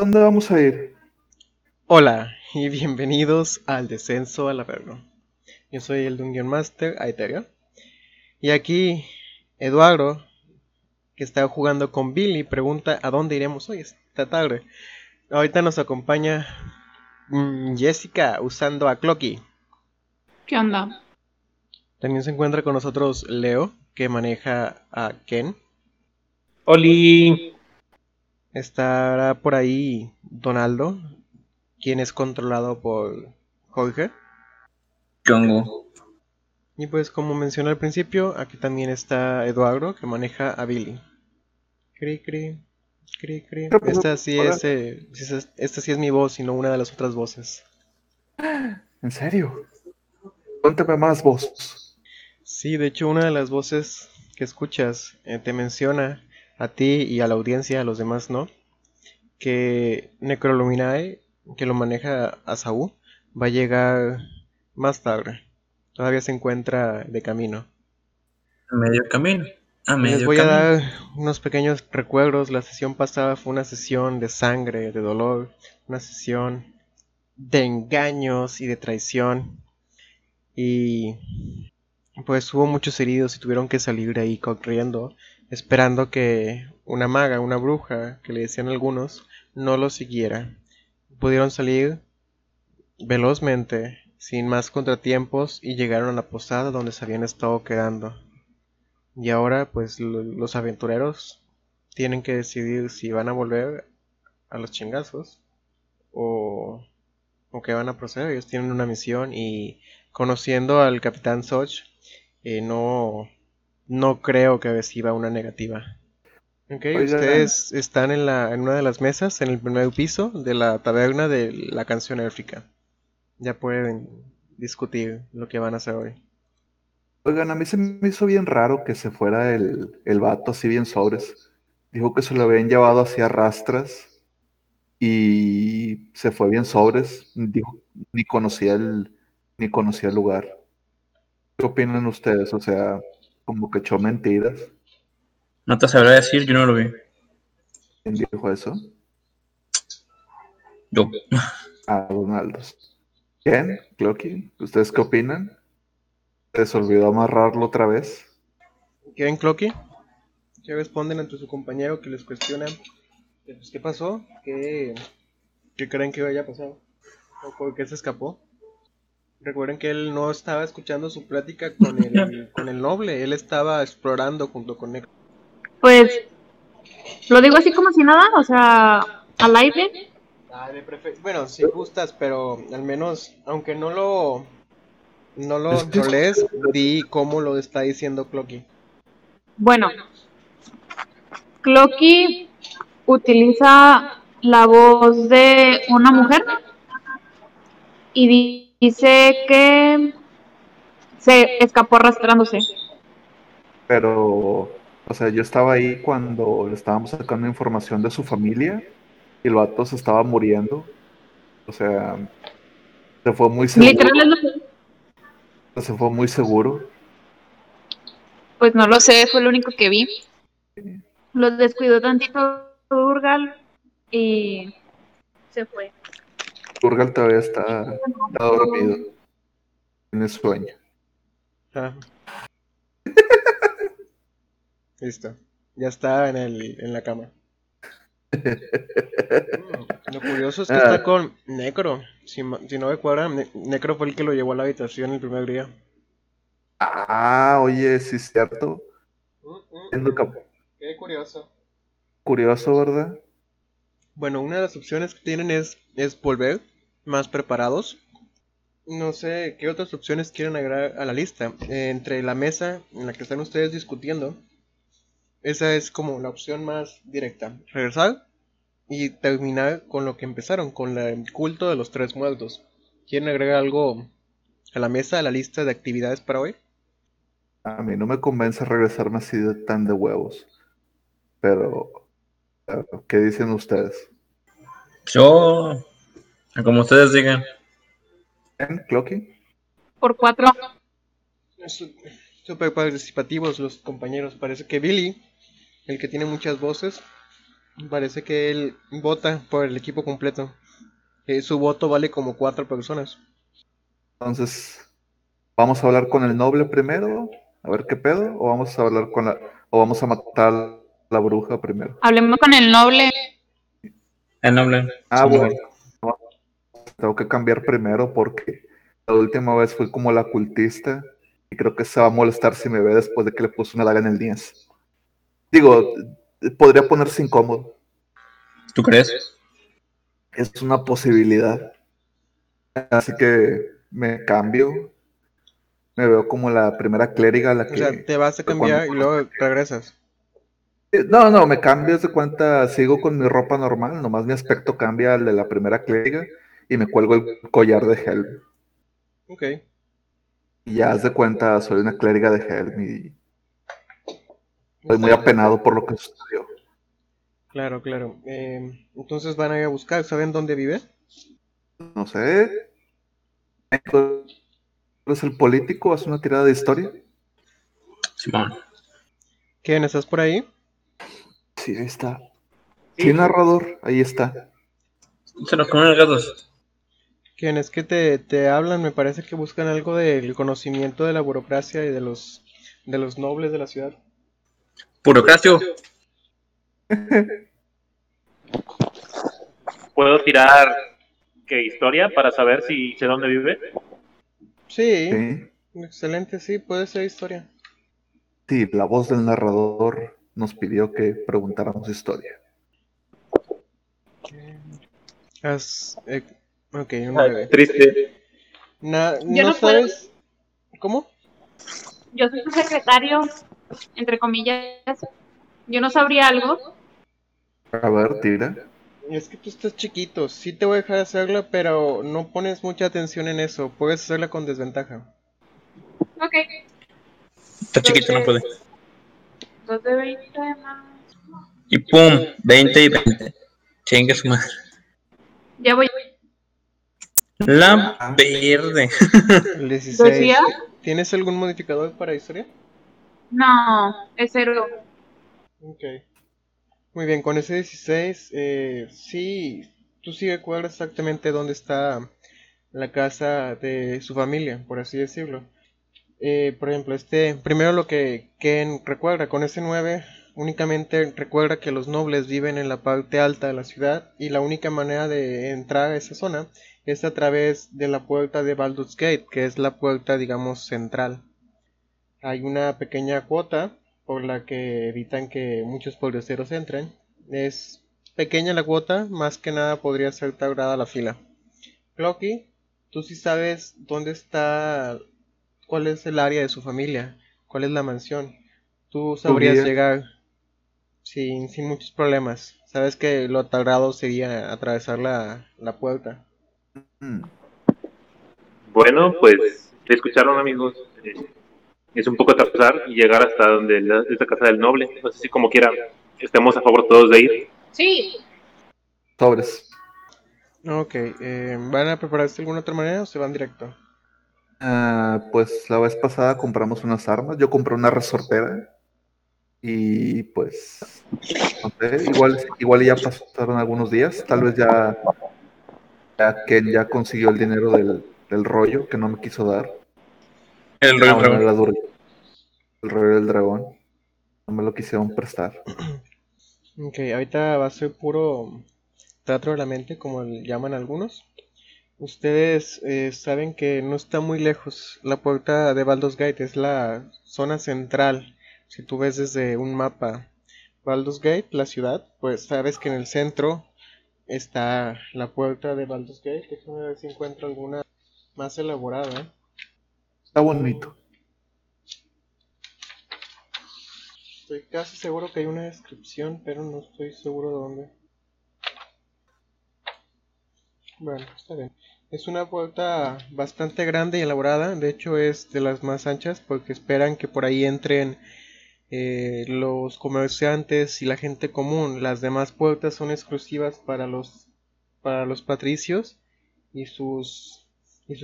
¿Dónde vamos a ir? Hola y bienvenidos al Descenso a la Perdición. Yo soy el Dungeon Master Aetherion. Y aquí Eduardo, que está jugando con Billy, pregunta a dónde iremos hoy esta tarde. Ahorita nos acompaña Jessica usando a Clocky. ¿Qué onda? También se encuentra con nosotros Leo, que maneja a Ken. ¡Oli! Estará por ahí Donaldo, quien es controlado por Jorge. Congo. Y pues, como mencioné al principio, aquí también está Eduardo, que maneja a Billy. Cri cri, cri cri. Esta sí es mi voz y no una de las otras voces. ¿En serio? Cuéntame más voz. Sí, de hecho una de las voces que escuchas te menciona a ti y a la audiencia, a los demás no, que Necroluminae, que lo maneja a Saúl, va a llegar más tarde. Todavía se encuentra de camino. Medio camino. Les voy a dar unos pequeños recuerdos. La sesión pasada fue una sesión de sangre, de dolor, una sesión de engaños y de traición. Y pues hubo muchos heridos y tuvieron que salir de ahí corriendo, esperando que una maga, una bruja, que le decían algunos, no lo siguiera. Pudieron salir velozmente, sin más contratiempos, y llegaron a la posada donde se habían estado quedando. Y ahora pues los aventureros tienen que decidir si van a volver a los chingazos o qué van a proceder. Ellos tienen una misión y, conociendo al Capitán Soch, no creo que reciba una negativa. Okay, ustedes están en una de las mesas, en el primer piso de la taberna de la Canción Élfica. Ya pueden discutir lo que van a hacer hoy. Oigan, a mí se me hizo bien raro que se fuera el vato así bien sobres. Dijo que se lo habían llevado así a rastras y se fue bien sobres. Dijo, ni conocía el lugar. ¿Qué opinan ustedes? O sea, como que echó mentiras. No te sabrá decir, yo no lo vi. ¿Quién dijo eso? Yo. Ah, Donaldo. ¿Quién? ¿Clocky? ¿Ustedes qué opinan? ¿Les olvidó amarrarlo otra vez? ¿Quién, Clocky? ¿Qué responden ante su compañero que les cuestiona? ¿Qué pasó? ¿Qué creen que haya pasado? ¿O por qué se escapó? Recuerden que él no estaba escuchando su plática con el noble. Él estaba explorando junto con Necro. Pues, lo digo así como si nada, o sea, al aire. Bueno, si gustas, pero al menos, aunque no lo trolees, di cómo lo está diciendo Clocky. Bueno, Clocky utiliza la voz de una mujer y dice que se escapó arrastrándose. Pero, o sea, yo estaba ahí cuando le estábamos sacando información de su familia y el vato se estaba muriendo. O sea, se fue muy seguro. Literalmente. Se fue muy seguro. Pues no lo sé, fue lo único que vi. Los descuidó tantito Urgal y se fue. Urgal todavía está dormido. Tiene sueño. Ah. Listo, ya está en la cama. Lo curioso es que está con Necro. Si no me cuadra, Necro fue el que lo llevó a la habitación el primer día. Ah, oye, sí es cierto. Qué curioso. Curioso, ¿verdad? Bueno, una de las opciones que tienen es volver más preparados. No sé qué otras opciones quieren agregar a la lista. Entre la mesa en la que están ustedes discutiendo, esa es como la opción más directa. Regresar y terminar con lo que empezaron, con el culto de los 3 muertos. ¿Quieren agregar algo a la mesa, a la lista de actividades para hoy? A mí no me convence regresarme así de tan de huevos. Pero, ¿qué dicen ustedes? Yo, como ustedes digan. ¿En Clocky? Por 4. Súper participativos los compañeros. Parece que Billy, el que tiene muchas voces, Parece que él vota por el equipo completo. Su voto vale como 4 personas. Entonces, ¿vamos a hablar con el noble primero? A ver qué pedo. ¿O vamos a hablar con la... o vamos a matar a la bruja primero? Hablemos con el noble. El noble. Ah, bueno. Tengo que cambiar primero porque la última vez fui como la cultista. Y creo que se va a molestar si me ve después de que le puse una daga en el 10. Digo, podría ponerse incómodo. ¿Tú crees? Es una posibilidad. Así que me cambio. Me veo como la primera clériga, la que... O sea, te vas a cambiar y luego regresas. No, me cambio, de cuenta, sigo con mi ropa normal, nomás mi aspecto cambia al de la primera clériga y me cuelgo el collar de Helm. Ok. Y ya haz de cuenta, soy una clériga de Helm y estoy muy apenado por lo que sucedió. Claro. Entonces van a ir a buscar, ¿saben dónde vive? No sé. ¿Es el político? ¿Hace una tirada de historia? Simón. ¿Quién? ¿Estás por ahí? Sí, ahí está. Sí, narrador, ahí está. Se nos comen los gatos. ¿Quién es que te hablan? Me parece que buscan algo del conocimiento de la burocracia y de los nobles de la ciudad. ¿Burocracio? ¿Puedo tirar qué historia para saber si sé dónde vive? Sí, excelente, sí, puede ser historia. Sí, la voz del narrador nos pidió que preguntáramos historia. Ok, una bebé. Triste. ¿No sabes? Puedo. ¿Cómo? Yo soy su secretario, entre comillas. Yo no sabría algo. A ver, tira. Es que tú estás chiquito, sí te voy a dejar hacerla, pero no pones mucha atención en eso. Puedes hacerla con desventaja. Ok. Está chiquito, no puede. 2 de 20 más. Y pum, 20 y 20. Chingue su madre. Ya voy. La verde. 16. ¿Tienes algún modificador para historia? No, es 0. Ok. Muy bien, con ese 16, sí, tú sí recuerdas exactamente dónde está la casa de su familia, por así decirlo. Por ejemplo, primero lo que Ken recuerda, con ese 9, únicamente recuerda que los nobles viven en la parte alta de la ciudad y la única manera de entrar a esa zona es a través de la puerta de Baldur's Gate, que es la puerta, digamos, central. Hay una pequeña cuota por la que evitan que muchos polioceros entren. Es pequeña la cuota, más que nada podría ser tardada la fila. Clocky, tú sí sabes dónde está, cuál es el área de su familia, cuál es la mansión. Tú sabrías llegar sin muchos problemas. Sabes que lo tardado sería atravesar la puerta. Bueno, pues, ¿te escucharon, amigos? Es un poco atrasar y llegar hasta donde esta casa del noble. No sé si como quiera estemos a favor todos de ir. Sí. Sobres. Ok, ¿van a prepararse de alguna otra manera o se van directo? Pues la vez pasada compramos unas armas. Yo compré una resortera. Y pues no sé, igual ya pasaron algunos días. Tal vez ya que ya consiguió el dinero del rollo que no me quiso dar. El rollo del dragón. El rollo del dragón. No me lo quisieron prestar. Ok, ahorita va a ser puro teatro de la mente, como le llaman algunos. Ustedes saben que no está muy lejos. La puerta de Baldur's Gate es la zona central. Si tú ves desde un mapa Baldur's Gate, la ciudad, pues sabes que en el centro está la puerta de Baldur's Gate. Déjame ver si encuentro alguna más elaborada. Está bonito. Estoy casi seguro que hay una descripción, pero no estoy seguro de dónde. Bueno, está bien. Es una puerta bastante grande y elaborada. De hecho, es de las más anchas porque esperan que por ahí entren los comerciantes y la gente común. Las demás puertas son exclusivas para los patricios y sus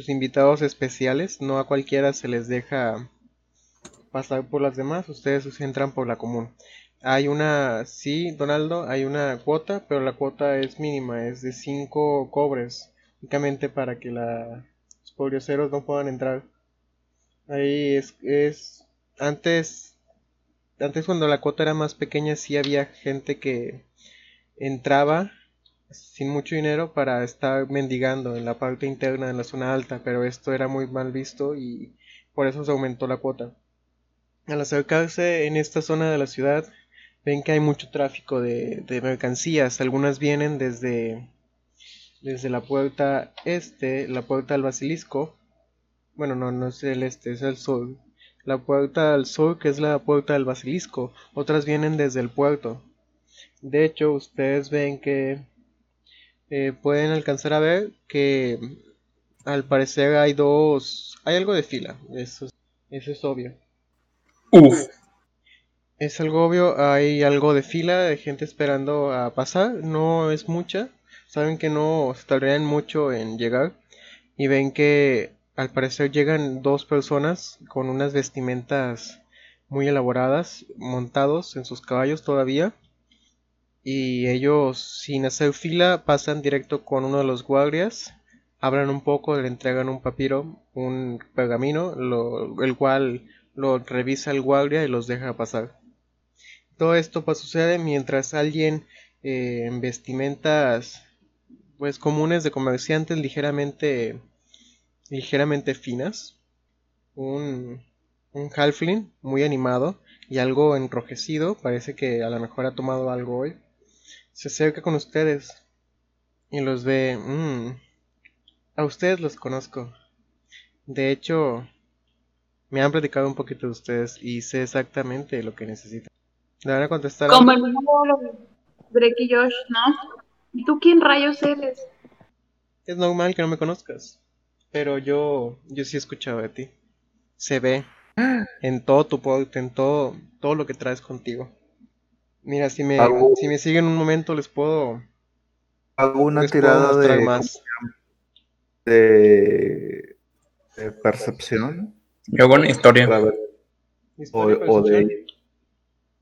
invitados especiales. No a cualquiera se les deja pasar por las demás. Ustedes entran por la común. Hay una, sí, Donaldo, hay una cuota, pero la cuota es mínima, es de 5 cobres, únicamente para que los pobreceros no puedan entrar. Ahí antes cuando la cuota era más pequeña, sí había gente que entraba sin mucho dinero para estar mendigando en la parte interna de la zona alta, pero esto era muy mal visto y por eso se aumentó la cuota. Al acercarse en esta zona de la ciudad, ven que hay mucho tráfico de mercancías. Algunas vienen desde la puerta este, la puerta al Basilisco. Bueno, no es el este, es el sur. La puerta al sur, que es la puerta del Basilisco. Otras vienen desde el puerto. De hecho, ustedes ven que pueden alcanzar a ver que al parecer hay algo de fila. Eso es obvio. Uf. Es algo obvio, hay algo de fila de gente esperando a pasar. No es mucha. Saben que no se tardan mucho en llegar. Y ven que al parecer llegan dos personas con unas vestimentas muy elaboradas, montados en sus caballos todavía. Y ellos, sin hacer fila, pasan directo con uno de los guardias, hablan un poco, le entregan un papiro, un pergamino, el cual lo revisa el guardia y los deja pasar. Todo esto sucede mientras alguien en vestimentas pues comunes de comerciantes, ligeramente finas, un halfling muy animado y algo enrojecido, parece que a lo mejor ha tomado algo hoy. Se acerca con ustedes y los ve. A ustedes los conozco. De hecho, me han platicado un poquito de ustedes y sé exactamente lo que necesitan. ¿Le van a contestar? Como el nuevo Drake y Josh, ¿no? ¿Y tú quién rayos eres? Es normal que no me conozcas, pero yo sí he escuchado de ti. Se ve en todo tu producto, en todo lo que traes contigo. Mira, si me siguen un momento les puedo... Hago una tirada de... más. De percepción. Yo con historia. O de...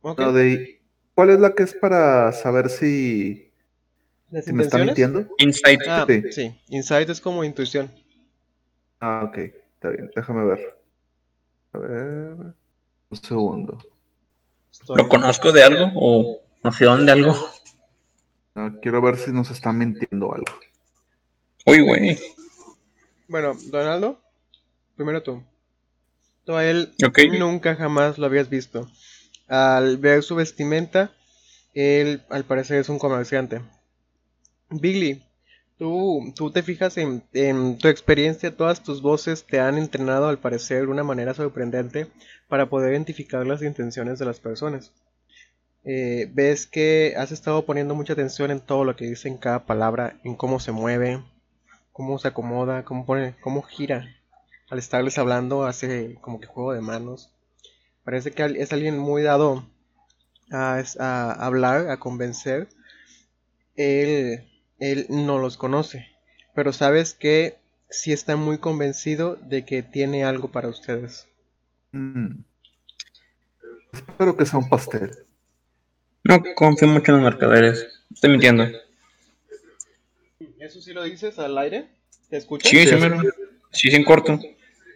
Okay. No, de... ¿Cuál es la que es para saber si me está mintiendo? Insight. Sí, insight es como intuición. Ah, ok, está bien, déjame ver. A ver... Un segundo. ¿Lo conozco de algo o noción de algo? No, quiero ver si nos están mintiendo algo. Uy, güey. Bueno, Donaldo, primero tú. A él nunca jamás lo habías visto. Al ver su vestimenta, él al parecer es un comerciante. Billy, tú te fijas en tu experiencia, todas tus voces te han entrenado al parecer de una manera sorprendente para poder identificar las intenciones de las personas. Ves que has estado poniendo mucha atención en todo lo que dice, en cada palabra, en cómo se mueve, cómo se acomoda, cómo gira. Al estarles hablando hace como que juego de manos. Parece que es alguien muy dado a hablar, a convencer. Él no los conoce, pero sabes que sí está muy convencido de que tiene algo para ustedes. Espero que sea un pastel. No confío mucho en los mercaderes. Estoy mintiendo. ¿Eso sí lo dices al aire? ¿Te escuchas? Sí, en corto.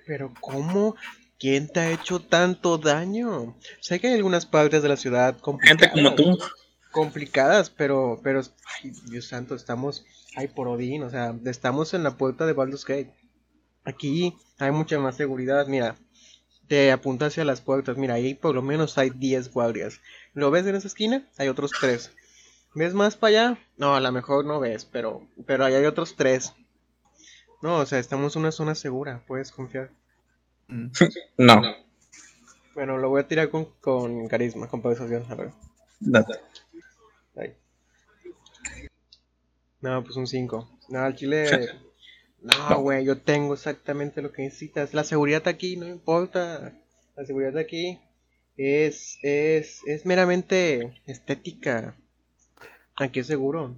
¿Pero cómo? ¿Quién te ha hecho tanto daño? Sé que hay algunas partes de la ciudad complicadas. Gente como tú. Complicadas, pero ay, Dios santo, estamos, ay, por Odín, o sea, estamos en la puerta de Baldur's Gate. Aquí hay mucha más seguridad, mira, te apunta hacia las puertas, mira, ahí por lo menos hay 10 guardias. ¿Lo ves en esa esquina? Hay otros 3. ¿Ves más para allá? No, a lo mejor no ves, pero ahí hay otros 3. No, o sea, estamos en una zona segura, puedes confiar. No. Bueno, lo voy a tirar con carisma, con persuasión, a ver. Date. Ahí. No, pues un 5. No, al chile. No, güey, yo tengo exactamente lo que necesitas. La seguridad aquí, no importa. La seguridad aquí es meramente estética. Aquí es seguro.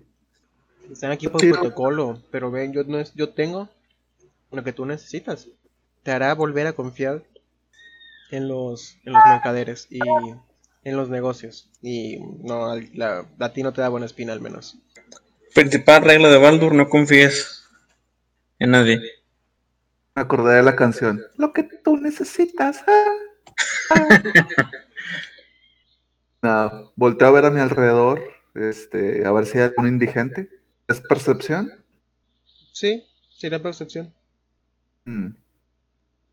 Están aquí por protocolo. Pero ven, yo tengo lo que tú necesitas. Te hará volver a confiar en los mercaderes. Y en los negocios. Y no, a ti no te da buena espina al menos. Principal regla de Baldur, no confíes en nadie. Me acordé de la canción. Lo que tú necesitas. Nada, volteo a ver a mi alrededor, a ver si hay algún indigente. ¿Es percepción? Sí, sería percepción.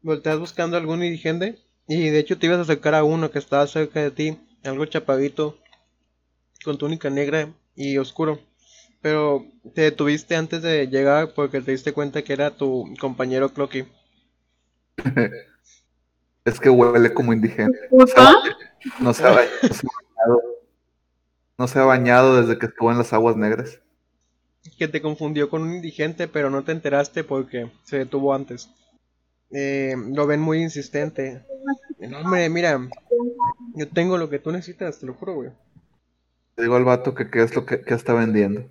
Volteas buscando algún indigente y de hecho te ibas a acercar a uno que estaba cerca de ti, algo chapadito, con túnica negra y oscuro. Pero te detuviste antes de llegar porque te diste cuenta que era tu compañero Clocky. Es que huele como indigente. No se ha bañado desde que estuvo en las aguas negras. Que te confundió con un indigente, pero no te enteraste porque se detuvo antes. Lo ven muy insistente. No, hombre, mira, yo tengo lo que tú necesitas, te lo juro, güey. Te digo al vato que qué es lo que está vendiendo.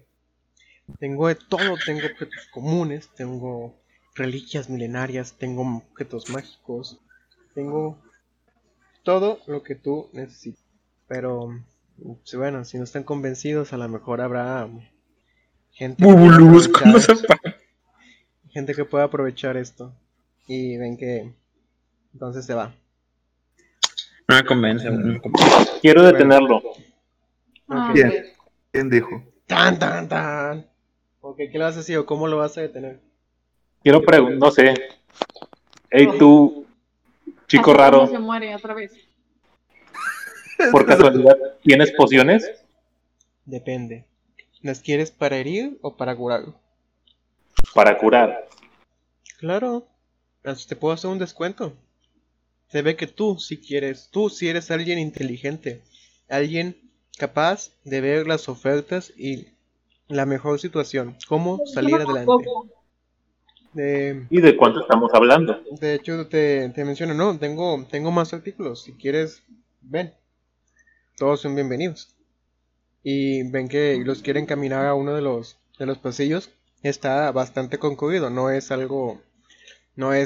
Tengo de todo, tengo objetos comunes, tengo reliquias milenarias, tengo objetos mágicos, tengo todo lo que tú necesitas. Pero, bueno, si no están convencidos, a lo mejor habrá gente que pueda aprovechar esto. Y ven que entonces se va. No me convence, Quiero detenerlo. Okay. ¿Quién dijo? ¡Tan! Okay, ¿qué le vas a decir o cómo lo vas a detener? Quiero preguntar, no sé. Hey, tú, chico raro. Se muere otra vez. ¿Por casualidad tienes pociones? Depende. ¿Las quieres para herir o para curar? Para curar. Claro. Te puedo hacer un descuento. Se ve que tú sí eres alguien inteligente, alguien capaz de ver las ofertas y la mejor situación, cómo salir adelante. ¿Y de cuánto estamos hablando? De hecho, te menciono, no, tengo más artículos, si quieres, ven. Todos son bienvenidos. Y ven que los quieren caminar a uno de los pasillos, está bastante concurrido, no es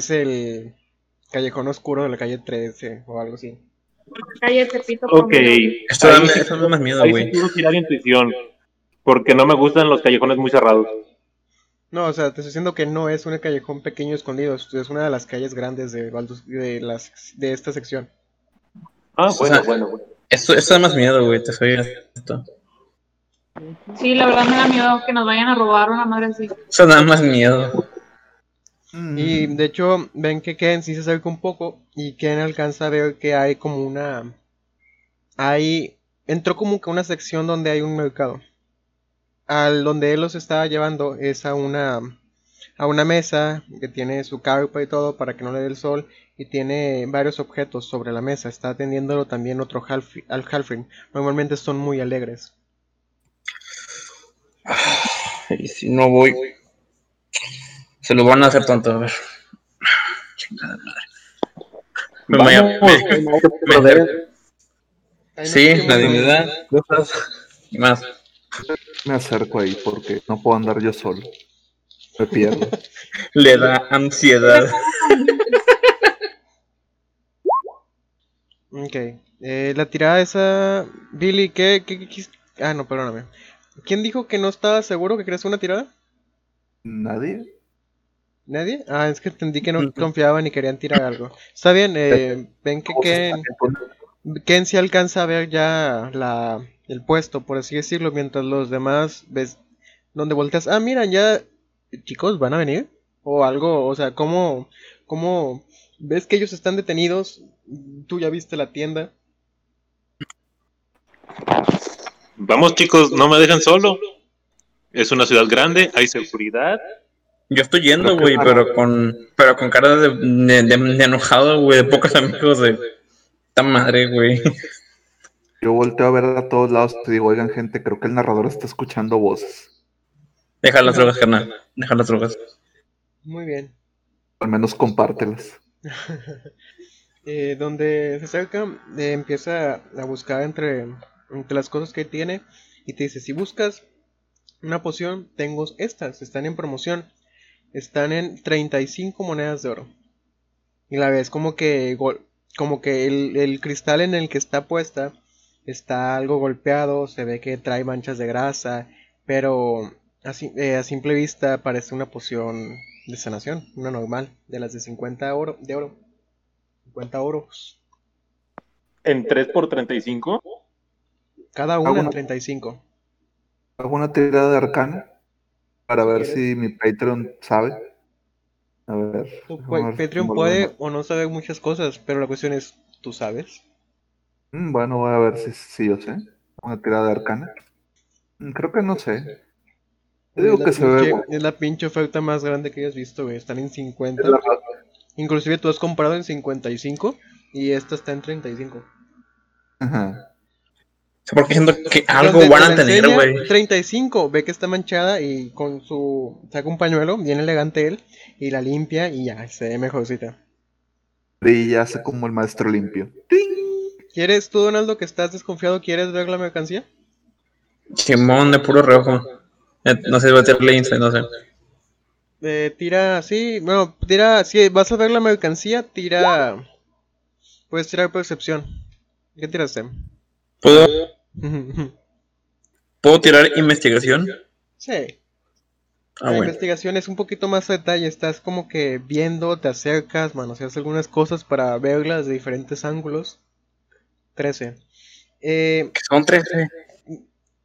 el callejón oscuro de la calle 13 o algo así. Calle Tepito. Ok. Esto da más miedo, güey. Ahí sí quiero tirar intuición, porque no me gustan los callejones muy cerrados. No, o sea, te estoy diciendo que no es un callejón pequeño escondido, es una de las calles grandes de esta sección. Ah, bueno, o sea, bueno. Esto da más miedo, güey, te soy esto. Sí, la verdad me da miedo que nos vayan a robar una madre así. Eso da más miedo. Y de hecho ven que Ken sí se acerca un poco y Ken alcanza a ver que hay como una... Entró como que una sección donde hay un mercado. Al donde él los estaba llevando es a una mesa que tiene su carpa y todo para que no le dé el sol. Y tiene varios objetos sobre la mesa. Está atendiéndolo también otro halfling. Normalmente son muy alegres. Y si no voy... Se lo van a hacer tonto, a ver. Chingada madre. Sí, la dignidad. Y más. Me acerco ahí porque no puedo andar yo solo. Me pierdo. Le da ansiedad. Ok. La tirada esa... Billy, ¿qué? Ah, no, perdóname. ¿Quién dijo que no estaba seguro que crees una tirada? Nadie. ¿Nadie? Ah, es que entendí que no confiaban y querían tirar algo. Está bien, ven que Ken sí alcanza a ver ya el puesto, por así decirlo, mientras los demás ves donde volteas. Ah, mira, ya chicos, ¿van a venir? O algo, o sea, ¿cómo ves que ellos están detenidos? Tú ya viste la tienda. Vamos chicos, no me dejan solo. Es una ciudad grande, hay seguridad. Yo estoy yendo, güey, pero con cara de enojado, güey, de pocos amigos de esta madre, güey. Yo volteo a ver a todos lados y te digo, oigan, gente, creo que el narrador está escuchando voces. Deja las drogas, carnal, deja las drogas. Muy bien. Al menos compártelas. Donde se acerca, empieza a buscar entre las cosas que tiene y te dice, si buscas una poción, tengo estas, están en promoción. Están en 35 monedas de oro. Y la ves como que el cristal en el que está puesta Está algo golpeado, se ve que trae manchas de grasa, pero a simple vista parece una poción de sanación, una normal, de las de 50 oro, de oro. 50 oros. ¿En 3 por 35? Cada una en 35. Hago una tirada de arcana para ver si mi Patreon sabe. A ver. Tu Patreon puede o no sabe muchas cosas, pero la cuestión es, ¿tú sabes? Bueno, voy a ver si yo sé. Una tirada de arcana. Creo que no sé. Yo digo que se ve. Bueno. Es la pinche oferta más grande que hayas visto, güey. Están en 50. Inclusive tú has comprado en 55 y esta está en 35. Ajá. Porque siento que algo van a tener, güey. 35, ve que está manchada y con su... saca un pañuelo, bien elegante él, y la limpia y ya, se ve mejorcita. Y ya hace como el maestro limpio. ¿Quieres tú, Donaldo, que estás desconfiado, quieres ver la mercancía? Chimón, de puro reojo. No sé si va a hacerle insta, no sé. Tira, si vas a ver la mercancía, tira... Puedes tirar percepción. ¿Qué tiraste? ¿Puedo tirar investigación? Sí. La investigación es un poquito más a detalle. Estás como que viendo, te acercas, manoseas algunas cosas para verlas de diferentes ángulos. 13. Son 13.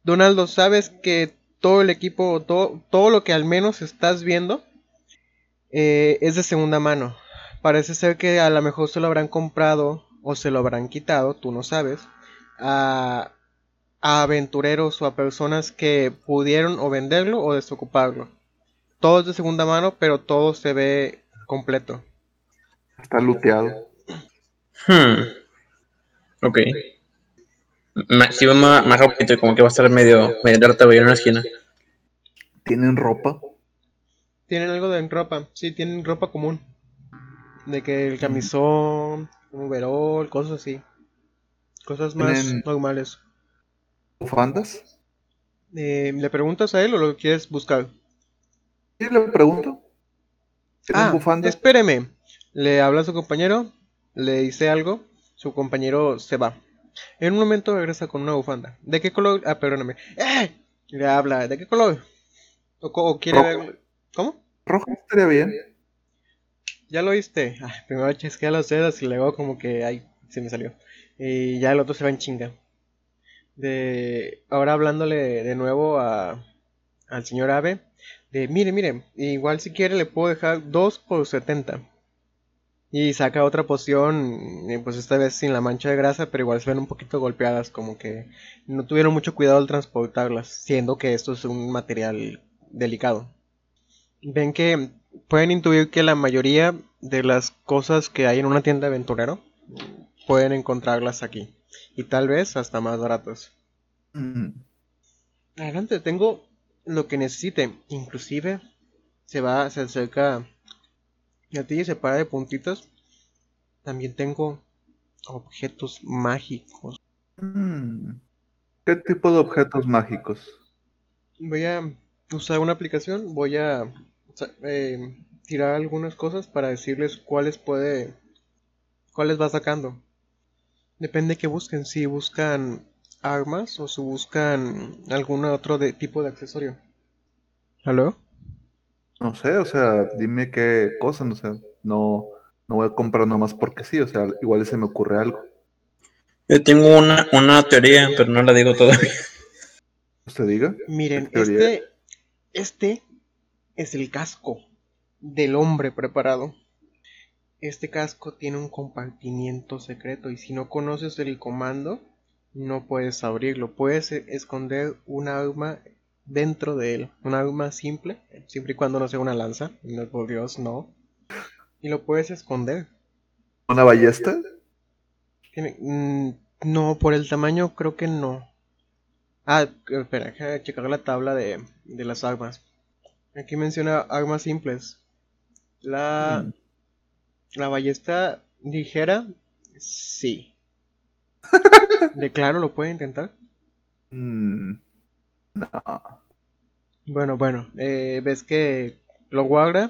Donaldo, sabes que todo el equipo, todo lo que al menos estás viendo es de segunda mano. Parece ser que a lo mejor se lo habrán comprado o se lo habrán quitado, tú no sabes. A aventureros o a personas que pudieron o venderlo o desocuparlo. Todo es de segunda mano, pero todo se ve completo. Está looteado. Ok. Si va más rápido, como que va a estar medio harta en una esquina. ¿Tienen ropa? Tienen algo de ropa, sí, tienen ropa común. De que el camisón, un overol, cosas así. Cosas más normales. ¿Bufandas? ¿Le preguntas a él o lo quieres buscar? Sí, le pregunto. ¿Bufandas? Espéreme. Le habla a su compañero, le dice algo, su compañero se va. En un momento regresa con una bufanda. ¿De qué color? Perdóname. Le habla, ¿de qué color? ¿O quiere rojo. Ver? ¿Cómo? Rojo estaría bien. ¿Ya lo viste? Primero chasquea las dedos y luego como que... ay, se me salió. Y ya el otro se va en chinga. Ahora hablándole de nuevo al señor Ave. Mire, igual si quiere le puedo dejar 2 por 70. Y saca otra poción, pues esta vez sin la mancha de grasa, pero igual se ven un poquito golpeadas, como que no tuvieron mucho cuidado al transportarlas, siendo que esto es un material delicado. Ven que pueden intuir que la mayoría de las cosas que hay en una tienda de aventurero pueden encontrarlas aquí. Y tal vez hasta más baratas. Adelante, tengo lo que necesite. Inclusive se acerca a ti y se para de puntitas. También tengo objetos mágicos. ¿Qué tipo de objetos mágicos? Voy a usar una aplicación. Voy a tirar algunas cosas para decirles cuáles va sacando. Depende de qué busquen, si buscan armas o si buscan algún otro tipo de accesorio. ¿Aló? No sé, o sea, dime qué cosas, o sea, no voy a comprar nomás porque sí, o sea, igual se me ocurre algo. Yo tengo una teoría, pero no la digo todavía. ¿Usted diga? Miren, este es el casco del hombre preparado. Este casco tiene un compartimiento secreto y si no conoces el comando, no puedes abrirlo. Puedes esconder un arma dentro de él. Un arma simple, siempre y cuando no sea una lanza. No, por Dios, no. Y lo puedes esconder. ¿Una ballesta? No, por el tamaño creo que no. Espera, déjame checar la tabla de las armas. Aquí menciona armas simples. La ballesta ligera, sí. ¿Declaro, lo puede intentar? No. Bueno, ves que lo guarda.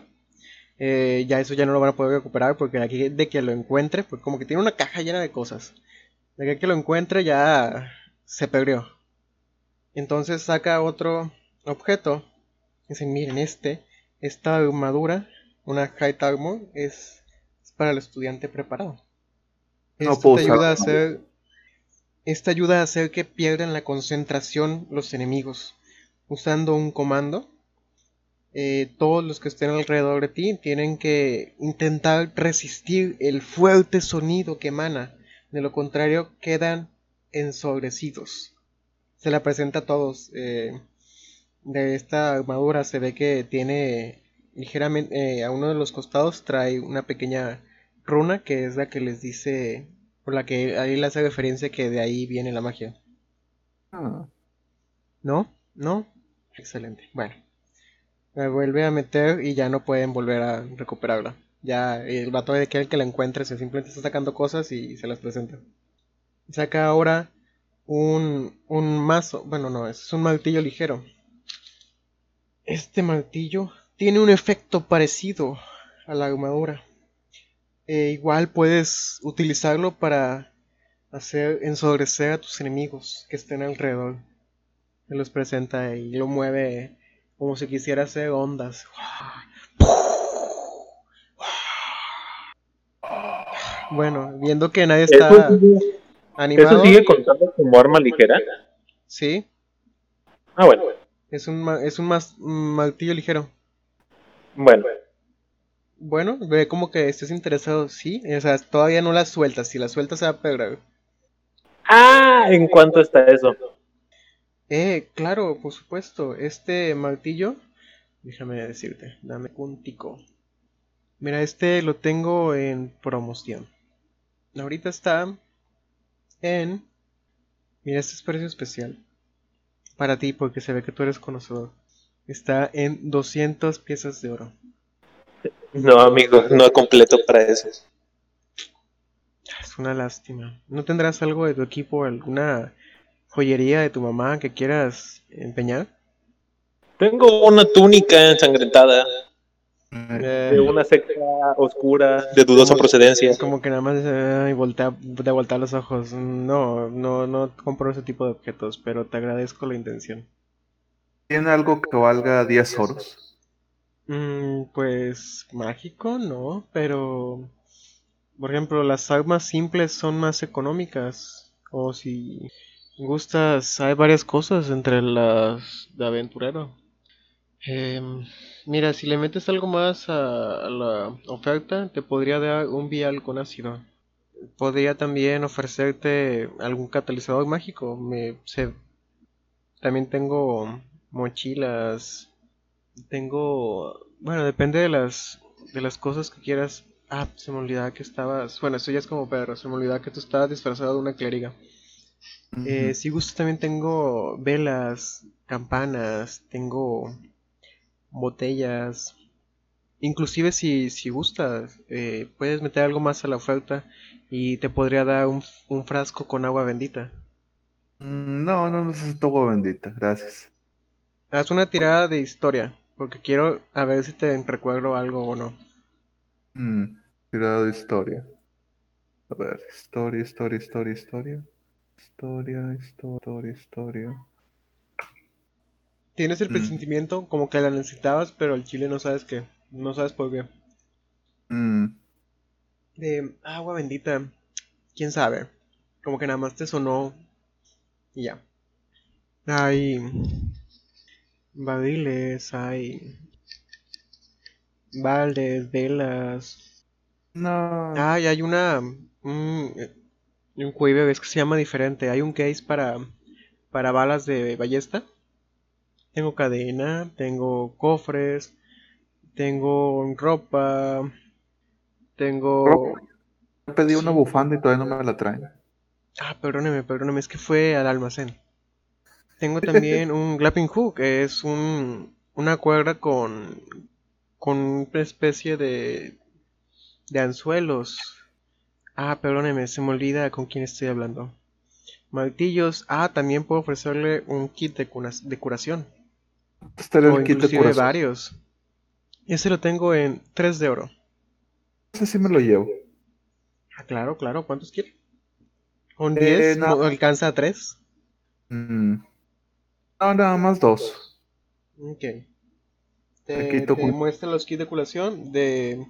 Ya eso ya no lo van a poder recuperar porque aquí de que lo encuentre, pues como que tiene una caja llena de cosas. De que lo encuentre ya se pegrió. Entonces saca otro objeto. Dicen, miren, esta armadura, una High Armor, es para el estudiante preparado. Esta ayuda a hacer que pierdan la concentración los enemigos. Usando un comando, todos los que estén alrededor de ti tienen que intentar resistir el fuerte sonido que emana. De lo contrario, quedan ensobrecidos. Se la presenta a todos. De esta armadura se ve que tiene ligeramente, a uno de los costados trae una pequeña runa que es la que les dice, por la que ahí le hace referencia que de ahí viene la magia. ¿No? Excelente. Bueno, la vuelve a meter y ya no pueden volver a recuperarla. Ya el vato de aquel que la encuentre se simplemente está sacando cosas y se las presenta. Saca ahora un mazo. Bueno, no, es un martillo ligero. Este martillo tiene un efecto parecido a la armadura. Igual puedes utilizarlo para hacer ensobrecer a tus enemigos que estén alrededor. Se los presenta y lo mueve como si quisiera hacer ondas. Bueno, viendo que nadie está animado. ¿Eso sigue contando como arma ligera? Sí. Ah, bueno. Es un martillo ligero. Bueno, ve como que estés interesado, sí. O sea, todavía no la sueltas. Si la sueltas se va a pegar. ¿En cuánto está eso? Claro, por supuesto. Este martillo, déjame decirte, dame un tico. Mira, este lo tengo en promoción. Ahorita está en... Mira, este es precio especial para ti porque se ve que tú eres conocedor. Está en 200 piezas de oro. No, amigo, no completo para eso. Es una lástima. ¿No tendrás algo de tu equipo, alguna joyería de tu mamá que quieras empeñar? Tengo una túnica ensangrentada de una secta oscura de dudosa procedencia. Como que nada más de voltear los ojos. No compro ese tipo de objetos, pero te agradezco la intención. ¿Tiene algo que valga 10 oros? Pues mágico, no, pero por ejemplo las armas simples son más económicas, o si gustas hay varias cosas entre las de aventurero. Mira, si le metes algo más a la oferta te podría dar un vial con ácido. Podría también ofrecerte algún catalizador mágico. También tengo mochilas. Bueno, depende de las cosas que quieras. Se me olvidaba que estabas... Bueno, eso ya es como Pedro, se me olvidaba que tú estabas disfrazado de una clériga. Si gustas también tengo velas, campanas, tengo botellas. Inclusive si gustas, puedes meter algo más a la oferta y te podría dar un frasco con agua bendita. No necesito agua bendita, gracias. Haz una tirada de historia, porque quiero a ver si te recuerdo algo o no. Tirada de historia. A ver, historia. Tienes el presentimiento como que la necesitabas, pero al chile no sabes qué. No sabes por qué. Agua bendita. ¿Quién sabe? Como que nada más te sonó y ya. Badiles, hay baldes, velas. No. Hay una... un cuive, ves que se llama diferente. Hay un case para balas de ballesta. Tengo cadena, tengo cofres, tengo ropa, tengo... Pedí una bufanda y todavía no me la traen. Perdóneme, es que fue al almacén. Tengo también un grappling hook, que es una cuerda con una especie de anzuelos. Perdóneme, se me olvida con quién estoy hablando. Martillos. También puedo ofrecerle un kit de curación. Este era el kit de curación. Varios. Ese lo tengo en 3 de oro. Ese sí me lo llevo. Claro, ¿cuántos quiere? ¿Un 10? No. ¿Alcanza a 3? No, nada más 2. Ok. Te muestra los kits de curación de...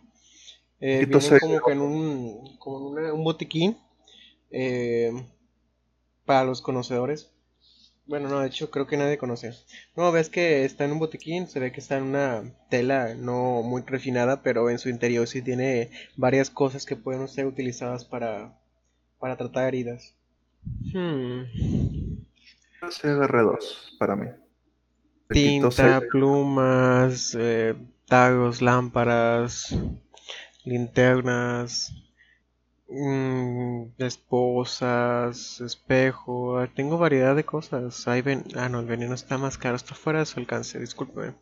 vienen como que en un botiquín para los conocedores. Bueno, no, de hecho creo que nadie conoce. No, ves que está en un botiquín, se ve que está en una tela no muy refinada, pero en su interior sí tiene varias cosas que pueden ser utilizadas para tratar heridas. Se agarré 2 para mí. Tinta, plumas, tagos, lámparas, linternas, esposas, espejo. Tengo variedad de cosas. El veneno está más caro, está fuera de su alcance, discúlpeme.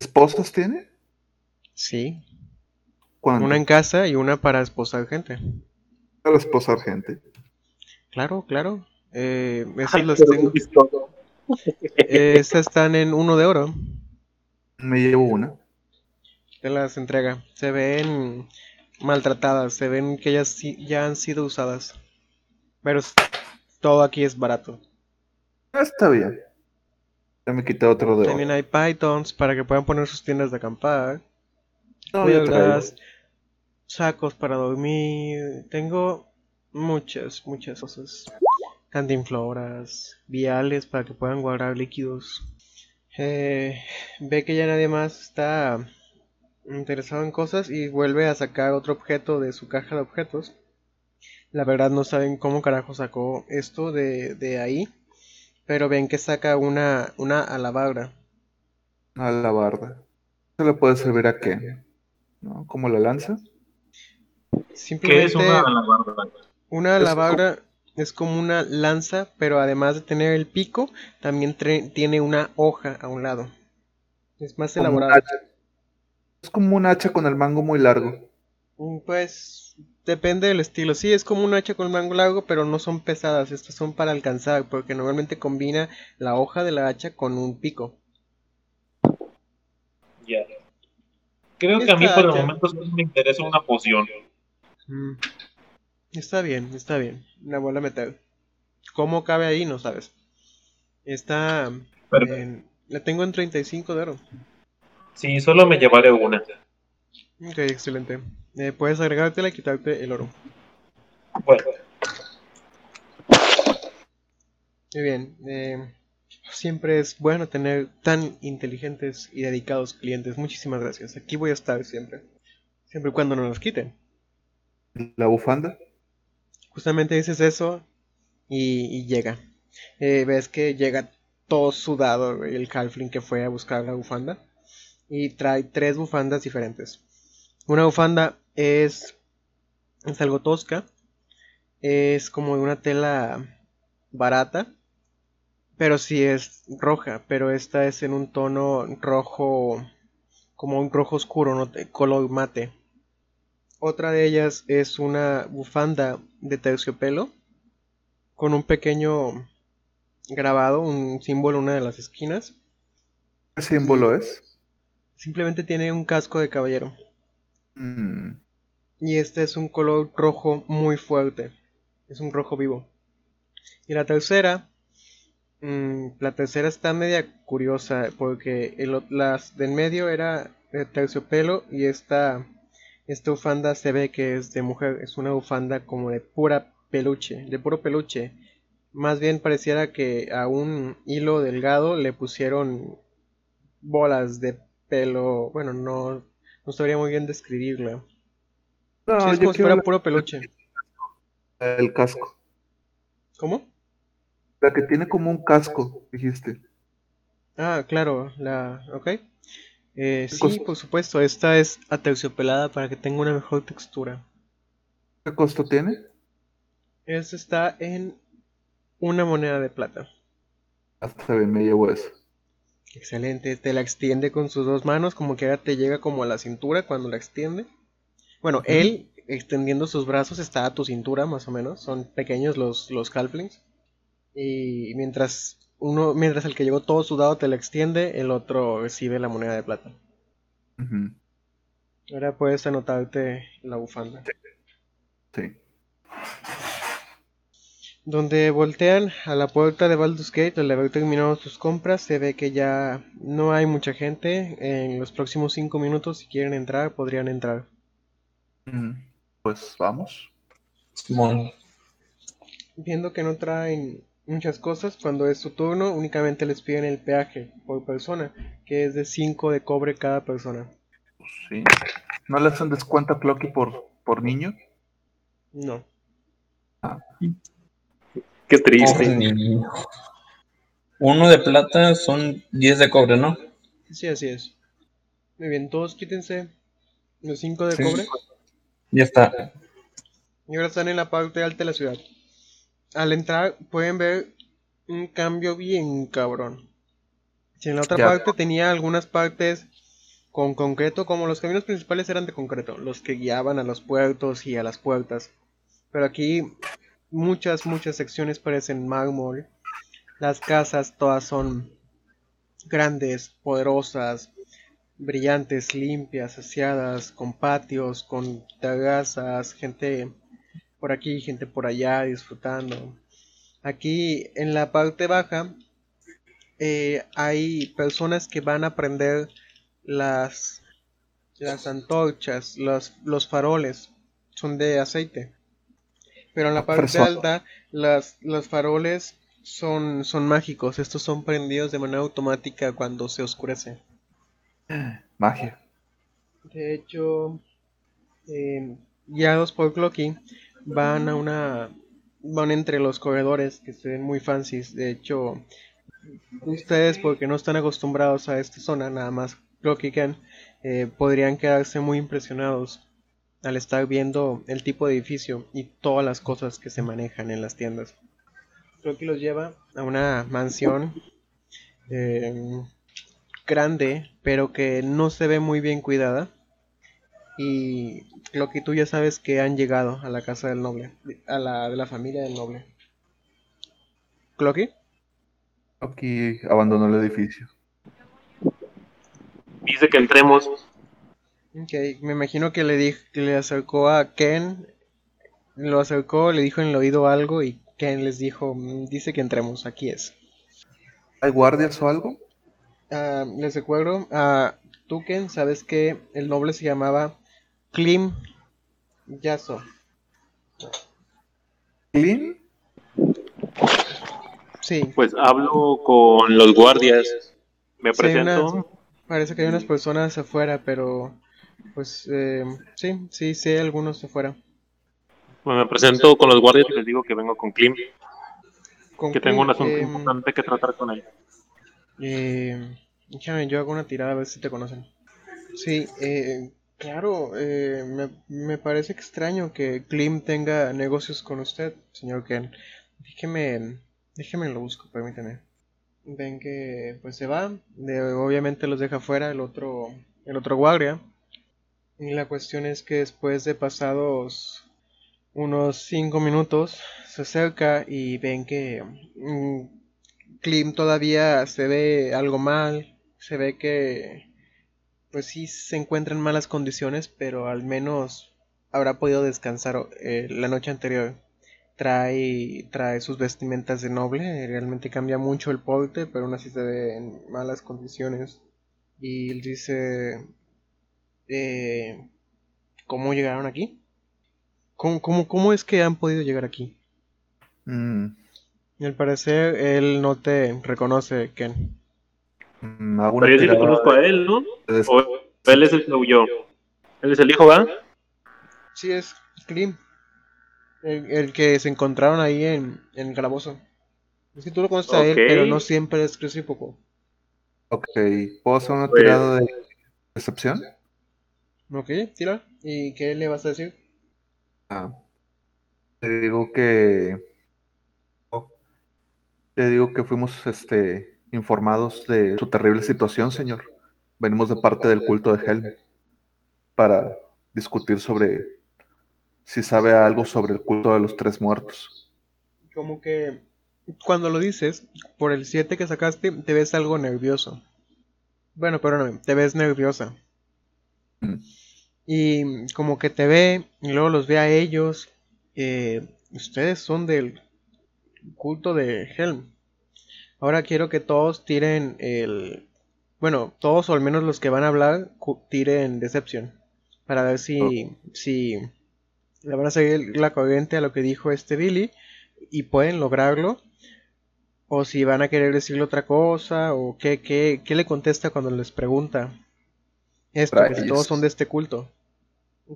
¿Esposas tiene? Sí. ¿Cuándo? Una en casa y una para esposar gente. ¿Para esposar gente? Claro, claro. Esas las tengo. Esas están en 1 de oro. Me llevo una. Te las entrega. Se ven maltratadas, se ven que ya han sido usadas. Pero todo aquí es barato. Está bien. Ya me quité otro de oro. También hay pythons para que puedan poner sus tiendas de acampada. Cuerdas, sacos para dormir. Tengo muchas cosas. Cantinfloras, viales para que puedan guardar líquidos. Ve que ya nadie más está interesado en cosas y vuelve a sacar otro objeto de su caja de objetos. La verdad no saben cómo carajo sacó esto de ahí, pero ven que saca una alabarda. Alabarda. ¿Se le puede servir a qué? ¿No? ¿Cómo la lanza? Simplemente, ¿qué es una alabarda? Una alabarda es como una lanza, pero además de tener el pico, también tiene una hoja a un lado. Es más elaborada. Es como un hacha con el mango muy largo. Pues depende del estilo. Sí, es como un hacha con el mango largo, pero no son pesadas. Estas son para alcanzar, porque normalmente combina la hoja de la hacha con un pico. Ya. Creo que a mí por el momento me interesa una poción. Está bien, está bien. La bola metal. ¿Cómo cabe ahí? No sabes. Está... la tengo en 35 de oro. Sí, solo me llevaré una. Ok, excelente. Puedes agregártela y quitarte el oro. Bueno. Muy bien. Siempre es bueno tener tan inteligentes y dedicados clientes. Muchísimas gracias. Aquí voy a estar siempre. Siempre y cuando no nos quiten. ¿La bufanda? Justamente dices eso y llega. Ves que llega todo sudado el halfling que fue a buscar la bufanda. Y trae 3 bufandas diferentes. Una bufanda es algo tosca. Es como de una tela barata. Pero sí es roja. Pero esta es en un tono rojo. Como un rojo oscuro, ¿no? Color mate. Otra de ellas es una bufanda de terciopelo. Con un pequeño grabado, un símbolo en una de las esquinas. ¿Qué símbolo es? Simplemente tiene un casco de caballero. Y este es un color rojo muy fuerte. Es un rojo vivo. Y la tercera... la tercera está media curiosa. Porque las del medio era de terciopelo. Y esta bufanda se ve que es de mujer. Es una bufanda como de puro peluche. Más bien pareciera que a un hilo delgado le pusieron bolas de pelo. Bueno, no sabría muy bien describirla. No, sí, es como si fuera puro peluche. El casco. ¿Cómo? La que tiene como un casco, dijiste. Ah, claro, ok. Sí, por supuesto, esta es aterciopelada para que tenga una mejor textura. ¿Qué costo tiene? Esta está en 1 moneda de plata. Hasta bien, me llevo eso. Excelente, te la extiende con sus 2 manos, como que ahora te llega como a la cintura cuando la extiende. Bueno, él extendiendo sus brazos está a tu cintura más o menos, son pequeños los halflings. Y mientras el que llegó todo sudado te la extiende, el otro recibe la moneda de plata. Ahora puedes anotarte la bufanda. Sí. donde voltean a la puerta de Baldur's Gate, donde haber terminado sus compras. Se ve que ya no hay mucha gente. En los próximos 5 minutos, si quieren entrar, podrían entrar. Pues vamos. Bueno. Viendo que no traen muchas cosas, cuando es su turno únicamente les piden el peaje por persona, que es de 5 de cobre cada persona. Sí. ¿No le hacen descuento a Clocky por niño? No. Ah. Qué triste. Niño. 1 de plata son 10 de cobre, ¿no? Sí, así es. Muy bien, todos quítense los 5 de cobre. Ya está. Y ahora están en la parte alta de la ciudad. Al entrar pueden ver un cambio bien cabrón. Si en la otra parte tenía algunas partes con concreto, como los caminos principales eran de concreto, los que guiaban a los puertos y a las puertas. Pero aquí muchas secciones parecen mármol. Las casas todas son grandes, poderosas, brillantes, limpias, aseadas, con patios, con terrazas, gente por aquí, gente por allá, disfrutando. Aquí en la parte baja hay personas que van a prender las antorchas, los faroles, son de aceite. Pero en la parte alta los faroles son mágicos, estos son prendidos de manera automática cuando se oscurece. Magia. De hecho, guiados por Clocky, van entre los corredores que se ven muy fancies. De hecho, ustedes, porque no están acostumbrados a esta zona, nada más Clocky Ken, podrían quedarse muy impresionados al estar viendo el tipo de edificio y todas las cosas que se manejan en las tiendas. Clocky los lleva a una mansión grande, pero que no se ve muy bien cuidada. Y lo que tú ya sabes que han llegado a la casa del noble, a la de la familia del noble. ¿Clocky? Clocky abandonó el edificio. Dice que entremos. Ok, me imagino que le acercó a Ken, lo acercó, le dijo en el oído algo y Ken les dijo, dice que entremos, aquí es. ¿Hay guardias o algo? Les recuerdo, tú Ken, sabes que el noble se llamaba Klim Yaso. ¿Klim? Sí. Pues hablo con los guardias. Me presento. Parece que hay unas personas afuera, pero pues sí, algunos afuera. Pues me presento con los guardias y les digo que vengo con Klim. Que tengo un asunto importante que tratar con él. Déjame, yo hago una tirada a ver si te conocen. Sí, claro, me parece extraño que Klim tenga negocios con usted, señor Ken. Déjeme lo busco, permíteme. Ven que pues se va, obviamente los deja fuera el otro guardia. Y la cuestión es que después de pasados unos 5 minutos se acerca y ven que Klim todavía se ve algo mal, se ve que pues sí se encuentra en malas condiciones, pero al menos habrá podido descansar la noche anterior. Trae sus vestimentas de noble, realmente cambia mucho el porte, pero aún así se ve en malas condiciones. Y él dice, ¿cómo llegaron aquí? ¿Cómo es que han podido llegar aquí? Y al parecer él no te reconoce, Ken. Pero yo sí lo conozco a él, ¿no? O él es el que huyó. ¿Él es el hijo, va? Sí, es Klim. El que se encontraron ahí en el calabozo. Es que tú lo conoces a él, pero no siempre es recíproco. Ok, ¿puedo hacer una tirada de decepción? Ok, tira. ¿Y qué le vas a decir? Te digo que... Te digo que fuimos informados de su terrible situación, señor. Venimos de parte del culto de Helm para discutir sobre si sabe algo sobre el culto de los 3 muertos. Como que cuando lo dices, por el 7 que sacaste, te ves algo nervioso. Bueno, pero no, te ves nerviosa. Y como que te ve, y luego los ve a ellos. Ustedes son del culto de Helm. Ahora quiero que todos tiren el... Bueno, todos o al menos los que van a hablar tiren Deception. Para ver si le van a seguir la corriente a lo que dijo Billy. Y pueden lograrlo. O si van a querer decirle otra cosa. O qué le contesta cuando les pregunta. Esto, que todos son de este culto.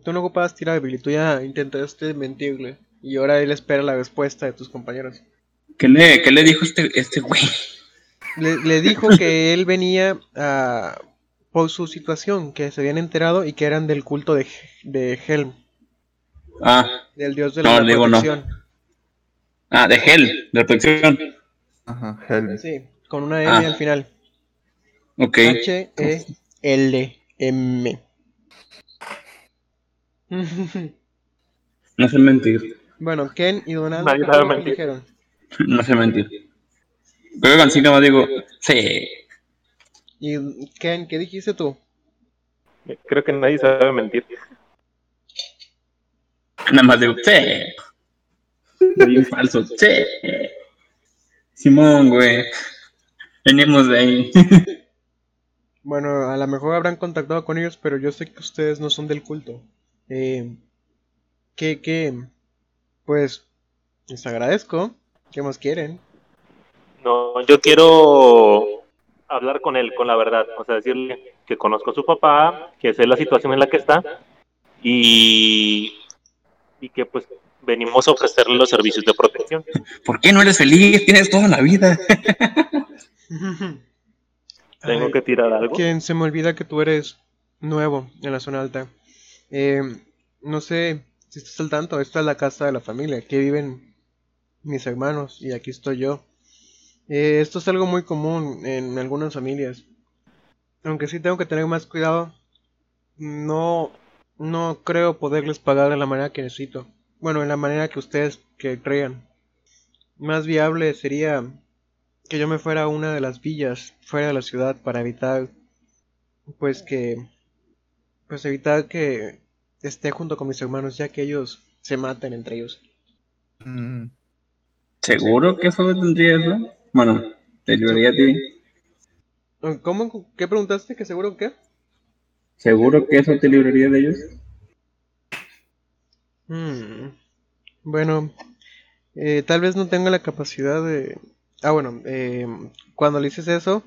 Tú no ocupas tirar habilidad, tú ya intentaste mentirle. Y ahora él espera la respuesta de tus compañeros. ¿Qué le dijo este güey? Le dijo que él venía por su situación, que se habían enterado y que eran del culto de Helm. Ah. Del dios de la protección. No. Ah, de Helm, de la protección. Ajá, Helm. Sí, con una M al final. Ok. H-E-L-M. No sé mentir. Bueno, Ken y Donaldo dijeron. No sé mentir. Creo que con sí, digo, sí. ¿Y Ken, qué dijiste tú? Creo que nadie sabe mentir. Nada más digo, sí. Bien falso, sí. Simón, güey. Venimos de ahí. Bueno, a lo mejor habrán contactado con ellos, pero yo sé que ustedes no son del culto. Pues, les agradezco. ¿Qué más quieren? No, yo quiero hablar con él, con la verdad. O sea, decirle que conozco a su papá, que sé la situación en la que está y que pues venimos a ofrecerle los servicios de protección. ¿Por qué no eres feliz? Tienes toda la vida. Tengo que tirar algo. ¿Quién se me olvida que tú eres nuevo en la zona alta? No sé si estás al tanto. Esta es la casa de la familia. Aquí viven mis hermanos y aquí estoy yo. Esto es algo muy común en algunas familias. Aunque sí tengo que tener más cuidado. No creo poderles pagar de la manera que necesito. Bueno, en la manera que ustedes que crean. Más viable sería que yo me fuera a una de las villas fuera de la ciudad para evitar evitar que esté junto con mis hermanos, ya que ellos se maten entre ellos. ¿Seguro que eso tendría eso? Bueno, te ayudaría a ti. ¿Cómo? ¿Qué preguntaste? ¿Que seguro qué? ¿Seguro que eso te libraría de ellos? Bueno, tal vez no tenga la capacidad de... cuando le dices eso,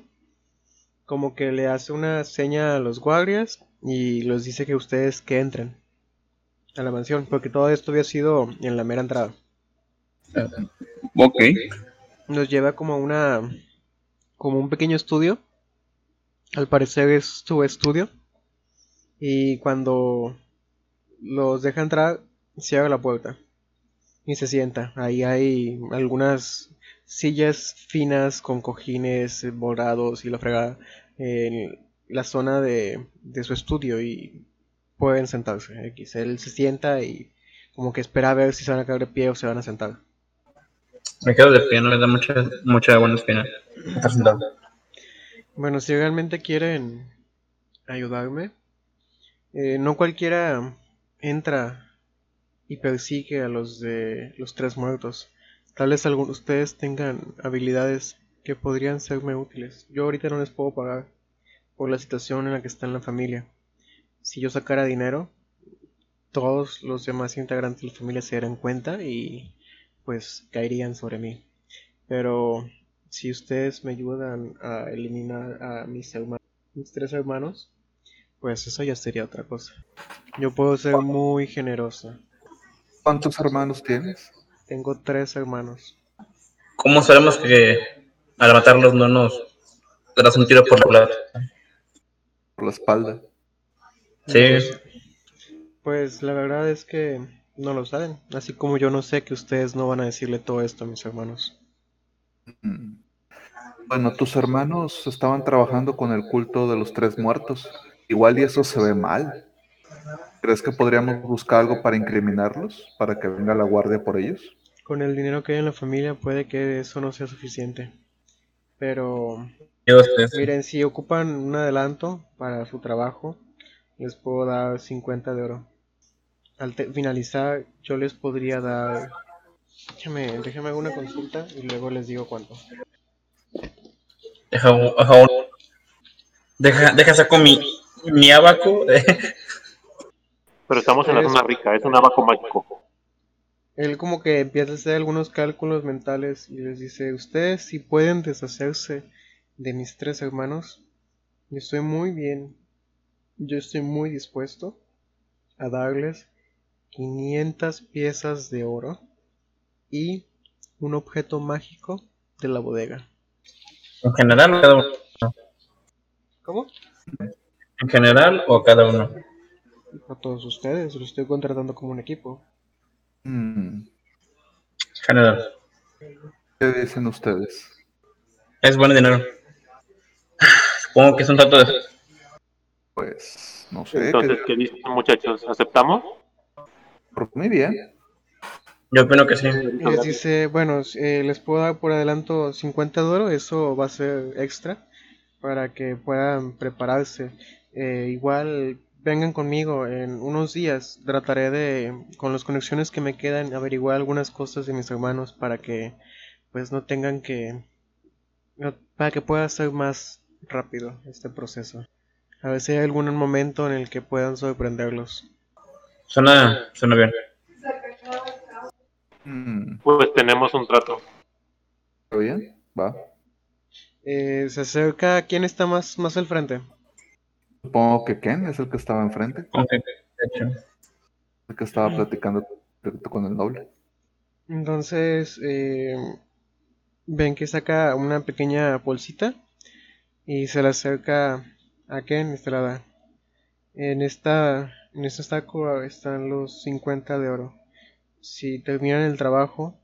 como que le hace una seña a los guardias y los dice que ustedes que entren a la mansión, porque todo esto había sido en la mera entrada. Ok. Nos lleva como un pequeño estudio. Al parecer es su estudio. Y cuando los deja entrar, se abre la puerta y se sienta. Ahí hay algunas sillas finas con cojines bordados y la fregada en la zona de su estudio y pueden sentarse. Él se sienta y como que espera a ver si se van a caer de pie o se van a sentar. Me quedo de pie, no me da mucha buena espina. Bueno, si realmente quieren ayudarme, no cualquiera entra y persigue a los de los tres muertos. Tal vez algunos de ustedes tengan habilidades que podrían serme útiles. Yo ahorita no les puedo pagar por la situación en la que está en la familia. Si yo sacara dinero, todos los demás integrantes de la familia se darán cuenta y... pues caerían sobre mí. Pero si ustedes me ayudan a eliminar a mis tres hermanos, pues eso ya sería otra cosa. Yo puedo ser muy generosa. ¿Cuántos hermanos tienes? Tengo 3 hermanos. ¿Cómo sabemos que al matarlos no nos darás un tiro por la plata? Por la espalda. Sí. Pues la verdad es que no lo saben, así como yo no sé que ustedes no van a decirle todo esto a mis hermanos. Bueno, tus hermanos estaban trabajando con el culto de los tres muertos. Igual y eso se ve mal. ¿Crees que podríamos buscar algo para incriminarlos? ¿Para que venga la guardia por ellos? Con el dinero que hay en la familia puede que eso no sea suficiente. Pero... miren, si ocupan un adelanto para su trabajo, les puedo dar 50 de oro. Al finalizar, yo les podría dar Déjame hago una consulta y luego les digo cuánto. Deja saco mi abaco. Pero estamos en la zona rica, es un abaco mágico. Él como que empieza a hacer algunos cálculos mentales y les dice: ustedes si pueden deshacerse de mis tres hermanos, yo estoy muy bien. Yo estoy muy dispuesto a darles 500 piezas de oro y un objeto mágico de la bodega. ¿En general o cada uno? ¿Cómo? ¿En general o cada uno? A todos ustedes, los estoy contratando como un equipo. General. ¿Qué dicen ustedes? Es buen dinero. Supongo que es un trato de... Pues, no sé. Entonces, ¿qué dicen, muchachos? ¿Aceptamos? Muy bien. Yo opino que sí. Les dice, bueno, les puedo dar por adelanto 50 de oro, eso va a ser extra para que puedan prepararse. Igual, vengan conmigo en unos días, trataré de, con las conexiones que me quedan, averiguar algunas cosas de mis hermanos para que, pues, no tengan que... para que pueda ser más rápido este proceso. A ver si hay algún momento en el que puedan sorprenderlos. Suena bien. Pues tenemos un trato. ¿Está bien? Va. Se acerca. ¿Quién está más al frente? Supongo que Ken es el que estaba enfrente. Okay. El que estaba platicando con el noble. Entonces, ven que saca una pequeña bolsita y se la acerca a Ken y se la da. En esta estaca están los 50 de oro. Si terminan el trabajo,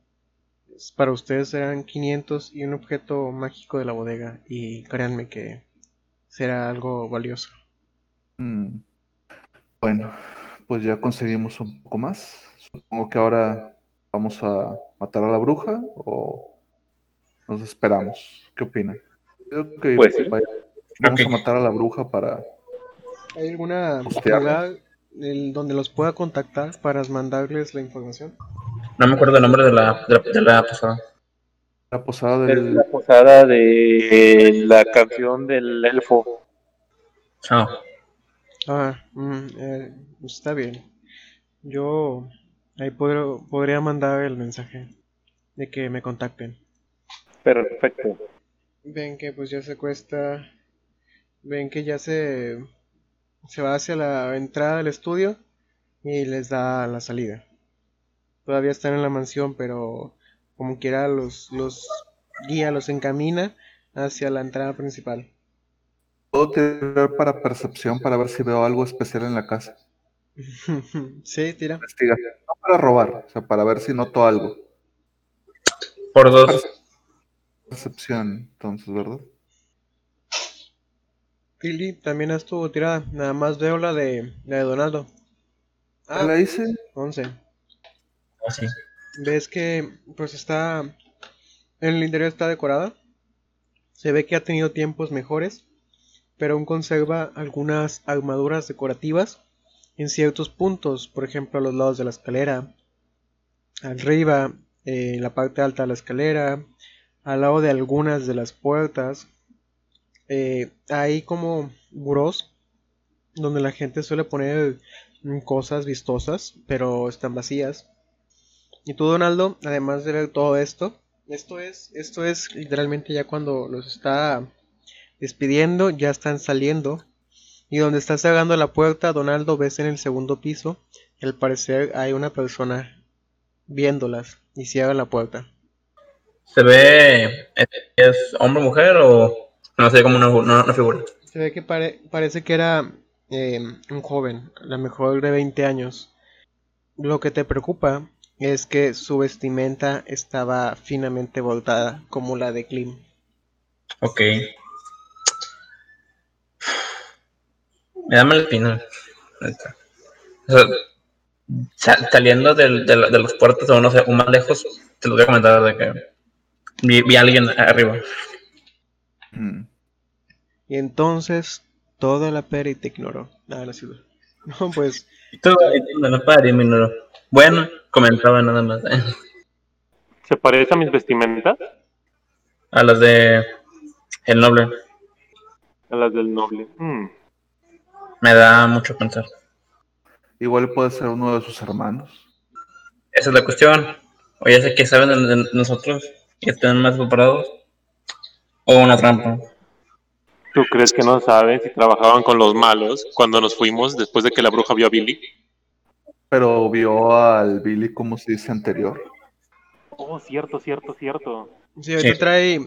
para ustedes serán 500 y un objeto mágico de la bodega. Y créanme que será algo valioso. Bueno, pues ya conseguimos un poco más. Supongo que ahora vamos a matar a la bruja o nos esperamos. ¿Qué opinan? Creo que pues, vamos a matar a la bruja para... ¿Hay alguna lugar donde los pueda contactar para mandarles la información? No me acuerdo el nombre de la posada. La posada del... La posada de la canción del elfo. Está bien. Yo ahí podría mandar el mensaje de que me contacten. Perfecto. Ven que pues ya se cuesta... Ven que ya se va hacia la entrada del estudio y les da la salida. Todavía están en la mansión, pero como quiera los guía, los encamina hacia la entrada principal. ¿Puedo tirar para percepción para ver si veo algo especial en la casa? Sí, tira. No para robar, o sea, para ver si noto algo. Por dos. Percepción, entonces, ¿verdad? Tilly, también estuvo tirada. Nada más veo la de Donaldo. ¿La hice? 11. Así. Ves que, pues está... En el interior está decorada. Se ve que ha tenido tiempos mejores, pero aún conserva algunas armaduras decorativas en ciertos puntos. Por ejemplo, a los lados de la escalera. Arriba, en la parte alta de la escalera. Al lado de algunas de las puertas. Hay como burós donde la gente suele poner cosas vistosas, pero están vacías. Y tú, Donaldo, además de ver todo esto es literalmente ya cuando los está despidiendo, ya están saliendo. Y donde está cerrando la puerta, Donaldo, ves en el segundo piso, al parecer hay una persona viéndolas y cierra la puerta. ¿Se ve? ¿Es hombre o mujer o...? No sé, como una figura. Se ve que parece que era un joven, a lo mejor de 20 años. Lo que te preocupa es que su vestimenta estaba finamente voltada, como la de Klim. Ok. Me da mal espina. O sea, saliendo de los puertos, o no sé, o más lejos, te lo voy a comentar de que vi a alguien arriba. Y entonces toda la peri te ignoró. Nada, la ciudad. No, pues. Toda la peri me ignoró. Bueno, comentaba nada más. ¿Se parece a mis vestimentas? A las de el noble. A las del noble. Me da mucho pensar. Igual puede ser uno de sus hermanos. Esa es la cuestión. O ya sé que saben de nosotros y están más preparados. O una trampa. ¿Tú crees que no sabes si trabajaban con los malos cuando nos fuimos después de que la bruja vio a Billy? Pero vio al Billy como se dice anterior. Oh, cierto. Sí, ahorita trae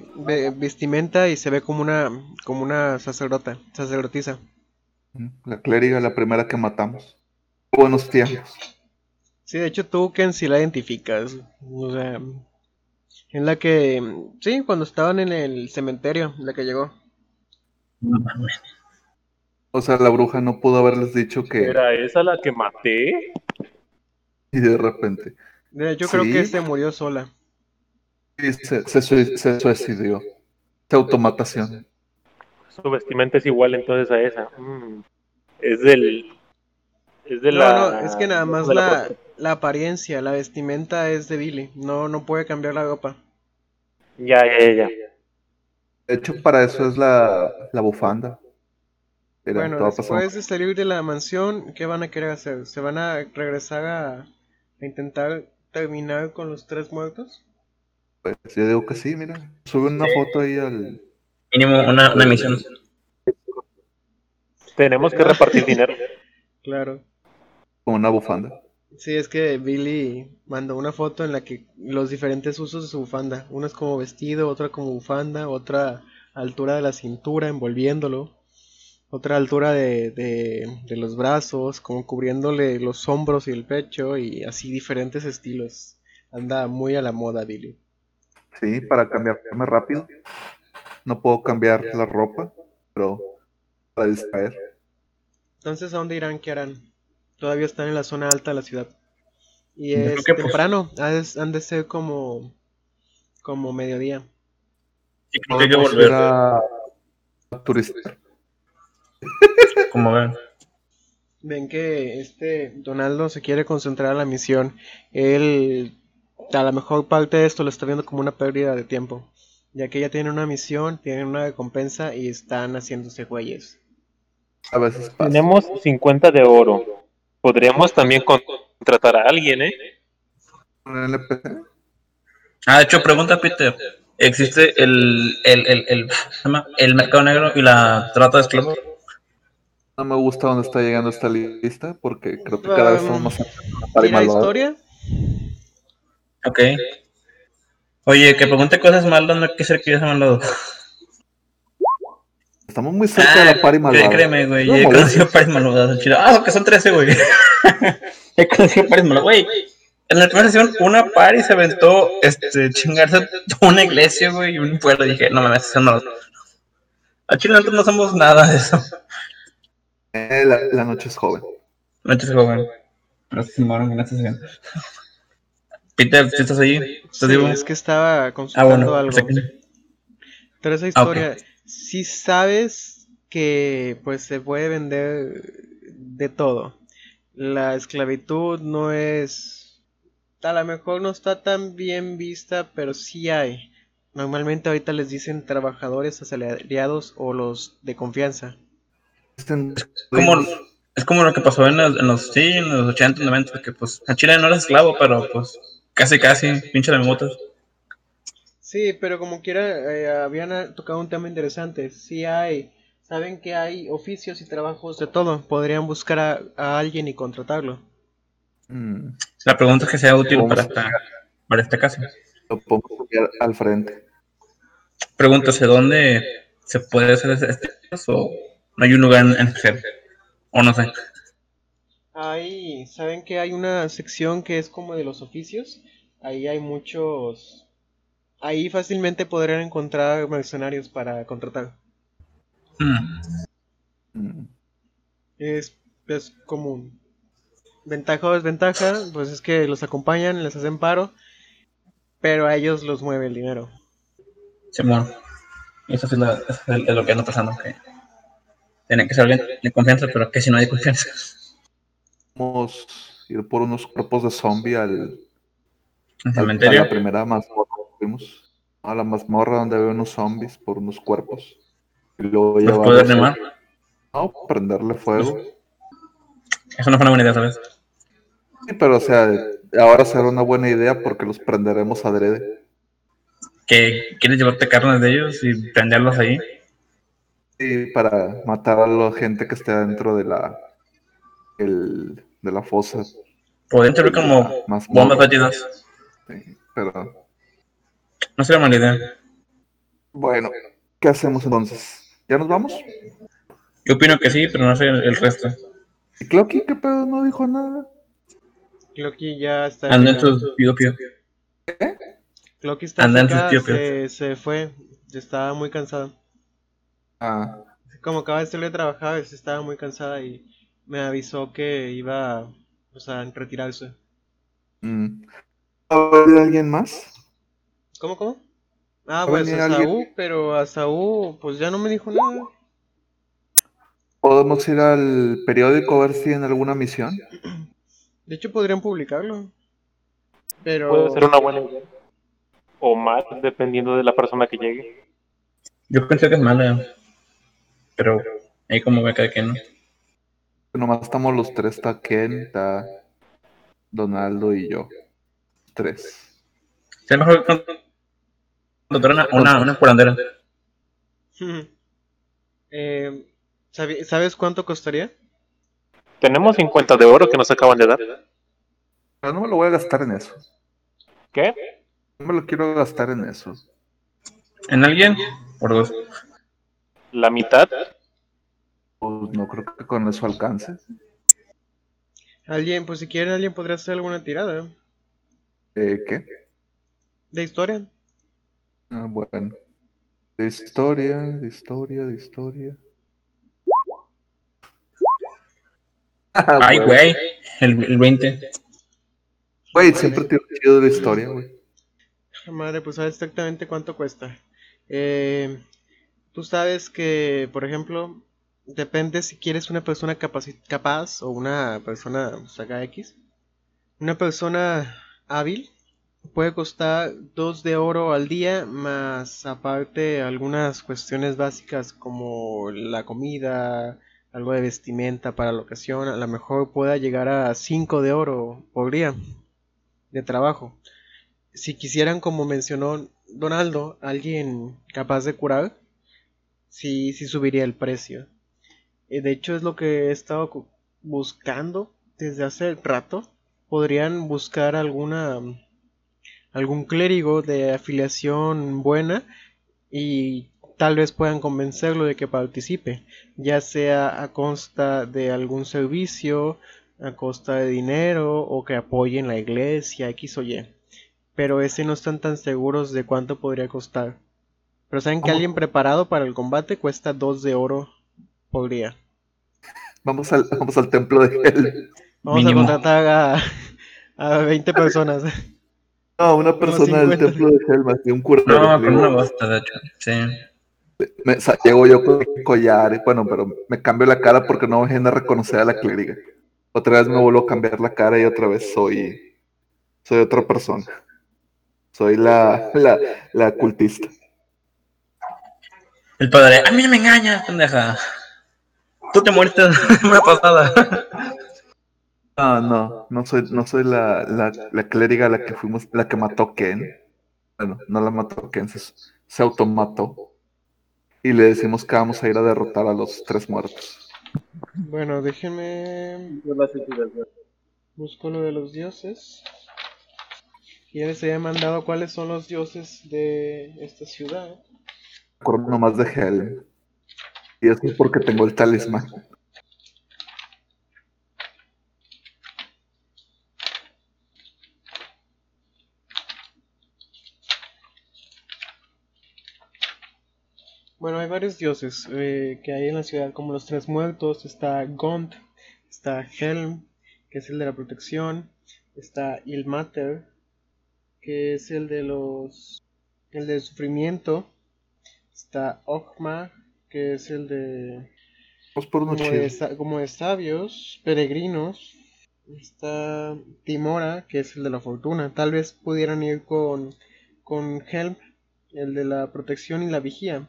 vestimenta y se ve como una sacerdotisa. La clériga, la primera que matamos. Buenos tiempos. Sí, de hecho tú, Ken, sí la identificas. O sea, es la que... Sí, cuando estaban en el cementerio, la que llegó. No mames. O sea, la bruja no pudo haberles dicho que... ¿Era esa la que maté? Y de repente... Yo creo que se murió sola. Sí, se suicidió. Se automatación. Su vestimenta es igual entonces a esa. Es que nada más la apariencia, la vestimenta es de Billy. No puede cambiar la ropa. Ya. De hecho, para eso es la bufanda. Era bueno, después de salir de la mansión, ¿qué van a querer hacer? ¿Se van a regresar a intentar terminar con los 3 muertos? Pues yo digo que sí, mira. Sube una foto ahí al... Mínimo una misión. Tenemos que repartir dinero. Claro. Con una bufanda. Sí, es que Billy mandó una foto en la que los diferentes usos de su bufanda. Una es como vestido, otra como bufanda, otra altura de la cintura envolviéndolo. Otra altura de los brazos, como cubriéndole los hombros y el pecho y así diferentes estilos. Anda muy a la moda, Billy. Sí, para cambiarme rápido. No puedo cambiar la ropa, pero para distraer. Entonces, ¿a dónde irán? ¿Qué harán? Todavía están en la zona alta de la ciudad. Y es temprano, han de ser como mediodía. Sí, creo que hay que volver a turistar. Como ven. Ven que Donaldo se quiere concentrar en la misión. Él... A la mejor parte de esto lo está viendo como una pérdida de tiempo, ya que ya tienen una misión, tienen una recompensa y están haciéndose güeyes. A veces pasa. Tenemos 50 de oro. Podríamos también contratar a alguien, ¿eh? De hecho, pregunta Peter. ¿Existe el mercado negro y la trata de esclavos? No me gusta dónde está llegando esta lista porque creo que cada vez somos más... ¿Y la historia? Ok. Oye, que pregunte cosas malas, no hay que ser que yo sea malado. Estamos muy cerca de la pari malvada. Créeme, güey, he conocido paris malvadas. Que son 13, güey. He conocido paris malvadas, güey. En la primera sesión, una pari se aventó chingarse una iglesia, güey, y un pueblo. Dije, no mames, eso no. A Chile nosotros no somos nada de eso. La noche es joven. La noche es joven. No se filmaron en la sesión. Peter, ¿tú estás ahí? ¿Estás vivo? Es que estaba consultando algo. Pero esa historia, si sabes que pues se puede vender de todo. La esclavitud no es... A lo mejor no está tan bien vista, pero sí hay. Normalmente ahorita les dicen trabajadores asalariados o los de confianza. Es como lo que pasó en los 80, 90, que pues a Chile no era esclavo, pero pues... Casi, pinche de motos. Sí, pero como quiera, habían tocado un tema interesante. Sí hay, saben que hay oficios y trabajos de todo. Podrían buscar a alguien y contratarlo. La pregunta es que sea útil para esta casa. Lo pongo al frente. Pregúntase, ¿dónde se puede hacer este caso? ¿O no hay un lugar en especial? O no sé. Ahí, ¿saben que hay una sección que es como de los oficios? Ahí hay muchos... Ahí fácilmente podrán encontrar mercenarios para contratar. Es común. Ventaja o desventaja, pues es que los acompañan, les hacen paro, pero a ellos los mueve el dinero. Simón, eso es lo que anda pasando, que tienen que ser alguien de confianza, pero que si no hay confianza... Vamos a ir por unos cuerpos de zombie al ¿El cementerio? La primera mazmorra fuimos a la mazmorra donde había unos zombies por unos cuerpos. Y luego ¿los puedes animar? No, prenderle fuego. Eso no fue una buena idea, ¿sabes? Sí, pero o sea, ahora será una buena idea porque los prenderemos adrede. ¿Qué? ¿Quieres llevarte carnes de ellos y prenderlos ahí? Sí, para matar a la gente que esté dentro de la fosa. Podrían ser como bombas metidas. Sí, pero... no sería mala idea. Bueno, ¿qué hacemos entonces? ¿Ya nos vamos? Yo opino que sí, pero no sé el resto. ¿Y Clocky qué pedo? No dijo nada. Clocky ya está... anda en su piopio. ¿Eh? Clocky está en se fue. Estaba muy cansado. Ah. Como acaba de salir de trabajar, estaba muy cansada y me avisó que iba... o sea, retirarse. ¿Va a venir alguien más? ¿Cómo? Ah, pues a Saúl, pero a Saúl pues ya no me dijo nada. ¿Podemos ir al periódico a ver si en alguna misión? De hecho podrían publicarlo. Pero... puede ser una buena idea. O mal, dependiendo de la persona que llegue. Yo pensé que es mala. Pero ahí como ve cada quien, ¿no? Nomás estamos los tres, está Ken, está Donaldo y yo. Tres. Sería mejor contratar una curandera. ¿Sabes cuánto costaría? Tenemos 50 de oro que nos acaban de dar. Pero no me lo voy a gastar en eso. ¿Qué? No me lo quiero gastar en eso. ¿En alguien? Por dos. ¿La mitad? Pues no creo que con eso alcance. Alguien, pues si quieren, alguien podría hacer alguna tirada. ¿Qué? De historia. Ah, bueno. De historia. Ay, güey. El 20. Güey, siempre te he tenido de historia, güey. Madre, pues sabes exactamente cuánto cuesta. Tú sabes que, por ejemplo... depende si quieres una persona capaz o una persona, o sea, X. Una persona hábil puede costar 2 de oro al día, más aparte algunas cuestiones básicas como la comida, algo de vestimenta para la ocasión. A lo mejor pueda llegar a 5 de oro por día de trabajo. Si quisieran, como mencionó Donaldo, alguien capaz de curar, sí subiría el precio. De hecho es lo que he estado buscando desde hace rato. Podrían buscar algún clérigo de afiliación buena y tal vez puedan convencerlo de que participe, ya sea a costa de algún servicio, a costa de dinero o que apoyen la iglesia X o Y. Pero ese no están tan seguros de cuánto podría costar. Pero saben que alguien preparado para el combate cuesta 2 de oro. Podría. Vamos al templo de Helm. Vamos mínimo. A contratar a 20 personas. No, una persona del templo de Helm, así un curador. No, pero una bosta, de hecho. Sí. Llego yo con el collar, bueno, pero me cambio la cara porque no voy a reconocer a la clériga. Otra vez me vuelvo a cambiar la cara y otra vez soy otra persona. Soy la cultista. El padre, a mí no me engañas, pendeja. Tú te moriste una pasada. No soy la clériga la que mató Ken. Bueno, no la mató Ken, se automató. Y le decimos que vamos a ir a derrotar a los 3 muertos. Bueno, déjenme... busco lo de los dioses. Y ya les había mandado cuáles son los dioses de esta ciudad. Acuerdo nomás de Helm. Y eso es porque tengo el talismán. Bueno, hay varios dioses que hay en la ciudad, como los 3 muertos. Está Gond, está Helm, que es el de la protección. Está Ilmater, que es el del sufrimiento. Está Oghma, que es el de como de sabios, peregrinos. Está Timora, que es el de la fortuna. Tal vez pudieran ir con Helm, el de la protección y la vigía.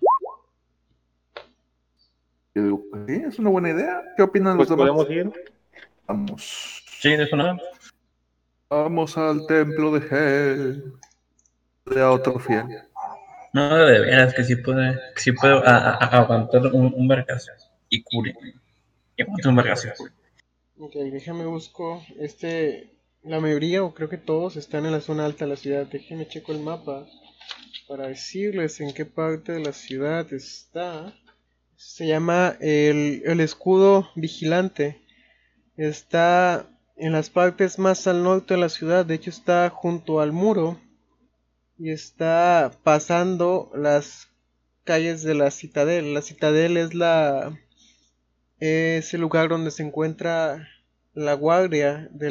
Yo digo, sí, es una buena idea. ¿Qué opinan los demás? ¿Podemos ir? Vamos. Sí, eso nada. Vamos al templo de Helm. De a otro fiel. No, de veras, que sí puedo aguantar un vergazo y cure. Y aguantar un vergazo y cure. Ok, déjame busco, la mayoría o creo que todos están en la zona alta de la ciudad. Déjame checo el mapa para decirles en qué parte de la ciudad está. Se llama el Escudo Vigilante. Está en las partes más al norte de la ciudad, de hecho está junto al muro. Y está pasando las calles de la Citadel. La Citadel es es el lugar donde se encuentra la guardia de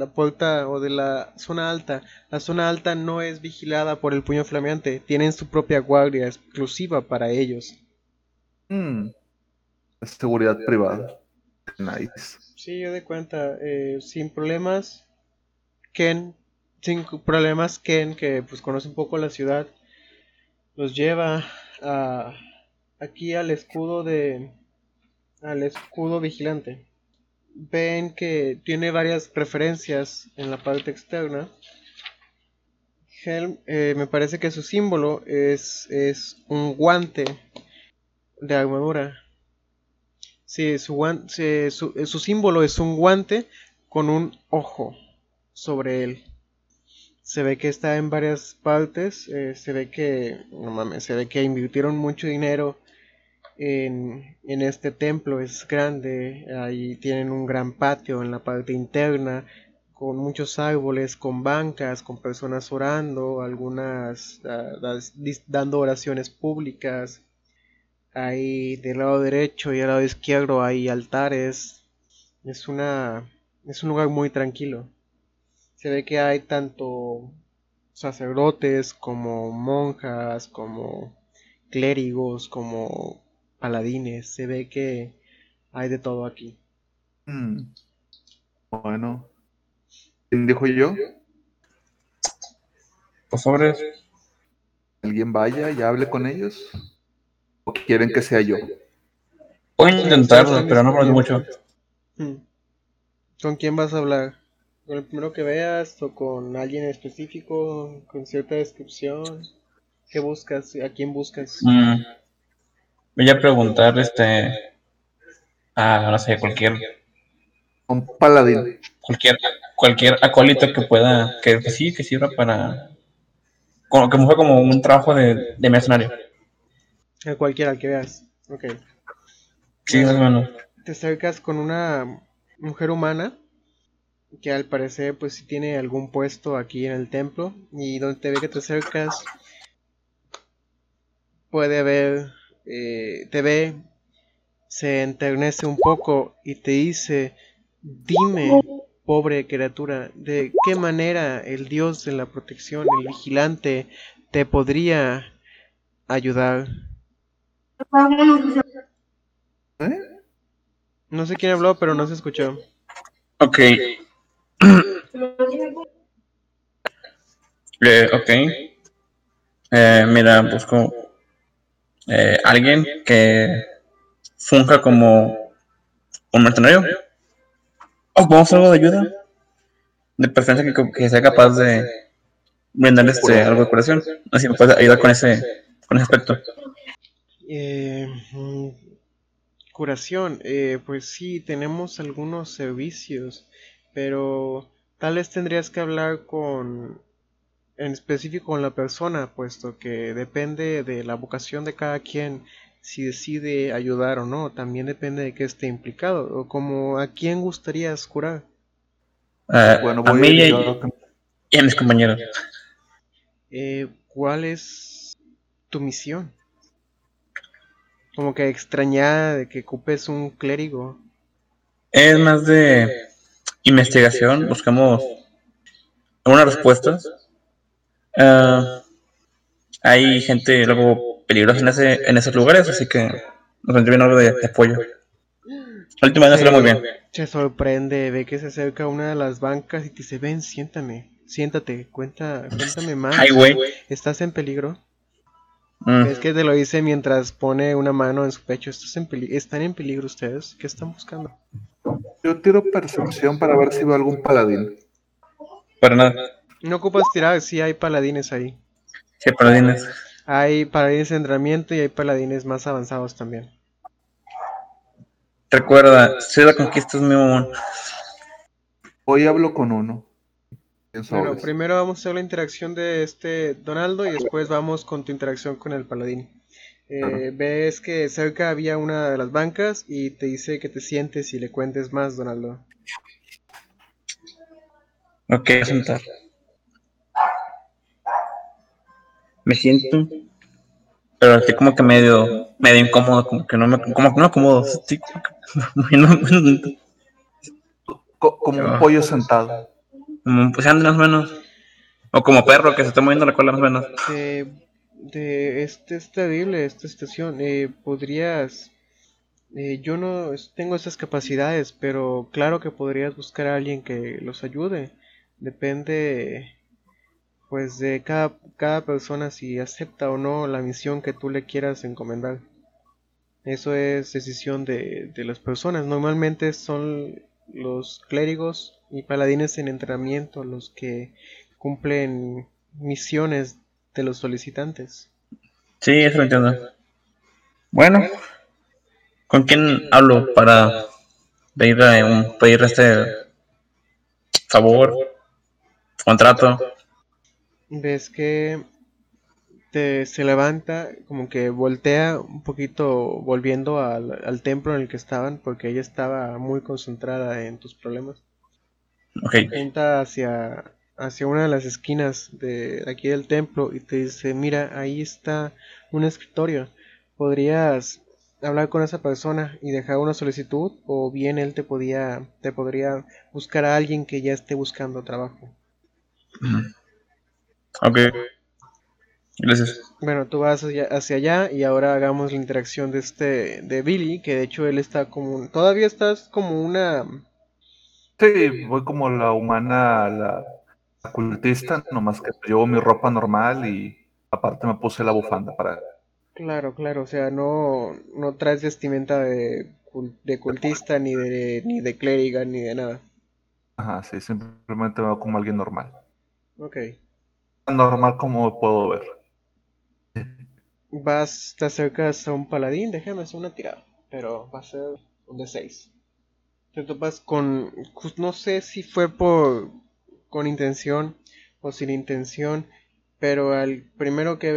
la puerta o de la zona alta. La zona alta no es vigilada por el puño flameante. Tienen su propia guardia exclusiva para ellos. Seguridad privada. Nice. Sí, yo de cuenta. Sin problemas. Ken, que pues conoce un poco la ciudad, los lleva aquí al escudo vigilante. Ven que tiene varias referencias en la parte externa. Helm, me parece que su símbolo es un guante de armadura. Sí, su símbolo es un guante con un ojo sobre él. Se ve que está en varias partes, se ve que invirtieron mucho dinero en este templo, es grande, ahí tienen un gran patio en la parte interna, con muchos árboles, con bancas, con personas orando, algunas dando oraciones públicas. Ahí del lado derecho y del lado izquierdo hay altares, es un lugar muy tranquilo. Se ve que hay tanto sacerdotes como monjas, como clérigos, como paladines. Se ve que hay de todo aquí. Bueno. ¿Quién dijo yo? Por favor, ¿alguien vaya y hable con ellos? ¿O quieren que sea yo? Voy a intentarlo, pero no prometo mucho. ¿Con quién vas a hablar? ¿Con el primero que veas o con alguien en específico, con cierta descripción? ¿Qué buscas? ¿A quién buscas? Voy a preguntar, no sé, cualquier... un paladín. Cualquier acólito que pueda, que sirva para... que mueva como un trabajo de mercenario. A cualquiera, al que veas, ok. Sí, hermano. Te acercas con una mujer humana que al parecer pues sí tiene algún puesto aquí en el templo, y donde te ve que te acercas te ve, se enternece un poco y te dice: dime, pobre criatura, ¿de qué manera el dios de la protección, el vigilante, te podría ayudar? ¿Eh? No sé quién habló, pero no se escuchó. Ok. Mira, busco alguien que funja como un mercenario. ¿Vamos a algo de ayuda? De preferencia que sea capaz de brindar algo de curación. Así me puedes ayudar con ese aspecto. Curación, pues sí, tenemos algunos servicios, pero tal vez tendrías que hablar en específico con la persona, puesto que depende de la vocación de cada quien, si decide ayudar o no, también depende de que esté implicado, o como a quién gustarías curar. A mí y a mis compañeros. ¿Cuál es tu misión? Como que extrañada de que ocupes un clérigo. Es más de investigación, buscamos algunas respuestas. Hay gente luego peligrosa en esos lugares, así que nos vendría bien algo de apoyo. La última no se ve muy bien. Se sorprende, ve que se acerca a una de las bancas y te dice: ven, siéntate, cuéntame más. Ay, güey. ¿Estás en peligro? Es que te lo dice mientras pone una mano en su pecho. ¿Están en peligro ustedes? ¿Qué están buscando? Yo tiro percepción para ver si veo algún paladín. Para nada. No ocupas tirar, sí hay paladines ahí. Sí, paladines. Hay paladines de entrenamiento y hay paladines más avanzados también. Recuerda, si la conquistas mi mamón. Hoy hablo con uno. Bueno, primero vamos a hacer la interacción de este Donaldo y después vamos con tu interacción con el paladín. Ves que cerca había una de las bancas y te dice que te sientes y le cuentes más, Donaldo. Ok, voy a sentar. Me siento, pero estoy como que medio incómodo, como que no me acomodo. Estoy como un pollo sentado. Como puseando las manos. O como perro que se está moviendo la cola más o menos. Es terrible esta situación. Podrías... yo no tengo esas capacidades, pero claro que podrías buscar a alguien que los ayude. Depende, pues, de cada persona si acepta o no la misión que tú le quieras encomendar. Eso es decisión de las personas. Normalmente son los clérigos y paladines en entrenamiento los que cumplen misiones de los solicitantes. Sí, eso lo entiendo. Bueno, ¿con quién hablo para pedirle este favor, contrato? Ves que se levanta, como que voltea un poquito volviendo al templo en el que estaban, porque ella estaba muy concentrada en tus problemas. Okay. Apunta hacia una de las esquinas de aquí del templo y te dice: mira, ahí está un escritorio, podrías hablar con esa persona y dejar una solicitud, o bien él te podría buscar a alguien que ya esté buscando trabajo. Ok, gracias. Bueno, tú vas hacia allá y ahora hagamos la interacción de Billy, que de hecho él está como... todavía estás como una... Sí, voy como la humana, la cultista, nomás que llevo mi ropa normal y aparte me puse la bufanda para... Claro, o sea, no traes vestimenta de cultista, ni de clériga, ni de nada. Ajá, sí, simplemente me veo como alguien normal. Ok. Normal como puedo ver. Te acercas a un paladín, déjame hacer una tirada, pero va a ser un D6. Te topas con, no sé si fue con intención o sin intención, pero al primero que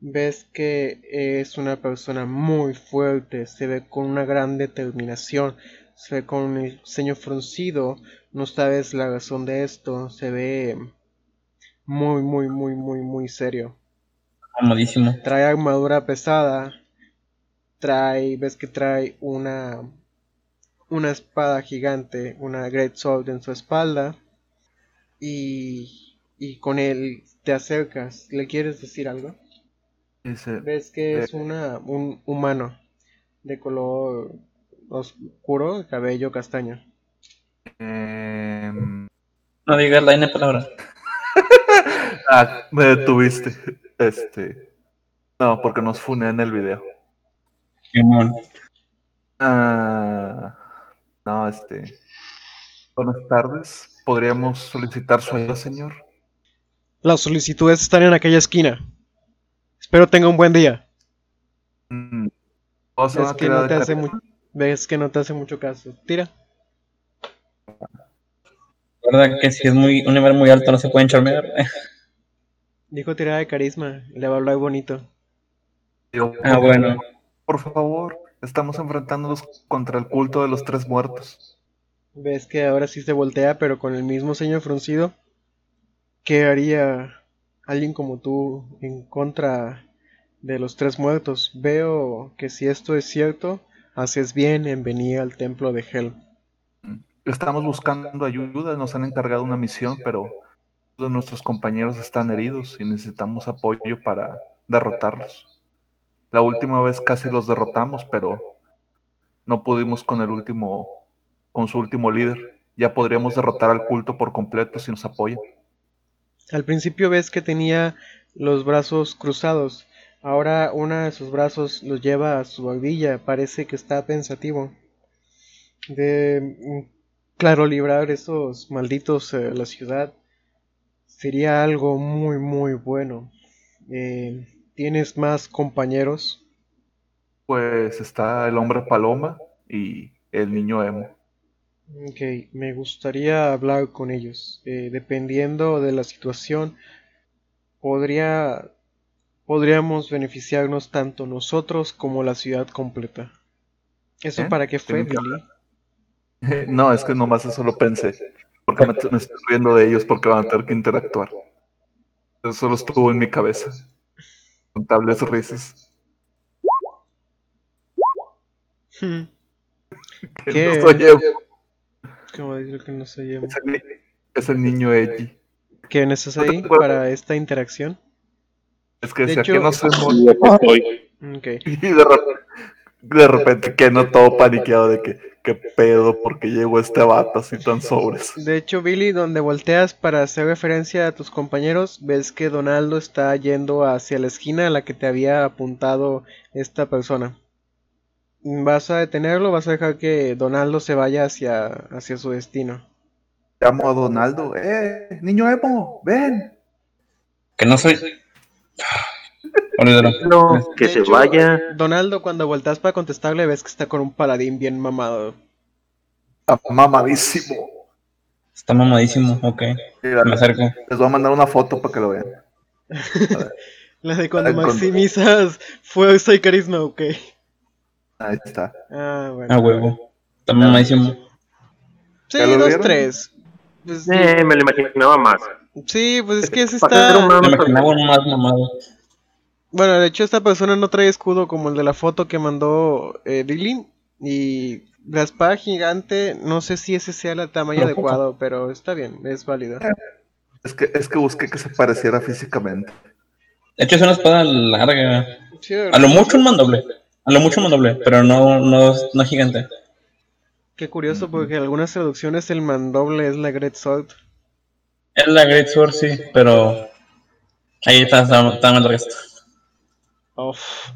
ves que es una persona muy fuerte, se ve con una gran determinación, se ve con el ceño fruncido, no sabes la razón de esto, se ve muy, muy, muy, muy, muy serio. Amadísimo. Trae armadura pesada, ves que trae una espada gigante, una Great Sword en su espalda, y con él te acercas. ¿Le quieres decir algo? Dice, ves que es un humano de color oscuro, cabello castaño. No digas la N palabra. Me detuviste. No, porque nos funé en el video. Qué mono. No, Buenas tardes. ¿Podríamos solicitar su ayuda, señor? Las solicitudes están en aquella esquina. Espero tenga un buen día. Ves que no te hace mucho caso. Tira. Recuerda que si es un nivel muy alto no se pueden charmear. Dijo tirada de carisma. Le va a hablar bonito. Bueno. Por favor. Estamos enfrentándonos contra el culto de los tres muertos. Ves que ahora sí se voltea, pero con el mismo ceño fruncido. ¿Qué haría alguien como tú en contra de los tres muertos? Veo que si esto es cierto, haces bien en venir al templo de Helm. Estamos buscando ayuda, nos han encargado una misión, pero todos nuestros compañeros están heridos y necesitamos apoyo para derrotarlos. La última vez casi los derrotamos, pero No pudimos con su último líder. Ya podríamos derrotar al culto por completo si nos apoya. Al principio ves que tenía los brazos cruzados. Ahora uno de sus brazos lo lleva a su barbilla. Parece que está pensativo. Claro, librar esos malditos de la ciudad sería algo muy, muy bueno. ¿Tienes más compañeros? Pues está el hombre paloma y el niño emo. Ok, me gustaría hablar con ellos. Dependiendo de la situación, podríamos beneficiarnos tanto nosotros como la ciudad completa. ¿Eso para qué fue, Billy? No, es que nomás eso lo pensé. Porque me estoy riendo de ellos porque van a tener que interactuar. Eso solo estuvo en mi cabeza. Contables risas. ¿Qué? No soy yo. ¿Cómo decir que no se lleva? Es el niño Edgy. ¿Quién estás ahí para esta interacción? Es que si aquí no se mueve, okay. Y de repente que no todo paniqueado de que qué pedo, porque llegó este vato así tan sobres. De hecho, Billy, donde volteas para hacer referencia a tus compañeros, ves que Donaldo está yendo hacia la esquina a la que te había apuntado esta persona. ¿Vas a detenerlo? ¿Vas a dejar que Donaldo se vaya hacia su destino? Llamo a Donaldo. Niño Emo, ven. Que no soy... No, que se vaya. Donaldo, cuando volteas para contestarle, ves que está con un paladín bien mamado. Mamadísimo. Está mamadísimo, ok. Me acerco. Les voy a mandar una foto para que lo vean. La de cuando maximizas fuerza y carisma, ok. Ahí está. Ah, bueno. A huevo. Está mamadísimo. Sí, 2-3. Pues, me lo imaginaba más. Sí, pues es que ese está... Me imaginaba uno más mamado. Bueno, de hecho esta persona no trae escudo como el de la foto que mandó Rilin. Y la espada gigante, no sé si ese sea el tamaño adecuado, pero está bien, es válido. Es que busqué que se pareciera físicamente. De hecho es una espada larga. Sí, a lo mucho un mandoble. A lo mucho mandoble, pero no gigante. Qué curioso, porque en algunas traducciones el mandoble es la Great Sword. Es la Great Sword, sí, pero ahí está el resto.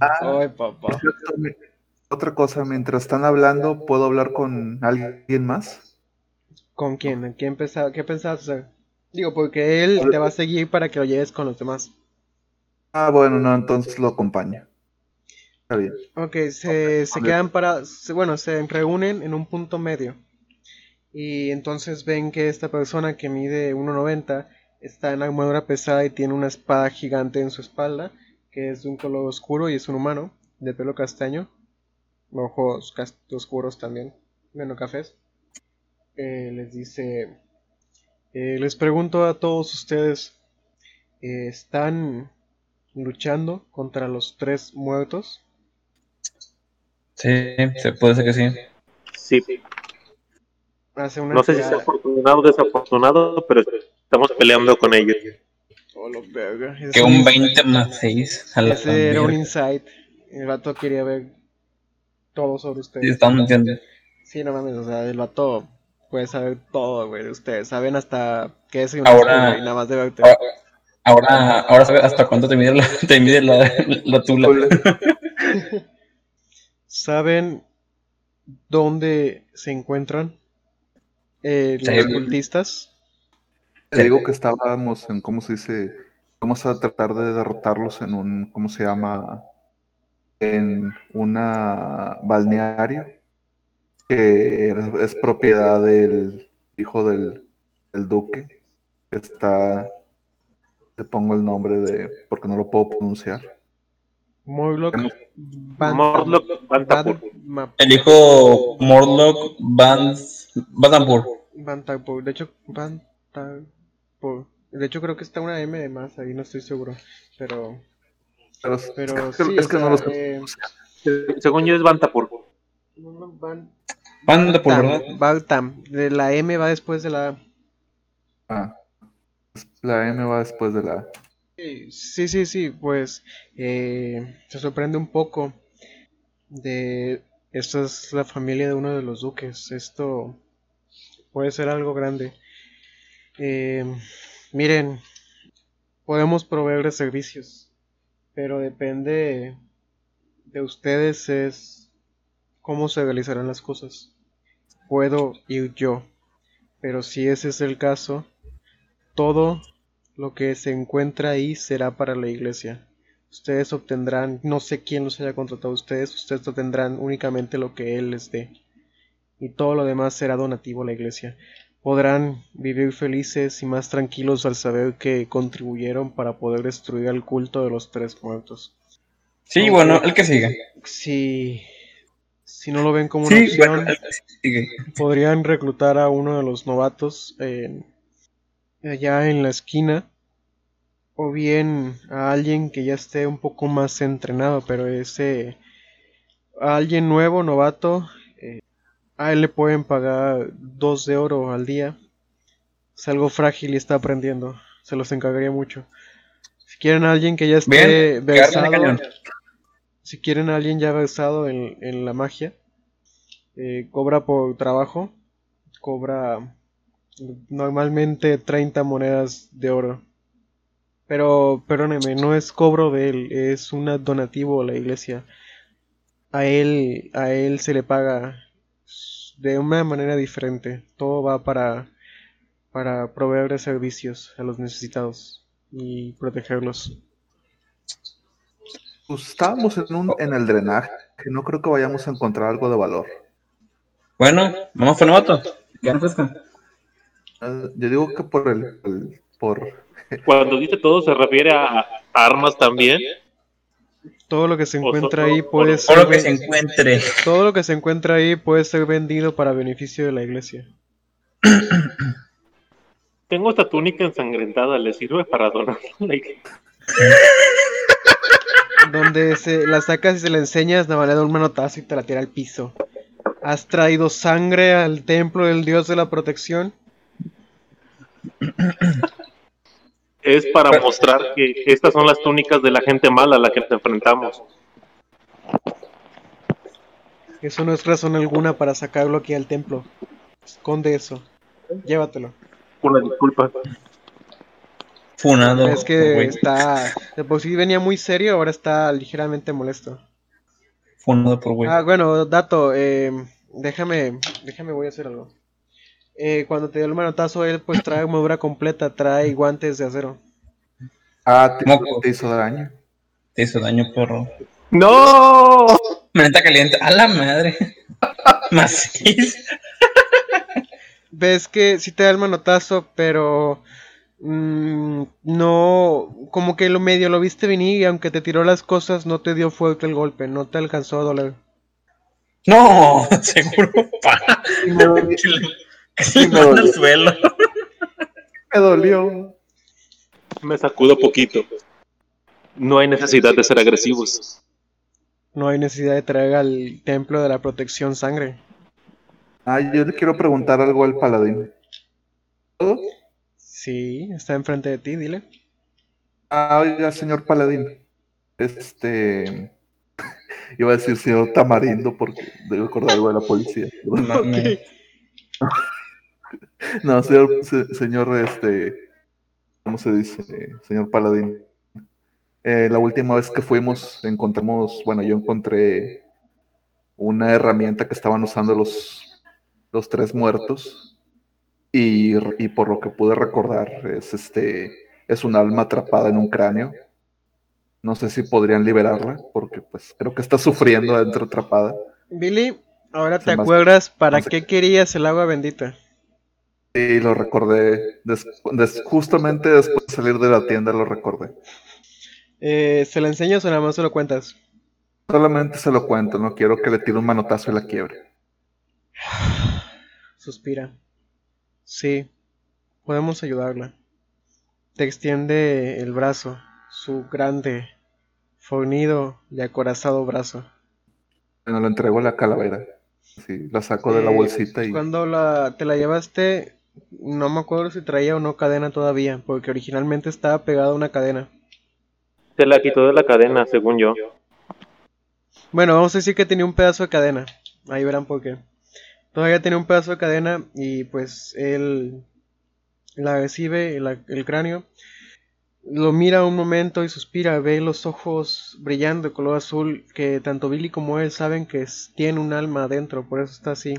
Ay, papá. Otra cosa, mientras están hablando, ¿puedo hablar con alguien más? ¿Con quién? ¿Qué pensabas hacer? Digo, porque él te va a seguir para que lo lleves con los demás. Ah, bueno, no, entonces lo acompaño. Está bien. Ok, se quedan se reúnen en un punto medio. Y entonces ven que esta persona que mide 1.90 está en armadura pesada y tiene una espada gigante en su espalda, que es de un color oscuro y es un humano, de pelo castaño, ojos oscuros también, menos cafés. Les dice, les pregunto a todos ustedes, ¿están luchando contra los 3 muertos? Sí, se puede ser que sí. Sí. Hace una sé si es afortunado o desafortunado, pero estamos peleando con ellos. Que un 20 más 6 a la Ese era un insight. El vato quería ver todo sobre ustedes. Sí, estamos mintiendo. Sí, no mames, o sea, el vato puede saber todo, güey, de ustedes. Saben hasta qué es un escudo y nada más de verte. Ahora sabe hasta cuánto te mide la tula. ¿Saben dónde se encuentran los cultistas? Te digo que estábamos en, ¿cómo se dice? Vamos a tratar de derrotarlos en un, ¿cómo se llama? En una balneario que es propiedad del hijo del duque, que está, le pongo el nombre de, porque no lo puedo pronunciar. Morlock Bantapur. El hijo Morlock Bantapur. De hecho creo que está una M de más, ahí no estoy seguro, pero sí, es que no lo sé. Según yo es Bantapur. Bantapur, ¿verdad? Baltam, la M va después de la A. La M va después de la A. Sí, pues se sorprende un poco de Esta es la familia de uno de los duques. Esto puede ser algo grande. Miren, podemos proveerles servicios, pero depende de ustedes es cómo se realizarán las cosas. Puedo ir yo, pero si ese es el caso, todo lo que se encuentra ahí será para la iglesia. Ustedes obtendrán, no sé quién los haya contratado a ustedes, ustedes obtendrán únicamente lo que él les dé. Y todo lo demás será donativo a la iglesia. Podrán vivir felices y más tranquilos al saber que contribuyeron para poder destruir al culto de los tres muertos. Sí, aunque, bueno, el que sigue. Si no lo ven como una opción, bueno, el que sigue. Podrían reclutar a uno de los novatos allá en la esquina. O bien a alguien que ya esté un poco más entrenado, pero ese... A alguien nuevo, novato... a él le pueden pagar 2 de oro al día. Es algo frágil y está aprendiendo. Se los encargaría mucho. Si quieren a alguien que ya esté bien versado... Si quieren a alguien ya versado en la magia... cobra por trabajo. Cobra normalmente 30 monedas de oro. Pero, perdóneme, no es cobro de él, es un donativo a la iglesia. A él se le paga de una manera diferente. Todo va para proveer de servicios a los necesitados y protegerlos. Estamos en el drenaje, que no creo que vayamos a encontrar algo de valor. Bueno, vamos por novato. Yo digo que por el Cuando dice todo, ¿se refiere a armas también? Todo lo que se encuentra ahí puede ser... Todo lo que se encuentra ahí puede ser vendido para beneficio de la iglesia. Tengo esta túnica ensangrentada, ¿le sirve para donar a la iglesia? Donde se la sacas y se la enseñas, nada más le da un manotazo y te la tira al piso. ¿Has traído sangre al templo del dios de la protección? Es para mostrar que estas son las túnicas de la gente mala a la que te enfrentamos. Eso no es razón alguna para sacarlo aquí al templo. Esconde eso. Llévatelo. Una disculpa. Funado. Es que está... De por sí venía muy serio, ahora está ligeramente molesto. Funado por güey. Ah, bueno, dato. Déjame, voy a hacer algo. Cuando te dio el manotazo, él pues trae armadura completa, trae guantes de acero. Ah, te hizo daño. Te hizo daño, porro. ¡No! Maneta caliente. ¡A la madre! Maciz. Ves que sí te da el manotazo, pero... no... Como que lo medio lo viste venir y aunque te tiró las cosas, no te dio fuerte el golpe. No te alcanzó a doler. ¡No! Seguro, pa. No, casi me dolió. Suelo. Me dolió. Me sacudo poquito. No hay necesidad de ser agresivos. No hay necesidad de traer al templo de la protección sangre. Yo le quiero preguntar algo al paladín. ¿Todo? Sí, está enfrente de ti, dile. Oiga, señor paladín. Iba a decir señor tamarindo porque debo acordar algo de la policía. Okay. No, señor, ¿cómo se dice? Señor paladín. La última vez que fuimos yo encontré una herramienta que estaban usando los tres muertos y por lo que pude recordar es un alma atrapada en un cráneo. No sé si podrían liberarla porque pues creo que está sufriendo adentro atrapada. Billy, ahora te acuerdas para qué querías el agua bendita. Sí, lo recordé. Justamente después de salir de la tienda lo recordé. ¿Se la enseñas o nada más se lo cuentas? Solamente se lo cuento, no quiero que le tire un manotazo y la quiebre. Suspira. Sí, podemos ayudarla. Te extiende el brazo, su grande, fornido y acorazado brazo. Bueno, lo entrego a la calavera. Sí, la saco de la bolsita y... Cuando te la llevaste, no me acuerdo si traía o no cadena todavía, porque originalmente estaba pegada a una cadena. Se la quitó de la cadena, según yo. Bueno, vamos a decir que tenía un pedazo de cadena. Ahí verán por qué. Todavía tiene un pedazo de cadena y pues él la recibe, el cráneo. Lo mira un momento y suspira, ve los ojos brillando de color azul, que tanto Billy como él saben que tiene un alma adentro, por eso está así.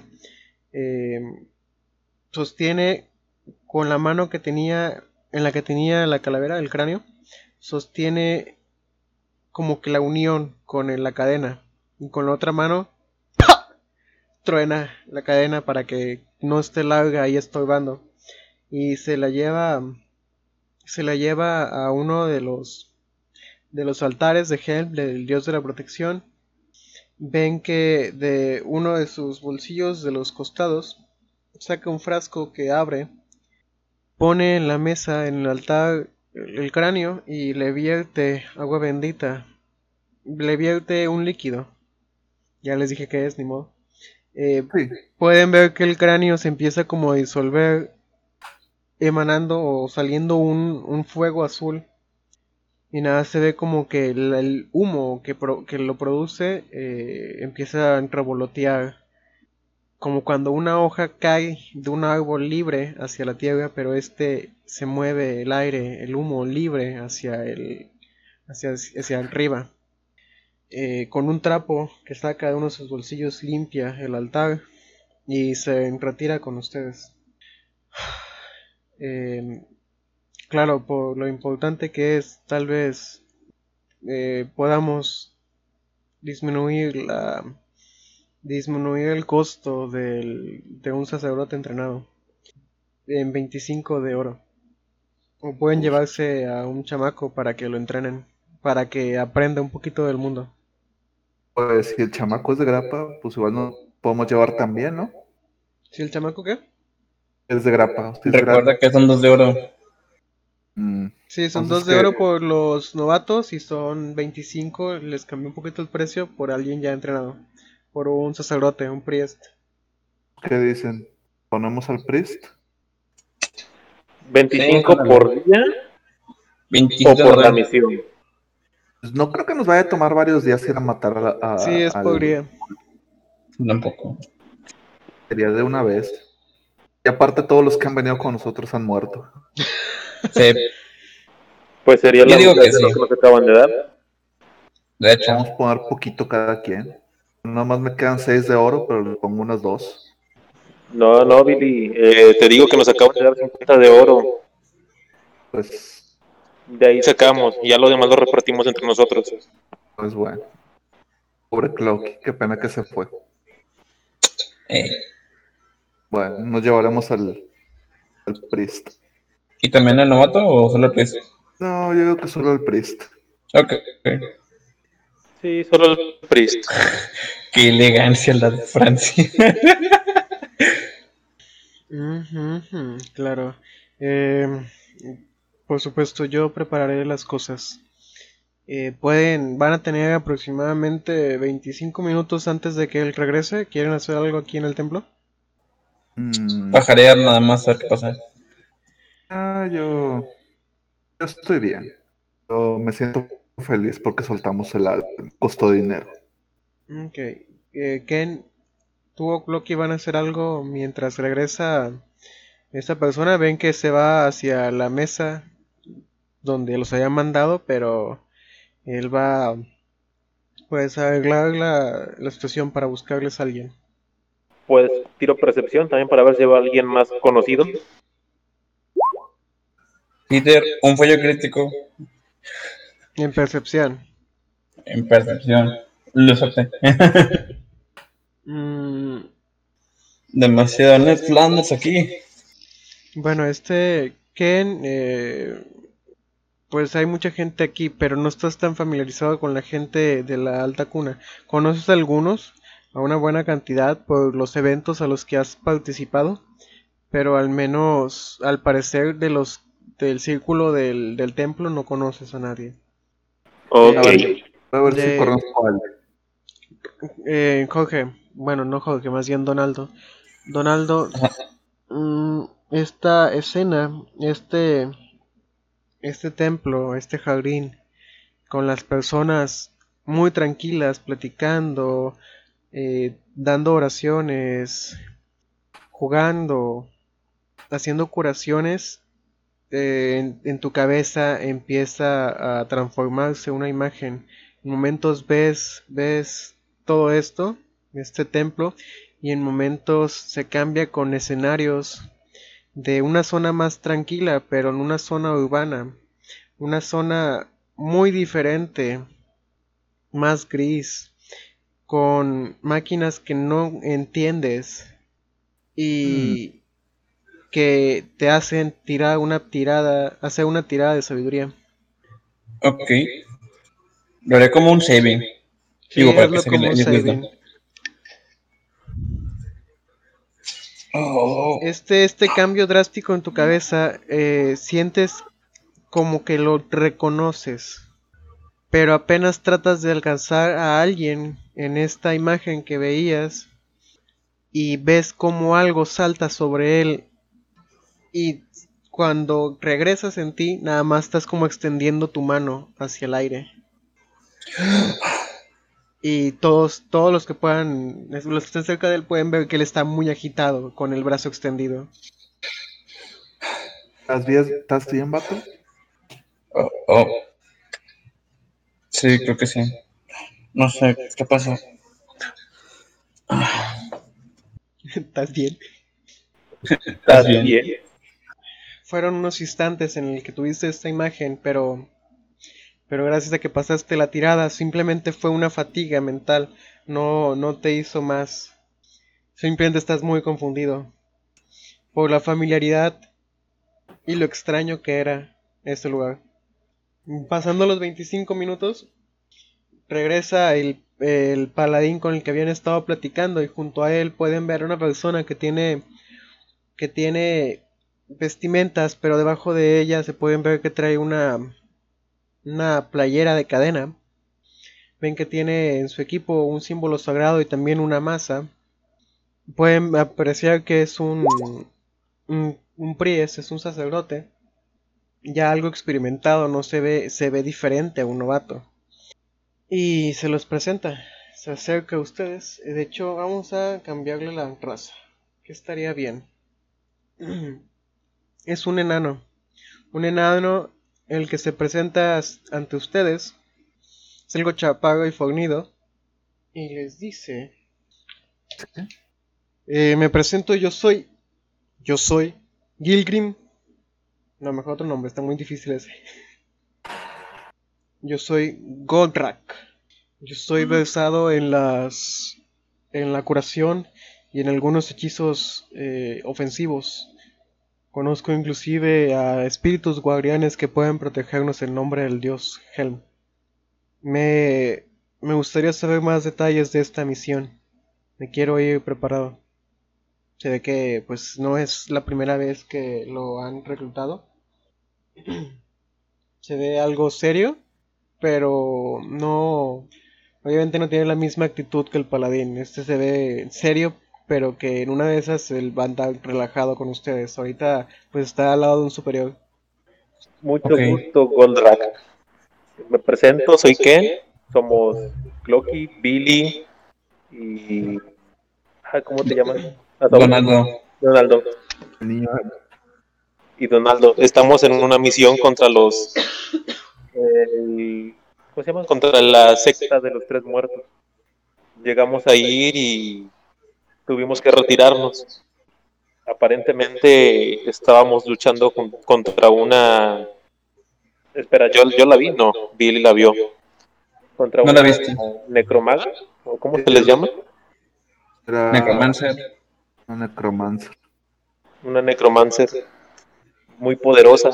Sostiene con la mano que tenía, en la que tenía la calavera, el cráneo, sostiene como que la unión con la cadena, y con la otra mano ¡pah!, truena la cadena para que no esté larga y estorbando, y se la lleva a uno de los altares de Helm, del dios de la protección. Ven que de uno de sus bolsillos de los costados saca un frasco que abre, pone en la mesa, en el altar, el cráneo y le vierte agua bendita, le vierte un líquido. Ya les dije que es, ni modo. Sí. Pueden ver que el cráneo se empieza como a disolver, emanando o saliendo un fuego azul, y nada, se ve como que el humo que lo produce empieza a revolotear, como cuando una hoja cae de un árbol libre hacia la tierra, pero se mueve el aire, el humo libre hacia arriba. Con un trapo que saca de uno de sus bolsillos limpia el altar y se retira con ustedes. Claro, por lo importante que es, tal vez podamos disminuir el costo de un sacerdote entrenado en 25 de oro. O pueden llevarse a un chamaco para que lo entrenen, para que aprenda un poquito del mundo. Pues si el chamaco es de grapa, pues igual nos podemos llevar también, ¿no? ¿Si el chamaco qué? Es de grapa. Recuerda que son 2 de oro. Sí, son 2 de oro por los novatos y son 25. Les cambié un poquito el precio por alguien ya entrenado. Por un sacerdote, un priest. ¿Qué dicen? ¿Ponemos al priest? 25 por día. 25 o por la misión. Pues no creo que nos vaya a tomar varios días ir a matar a... Sí, es podría. Tampoco. Sería de una vez. Y aparte todos los que han venido con nosotros han muerto. Sí. Pues sería la digo que sí. Lo que acaban de dar. De hecho. Vamos a poner poquito cada quien. Nada más me quedan 6 de oro, pero le pongo unas 2. No, Billy. Te digo que nos acaban de dar 50 de oro. Pues... de ahí sacamos. Y ya lo demás lo repartimos entre nosotros. Pues bueno. Pobre Clocky. Qué pena que se fue. Bueno, nos llevaremos al priest. ¿Y también al novato o solo al priest? No, yo creo que solo al priest. Ok. Sí, solo al priest. Qué elegancia la de Francia. Claro. Por supuesto, yo prepararé las cosas. Van a tener aproximadamente 25 minutos antes de que él regrese. ¿Quieren hacer algo aquí en el templo? Pajarear nada más a ver qué pasa. Yo estoy bien. Yo me siento feliz porque soltamos el alma. Costó dinero. Ok. Ken, tú o Clocky van a hacer algo mientras regresa esta persona. Ven que se va hacia la mesa donde los hayan mandado, pero él va pues a arreglar la situación para buscarles a alguien. Pues tiro percepción también para ver si va alguien más conocido. Peter, un fallo crítico. En percepción. Lo solté. Demasiado net flanders aquí. Bueno, Ken, pues hay mucha gente aquí, pero no estás tan familiarizado con la gente de la alta cuna. ¿Conoces a algunos? A una buena cantidad por los eventos a los que has participado, pero al menos al parecer del círculo del templo no conoces a nadie. Ok. A ver si conozco a alguien. Jorge, bueno, no Jorge, más bien Donaldo. Donaldo, esta escena, este templo, este jardín, con las personas muy tranquilas, platicando... dando oraciones, jugando, haciendo curaciones, en tu cabeza empieza a transformarse una imagen. En momentos ves todo esto, este templo, y en momentos se cambia con escenarios de una zona más tranquila, pero en una zona urbana, una zona muy diferente, más gris, con máquinas que no entiendes y que te hacen hacer una tirada de sabiduría. Ok, lo haré como un saving. Sí, digo, para que se como un saving. Este cambio drástico en tu cabeza, sientes como que lo reconoces, pero apenas tratas de alcanzar a alguien en esta imagen que veías y ves como algo salta sobre él, y cuando regresas en ti nada más estás como extendiendo tu mano hacia el aire. Y todos los que puedan, los que estén cerca de él, pueden ver que él está muy agitado, con el brazo extendido. ¿Estás bien, vato? Oh. Sí, creo que sí. No sé, ¿qué pasó? ¿Estás bien? ¿Estás bien? Fueron unos instantes en el que tuviste esta imagen, pero gracias a que pasaste la tirada, simplemente fue una fatiga mental. No te hizo más. Simplemente estás muy confundido por la familiaridad y lo extraño que era este lugar. Pasando los 25 minutos, regresa el paladín con el que habían estado platicando, y junto a él pueden ver a una persona que tiene vestimentas, pero debajo de ella se pueden ver que trae una playera de cadena. Ven que tiene en su equipo un símbolo sagrado y también una maza. Pueden apreciar que es un priest, es un sacerdote ya algo experimentado, no se ve diferente a un novato. Y se los presenta, se acerca a ustedes. De hecho, vamos a cambiarle la raza, que estaría bien. Es un enano el que se presenta ante ustedes. Es algo chapago y fornido, y les dice: me presento, yo soy Gilgrim. No, mejor otro nombre, está muy difícil ese. Yo soy Goldrack. Yo estoy versado en la curación y en algunos hechizos ofensivos. Conozco inclusive a espíritus guardianes que pueden protegernos en nombre del dios Helm. Me gustaría saber más detalles de esta misión. Me quiero ir preparado. Se ve que pues no es la primera vez que lo han reclutado. Se ve algo serio, pero no, obviamente no tiene la misma actitud que el paladín. Este se ve serio, pero que en una de esas él va a andar relajado con ustedes. Ahorita pues está al lado de un superior. Mucho gusto, Goldrack. Me presento, soy Ken. Somos Clocky, Billy y... ¿cómo te llaman? Donaldo. Y Donaldo. Estamos en una misión contra los... ¿cómo se llama? Contra la secta de los tres muertos. Llegamos a ir y... tuvimos que retirarnos. Aparentemente estábamos luchando contra una... Espera, yo la vi, no, Billy la vio. Contra una necromaga, ¿o cómo se les llama? Necromancer. Una necromancer muy poderosa,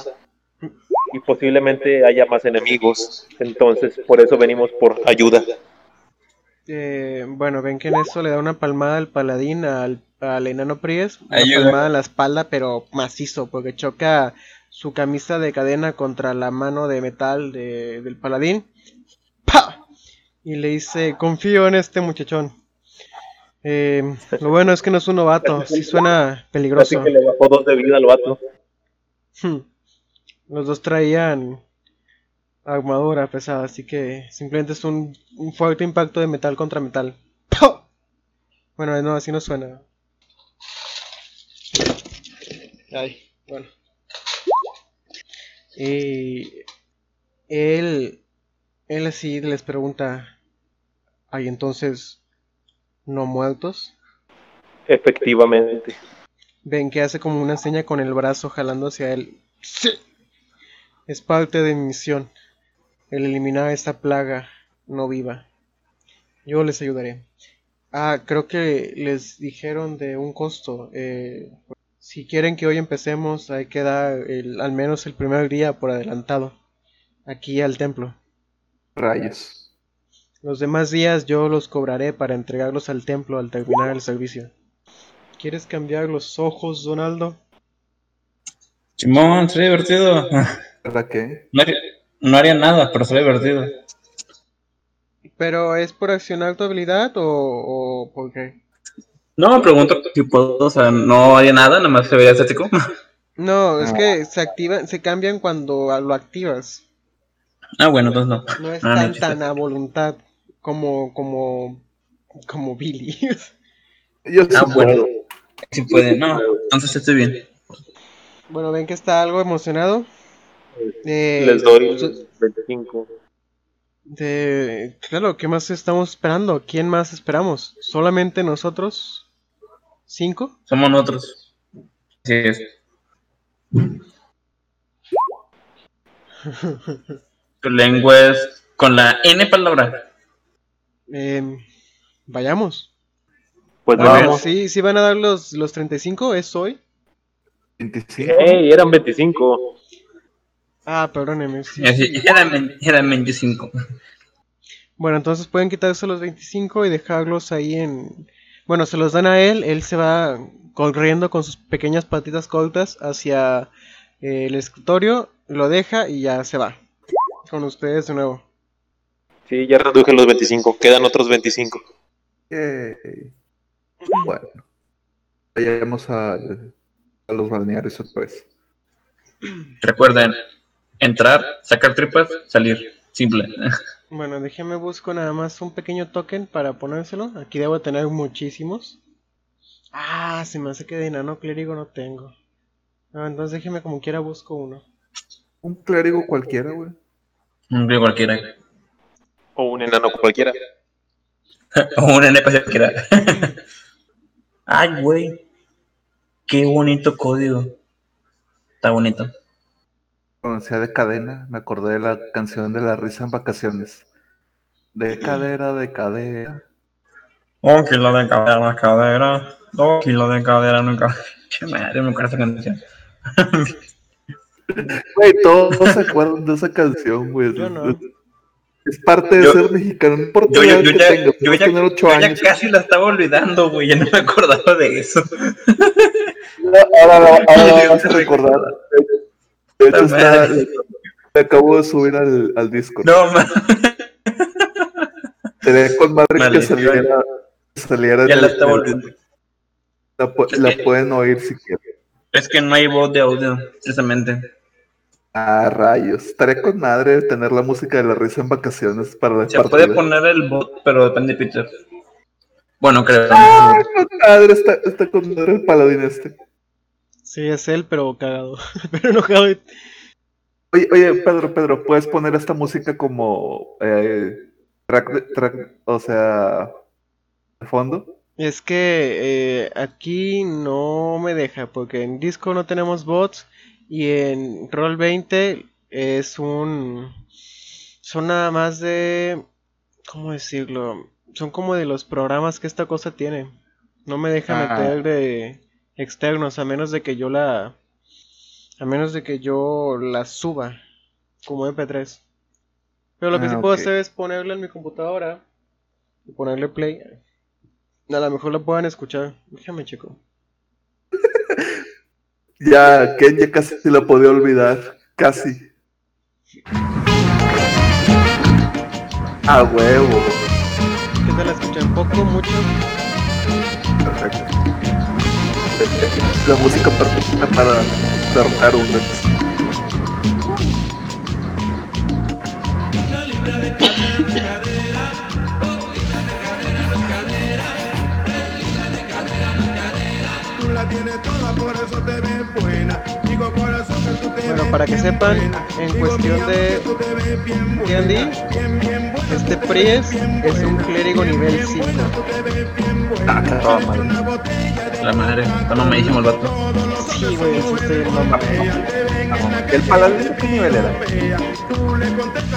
y posiblemente haya más enemigos. Entonces, por eso venimos por ayuda. Bueno, ven que en eso le da una palmada al paladín, al enano Pries, una palmada en la espalda, pero macizo, porque choca su camisa de cadena contra la mano de metal del paladín. ¡Pah! Y le dice: confío en este muchachón. Lo bueno es que no es un novato. Sí suena peligroso. Así que le bajó 2 de vida al vato. Los dos traían armadura pesada, así que simplemente es un fuerte impacto de metal contra metal. ¡Poh! Bueno, no, así no suena. Ay, bueno. Y él así les pregunta, ¿hay entonces no muertos? Efectivamente. Ven que hace como una seña con el brazo jalando hacia él. Sí. Es parte de mi misión, el eliminar esta plaga no viva. Yo les ayudaré. Ah, creo que les dijeron de un costo. Si quieren que hoy empecemos, hay que dar al menos el primer día por adelantado, aquí al templo. Rayos. Los demás días yo los cobraré para entregarlos al templo al terminar el servicio. ¿Quieres cambiar los ojos, Donaldo? Simón, sería divertido. ¿Para qué? No haría nada, pero sería divertido. ¿Pero es por accionar tu habilidad o por qué? No, me pregunto si puedo, o sea, no haría nada, nada más se vería estético. No, es que se activan, se cambian cuando lo activas. Ah, bueno, entonces no. No es tan a voluntad como Billy. Yo sí puedo. Sí puede, no, entonces estoy bien. Bueno, ven que está algo emocionado. Les doy 25. Claro, ¿qué más estamos esperando? ¿Quién más esperamos? ¿Solamente nosotros? ¿5? Somos nosotros. Así es. Tu lengua es con la N palabra. Vayamos. Pues vamos. ¿Sí van a dar los 35? ¿Es hoy? 25. Hey, eran 25. Ah, perdóneme. Sí. Eran 25. Bueno, entonces pueden quitarse los 25 y dejarlos ahí en... Bueno, se los dan a él. Él se va corriendo con sus pequeñas patitas cortas hacia el escritorio. Lo deja y ya se va. Con ustedes de nuevo. Sí, ya reduje los 25. Quedan otros 25. Bueno. Vayamos a los balnearios otra vez. Recuerden... Entrar, sacar tripas, salir. Simple. Bueno, déjeme busco nada más un pequeño token para ponérselo. Aquí debo tener muchísimos. Ah, se me hace que de enano clérigo no tengo. No, entonces déjeme como quiera busco uno. Un clérigo cualquiera, güey. Un clérigo cualquiera. O un enano cualquiera. O un NPC cualquiera. Ay, güey. Qué bonito código. Está bonito. Cuando sea de cadena, me acordé de la canción de la risa en vacaciones. De cadera, de cadera. Un kilo de cadera, cadera. 2 kilos de cadera, nunca. Che madre, me acuerdo de esa canción. Güey, todos se acuerdan de esa canción, güey. Yo no. Es parte de ser mexicano. No importa que tenga. Yo ya casi la estaba olvidando, güey. Ya no me acordaba de eso. Ahora vas a recordar. De hecho, me acabo de subir al Discord. No, man. Sería con madre que saliera. Ya la está volviendo. La pueden oír si quieren. Es que no hay voz de audio, precisamente. Ah, rayos. Estaría con madre tener la música de la risa en vacaciones para la partida. Se puede poner el bot, pero depende de Peter. Bueno, creo. Ah, con madre. Está con madre el paladín este. Sí, es él, pero cagado. Pero enojado. Oye, Pedro, ¿puedes poner esta música como track, o sea, de fondo? Es que aquí no me deja, porque en Discord no tenemos bots, y en Roll20 son nada más de... ¿Cómo decirlo? Son como de los programas que esta cosa tiene. No me deja meter de... externos, a menos de que yo la suba como MP3. Pero lo que sí puedo hacer es ponerla en mi computadora y ponerle play. A lo mejor la puedan escuchar. Déjame, chico. ya casi se la podía olvidar. Casi. A huevo. ¿Qué tal la escuchan? ¿Poco? ¿Mucho? Perfecto. La música perfecta para derrotar un reto. Bueno, para que sepan, en cuestión de D&D, este Pries es un clérigo nivel 5. Ah, que roba, madre. La madre, está mamadísimo el vato. Sí, güey, eso está bien mamadísimo. ¿El paladín qué nivel era?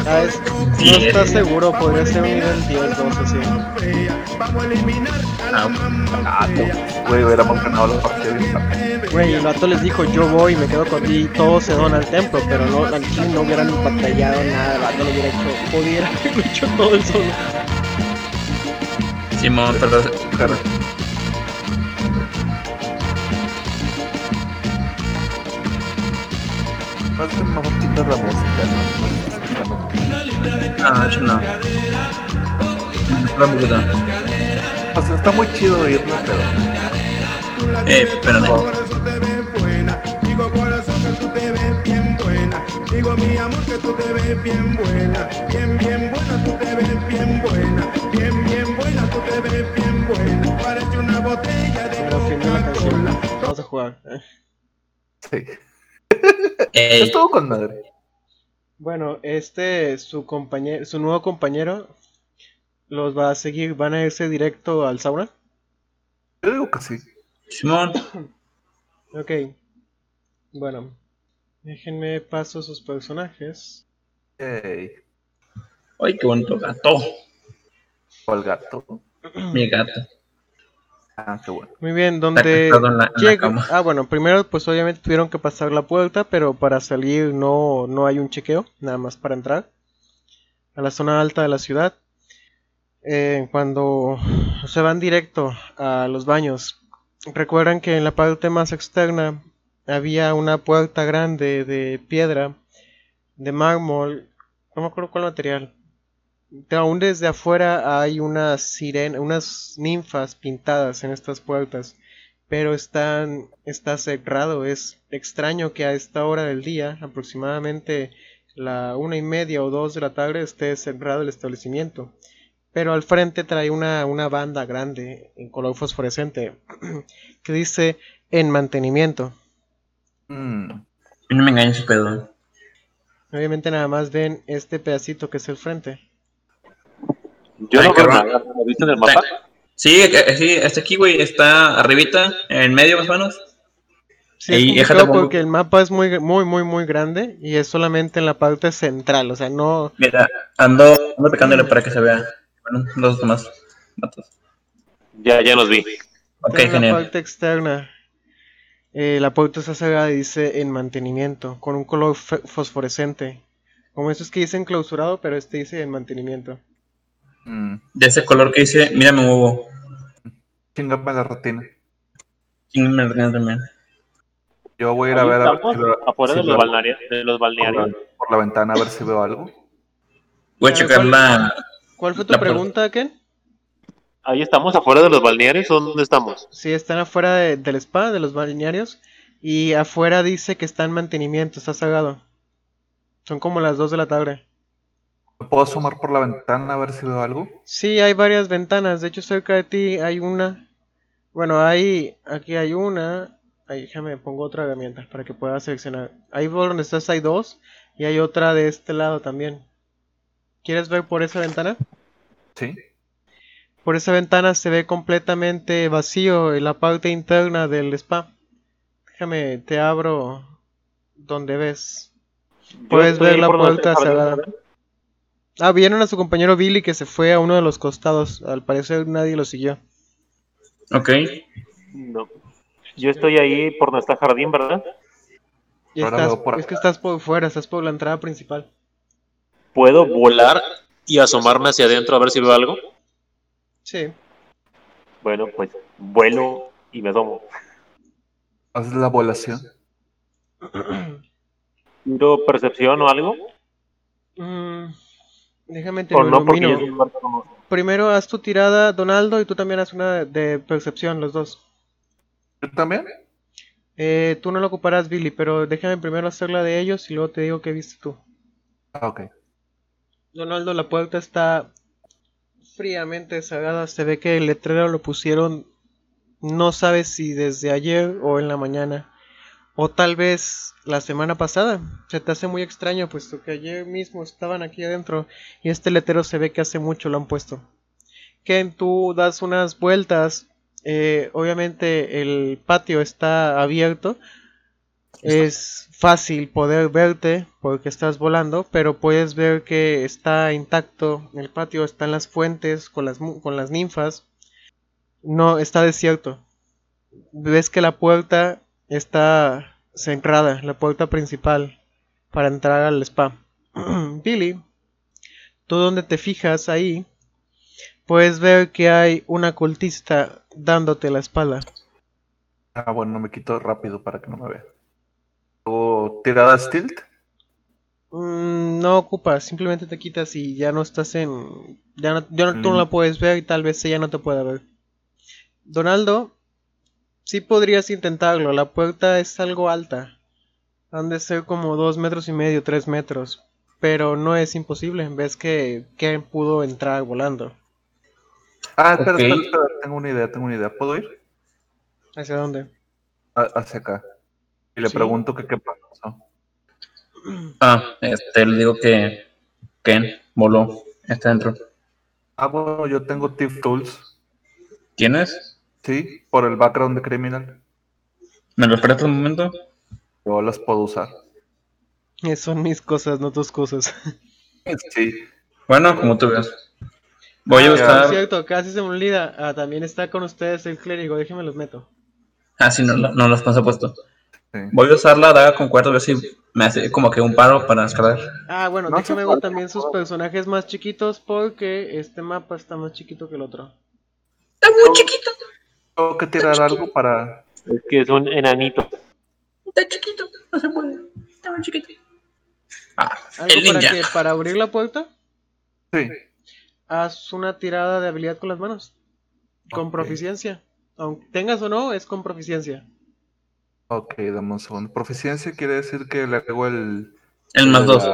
Ah, es, sí, no está seguro, podría ser un nivel 10, 12, sí. Ah, güey, hubiéramos ganado los partidos. Güey, el vato les dijo, yo voy, me quedo con ti, todos se donan al templo, pero no, al chile no hubieran batallado nada, el vato lo hubiera hecho, pudiera haber hecho todo el solo. Simón, perdón, Jorge. Falta más poquito la música, ¿no? Ah, no. La música. O sea, está muy chido oírlo, pero... espérate. Digo mi amor que tú te ves bien buena, tú te ves bien buena, tú te ves bien buena. Parece una botella de Coca-Cola. Vamos a jugar, Sí. Estuvo con madre. Bueno, su nuevo compañero los va a seguir, van a irse directo al sauna. Yo digo que sí. Simón. Ok. Bueno. Déjenme paso sus personajes. Hey. Ay, qué bonito gato. ¿Cuál gato? Mi gato. Ah, qué bueno. Muy bien, donde llegan. Ah, bueno, primero pues obviamente tuvieron que pasar la puerta, pero para salir no hay un chequeo, nada más para entrar a la zona alta de la ciudad. Cuando se van directo a los baños, recuerdan que en la parte más externa había una puerta grande de piedra, de mármol, no me acuerdo cuál material. Aún desde afuera hay unas sirenas, unas ninfas pintadas en estas puertas, pero está cerrado. Es extraño que a esta hora del día, aproximadamente la 1:30 o 2 de la tarde, esté cerrado el establecimiento. Pero al frente trae una banda grande en color fosforescente que dice en mantenimiento. No me engañes, pedo. Obviamente nada más ven este pedacito que es el frente. Yo no veo nada. ¿Lo viste en el mapa? Sí, está aquí, güey. Está arribita, en medio más o menos. Sí, y es complicado porque el mapa es muy, muy, muy, muy grande y es solamente en la parte central, o sea, no... Mira, ando picándole para que se vea. Bueno, los demás matos. Ya los vi. Ok, genial. En la parte externa. La puerta está cerrada y dice en mantenimiento, con un color fosforescente. Como esos que dicen clausurado, pero dice en mantenimiento. De ese color que dice, mira, me muevo. Chingame la rutina. Chingame la rutina también. Yo voy a ir a ver afuera de los balnearios. Por la ventana a ver si veo algo. Voy a checar la... ¿Cuál fue tu pregunta, Ken? Ahí estamos, afuera de los balnearios, ¿o dónde estamos? Sí, están afuera del spa, de los balnearios, y afuera dice que está en mantenimiento, está cerrado. Son como las 2 de la tarde. ¿Puedo asomar por la ventana a ver si veo algo? Sí, hay varias ventanas, de hecho cerca de ti hay una. Bueno, aquí hay una. Ahí, déjame, pongo otra herramienta para que pueda seleccionar. Ahí por donde estás hay dos, y hay otra de este lado también. ¿Quieres ver por esa ventana? Sí. Por esa ventana se ve completamente vacío en la parte interna del spa. Déjame, te abro donde ves. Puedes ver la puerta cerrada. Vieron a su compañero Billy que se fue a uno de los costados. Al parecer nadie lo siguió. Ok. No. Yo estoy ahí por donde está jardín, ¿verdad? Y es que estás por fuera, estás por la entrada principal. ¿Puedo volar y asomarme hacia adentro a ver si veo algo? Sí. Bueno, pues vuelo y me asomo. ¿Haz la volación? ¿Tiro percepción o algo? Déjame te ilumino. Primero haz tu tirada, Donaldo, y tú también haz una de percepción, los dos. ¿Yo también? Tú no lo ocuparás, Billy, pero déjame primero hacer la de ellos y luego te digo qué viste tú. Ah, ok. Donaldo, la puerta está... fríamente cerrada, se ve que el letrero lo pusieron No sabes si desde ayer o en la mañana, o tal vez la semana pasada. Se te hace muy extraño, puesto que ayer mismo estaban aquí adentro y este letrero se ve que hace mucho lo han puesto. Ken, tú das unas vueltas. Obviamente el patio está abierto. Es fácil poder verte porque estás volando, pero puedes ver que está intacto el patio, están las fuentes con las ninfas. No, está desierto. Ves que la puerta está cerrada, la puerta principal para entrar al spa. Billy, tú donde te fijas ahí, puedes ver que hay una cultista dándote la espalda. Ah, bueno, me quito rápido para que no me vea. ¿O tiradas tilt? No ocupa, simplemente te quitas y ya no estás en... Tú no la puedes ver y tal vez ella no te pueda ver. Donaldo, sí podrías intentarlo, la puerta es algo alta. Han de ser como 2,5 metros, 3 metros. Pero no es imposible, ves que Ken pudo entrar volando. Ah, espera, okay. Espera, tengo una idea, ¿puedo ir? ¿Hacia dónde? Hacia acá. Y le pregunto que qué pasó. Ah, le digo que Ken voló, está dentro. Ah, bueno, yo tengo Thief Tools. ¿Tienes? Sí, por el background de criminal. ¿Me lo prestas un momento? Yo las puedo usar. Son mis cosas, no tus cosas. Sí. Bueno, como tú veas. Voy a usar... Es cierto, casi se me olvida. Ah, también está con ustedes el clérigo, déjenme los meto. Ah, sí, no los has puesto. Sí. Voy a usar la daga con cuarto, a ver si me hace como que un paro para escalar. Ah, bueno, no, déjame ver también sus personajes más chiquitos porque este mapa está más chiquito que el otro. ¡Está muy chiquito! Tengo que tirar algo para... Es que es un enanito. Está chiquito, no se puede. Está muy chiquito. Ah, ¿algo el ninja. ¿Para abrir la puerta? Sí. Haz una tirada de habilidad con las manos. Con proficiencia. Aunque tengas o no, es con proficiencia. Ok, dame un segundo. Proficiencia quiere decir que le hago el... El más 2.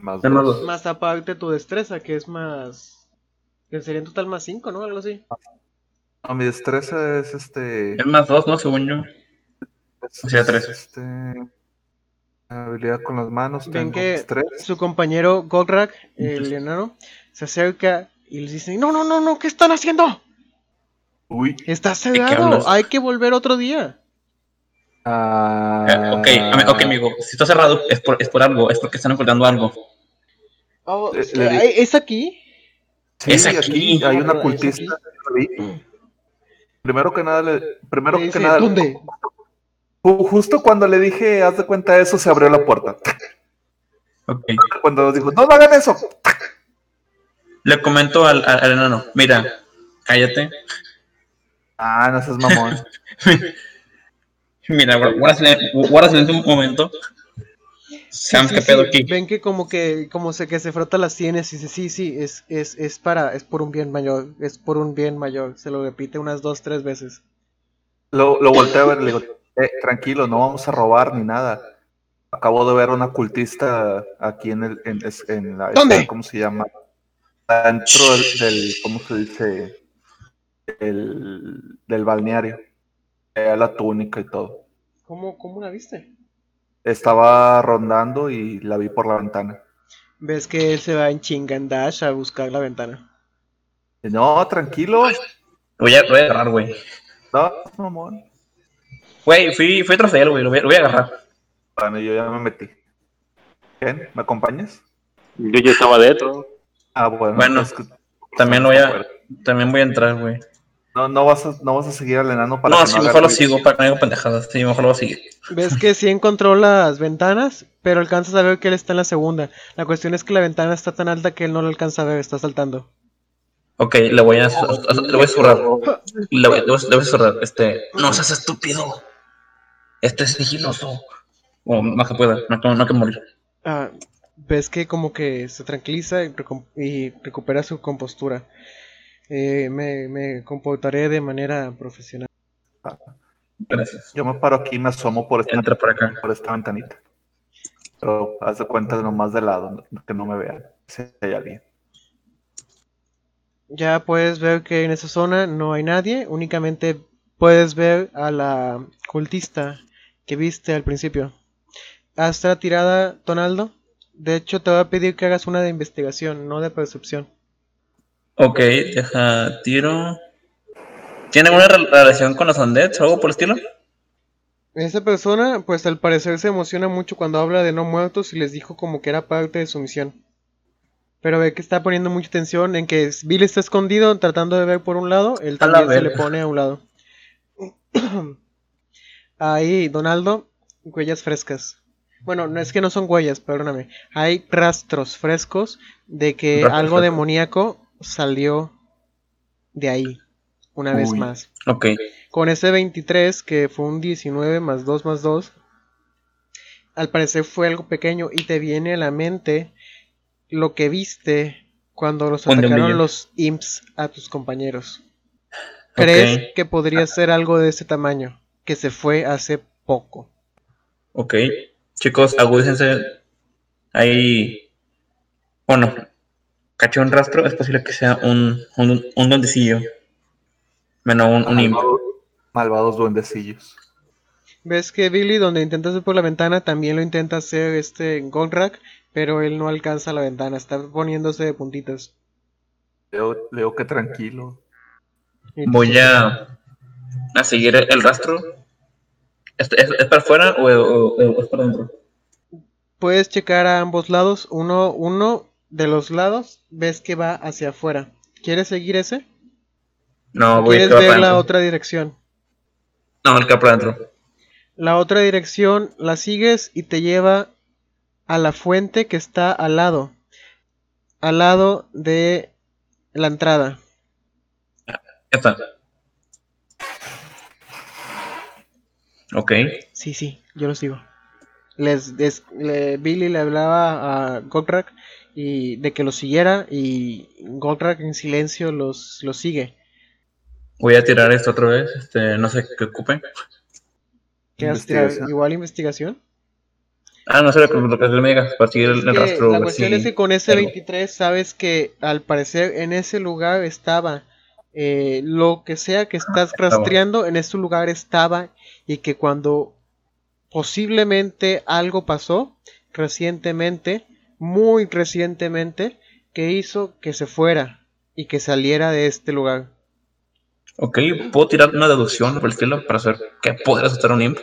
Más 2. Más aparte tu destreza, que es más... Que sería en total más 5, ¿no? Algo así. No, mi destreza es Es más 2, ¿no? Según yo. O sea, 3. Habilidad con las manos. Ven que su compañero Goldrack, el enano, se acerca y les dice... No, ¿qué están haciendo? Uy. Está cerrado, hay que volver otro día. Ok, amigo, si está cerrado es por algo, es porque están ocultando algo. Oh, ¿es aquí? Sí, es aquí. Hay una cultista. Primero que nada, ¿dónde? Justo cuando le dije, haz de cuenta eso, se abrió la puerta. Okay. Cuando dijo, no hagan eso. Le comento al enano, mira, cállate. Ah, no seas mamón. Mira, guarda silencio un momento. Sam, ¿qué pedo aquí? Ven que como que se frota las sienes y dice, sí, es por un bien mayor, se lo repite unas 2-3 veces. Lo volteo a ver y le digo, tranquilo, no vamos a robar ni nada. Acabo de ver una cultista aquí en la... ¿Dónde? ¿Cómo se llama? Dentro del ¿cómo se dice? Del balneario. La túnica y todo. ¿Cómo la viste? Estaba rondando y la vi por la ventana. ¿Ves que él se va en chingandash a buscar la ventana? No, tranquilo. Voy a agarrar, güey. No, mamón. Güey, fui tras de él, güey. Lo voy a agarrar. Bueno, yo ya me metí. ¿Quién? ¿Me acompañas? Yo ya estaba dentro. Ah, bueno. Bueno, también voy a entrar, güey. No vas a seguir al enano para... No, sí, mejor lo sigo para que no haga pendejadas. Sí, mejor lo sigo. Ves que sí encontró las ventanas, pero alcanzas a ver que él está en la segunda. La cuestión es que la ventana está tan alta que él no la alcanza a ver, está saltando. Ok, le voy a zurrar. Le voy a zurrar. No seas estúpido. Esto es sigiloso. O más que pueda, no que morir. Ah, ves que como que se tranquiliza y recupera su compostura. Me comportaré de manera profesional. Gracias. Yo me paro aquí y me asomo por esta ventanita. Pero haz de cuenta nomás de lado, que no me vean. Si hay alguien. Ya puedes ver que en esa zona no hay nadie, únicamente puedes ver a la cultista que viste al principio. Haz la tirada, Donaldo. De hecho, te voy a pedir que hagas una de investigación, no de percepción. Ok, deja tiro. ¿Tiene alguna relación con los undeads o algo por el estilo? Esa persona, pues al parecer se emociona mucho cuando habla de no muertos y les dijo como que era parte de su misión. Pero ve que está poniendo mucha atención en que Bill está escondido tratando de ver por un lado, él también se le pone a un lado. Ahí, Donaldo, huellas frescas. Bueno, no es que no son huellas, perdóname. Hay rastros frescos de que algo demoníaco salió de ahí una vez más. Ok. Con ese 23, que fue un 19 más 2, al parecer fue algo pequeño y te viene a la mente lo que viste cuando los atacaron los imps a tus compañeros. ¿Crees que podría ser algo de ese tamaño? Que se fue hace poco. Ok. Chicos, agudícense. Ahí. Bueno, caché un rastro. Es posible que sea un duendecillo. Menos un imp. Malvados duendecillos. Ves que Billy, donde intentas ir por la ventana, también lo intenta hacer Goldrack, pero él no alcanza la ventana. Está poniéndose de puntitas. Leo que tranquilo. Voy a seguir el rastro. ¿Es para afuera o es para adentro? Puedes checar a ambos lados. Uno de los lados ves que va hacia afuera. ¿Quieres seguir ese? No, voy a ir para adentro. ¿Quieres ver la otra dirección? No, el que va para adentro. La otra dirección la sigues y te lleva a la fuente que está al lado de la entrada. Ya está. Ok. Sí, yo los digo. Billy le hablaba a Goldrack y de que los siguiera y Goldrack en silencio los sigue. Voy a tirar esto otra vez, no sé qué ocupe. ¿Qué vas a tirar? ¿Igual investigación? Ah, no sé lo que me digas, para seguir el rastro. La cuestión es que con ese 23 sabes que al parecer en ese lugar estaba... lo que sea que estás rastreando en este lugar estaba, y que cuando posiblemente algo pasó recientemente, muy recientemente, que hizo que se fuera y que saliera de este lugar. Ok, ¿puedo tirar una deducción por el estilo para saber qué podría hacer un imp?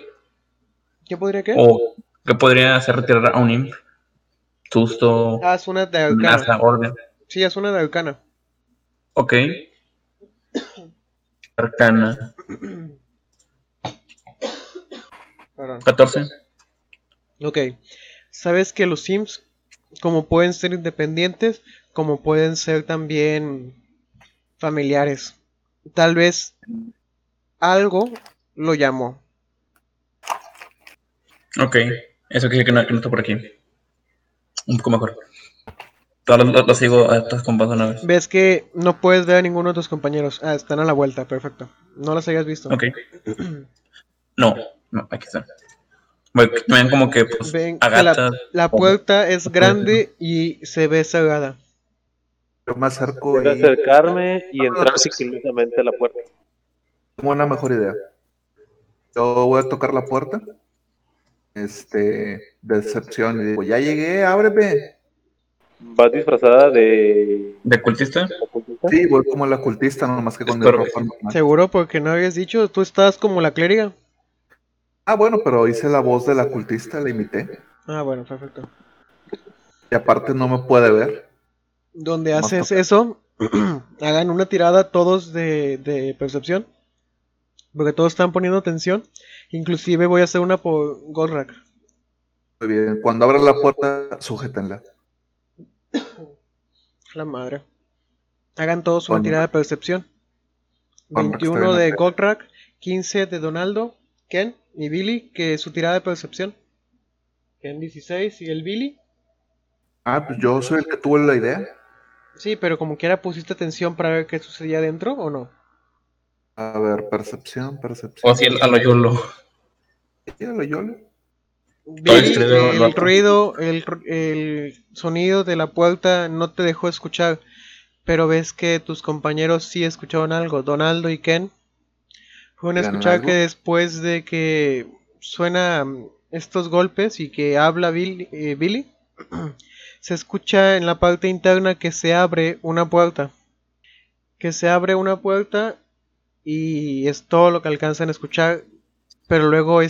¿Qué podría qué? O qué podría hacer retirar a un imp. Susto. Ah, es una de arcana. Orden. Sí, es una de arcana. Ok. Arcana. 14. Ok. Sabes que los sims, como pueden ser independientes, como pueden ser también familiares. Tal vez algo lo llamó. Ok. Eso quiere que no está por aquí. Un poco mejor. Lo sigo a estos compas una vez. Ves que no puedes ver a ninguno de tus compañeros. Ah, están a la vuelta, perfecto. No los hayas visto. Ok. No, aquí están. Ven como que pues, ven, la puerta es grande y se ve cerrada. Yo me acerco y... acercarme y entrar sigilosamente a la puerta. Buena, mejor idea. Yo voy a tocar la puerta. Decepción. Y digo, ya llegué, ábreme. ¿Vas disfrazada de cultista? Sí, voy como la cultista, nomás que con ropa normal. ¿Seguro? Porque no habías dicho, tú estabas como la clériga. Ah, bueno, pero hice la voz de la cultista, la imité. Ah, bueno, perfecto. Y aparte no me puede ver. Donde haces eso, hagan una tirada todos de percepción. Porque todos están poniendo atención. Inclusive voy a hacer una por Goldrack. Muy bien, cuando abra la puerta, sujétenla. La madre. Hagan todos una tirada de percepción. 21 de Goldrack, 15 de Donaldo, Ken y Billy, que es su tirada de percepción. Ken 16 y el Billy. Ah, pues yo soy el que tuvo la idea. Sí, pero como quiera pusiste atención para ver qué sucedía adentro o no. A ver, percepción. O si a lo Yolo. ¿Sí, a lo Yolo? Billy, el ruido, el sonido de la puerta no te dejó escuchar, pero ves que tus compañeros sí escucharon algo. Donaldo y Ken Bueno, escuchaba que después de que suena estos golpes y que habla Billy, se escucha en la parte interna que se abre una puerta. Y es todo lo que alcanzan a escuchar. Pero luego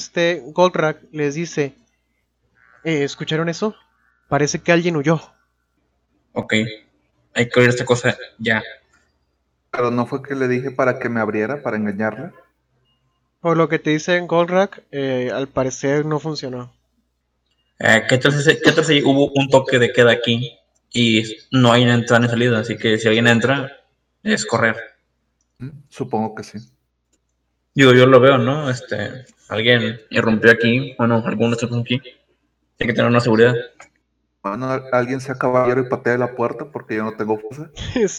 Goldrack les dice: ¿escucharon eso? Parece que alguien huyó. Ok, hay que oír esta cosa ya. Pero no fue que le dije para que me abriera, para engañarla. Por lo que te dice en Goldrack, al parecer no funcionó. ¿Qué tal si hubo un toque de queda aquí y no hay entrada ni salida? Así que si alguien entra, es correr. Supongo que sí. Yo lo veo, ¿no? Alguien irrumpió aquí, bueno, algunos están aquí. Hay que tener una seguridad. Bueno, alguien sea caballero y patee la puerta porque yo no tengo fuerza.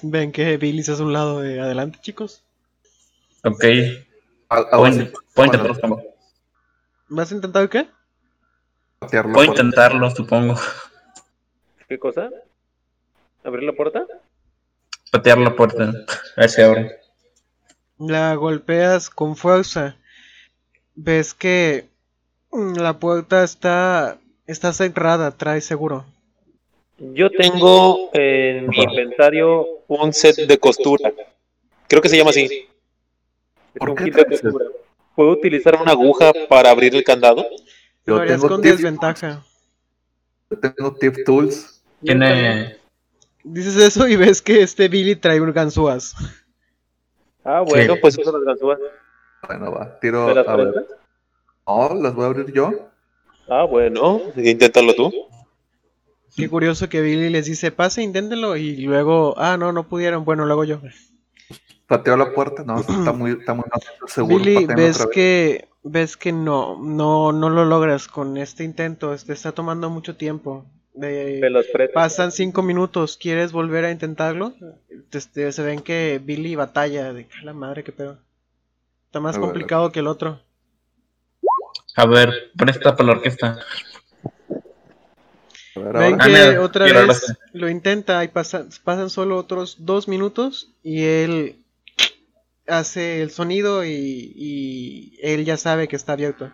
Ven que Billy se hace un lado de adelante, chicos. Ok. Puedo intentarlo. ¿Vas a intentar qué? Puedo intentarlo, supongo. ¿Qué cosa? ¿Abrir la puerta? Patear la puerta, a ver si abre. La golpeas con fuerza. Ves que la puerta está cerrada, trae seguro. Yo tengo en mi inventario un set de costura. Creo que se llama así. ¿Por qué de costura? ¿Puedo utilizar una aguja para abrir el candado? Yo tengo con desventaja. Yo tengo tip tools. Tiene... Dices eso y ves que Billy trae un ganzúas. Ah, bueno, sí. Pues uso las ganzúas. Bueno, va, tiro... ¿Las a ver. No, las voy a abrir yo. Ah, bueno, inténtalo tú. Qué curioso que Billy les dice, pase, inténtenlo, y luego... Ah, no pudieron, bueno, lo hago yo. Pateo la puerta, no, está muy seguro. Billy, ves que no lo logras con este intento, está tomando mucho tiempo. Pasan 5 minutos, ¿quieres volver a intentarlo? Se ven que Billy batalla, de la madre, qué pedo. Está más complicado que el otro. A ver, presta para la orquesta. Ven que otra vez lo intenta y pasan solo otros 2 minutos y él hace el sonido y él ya sabe que está abierto.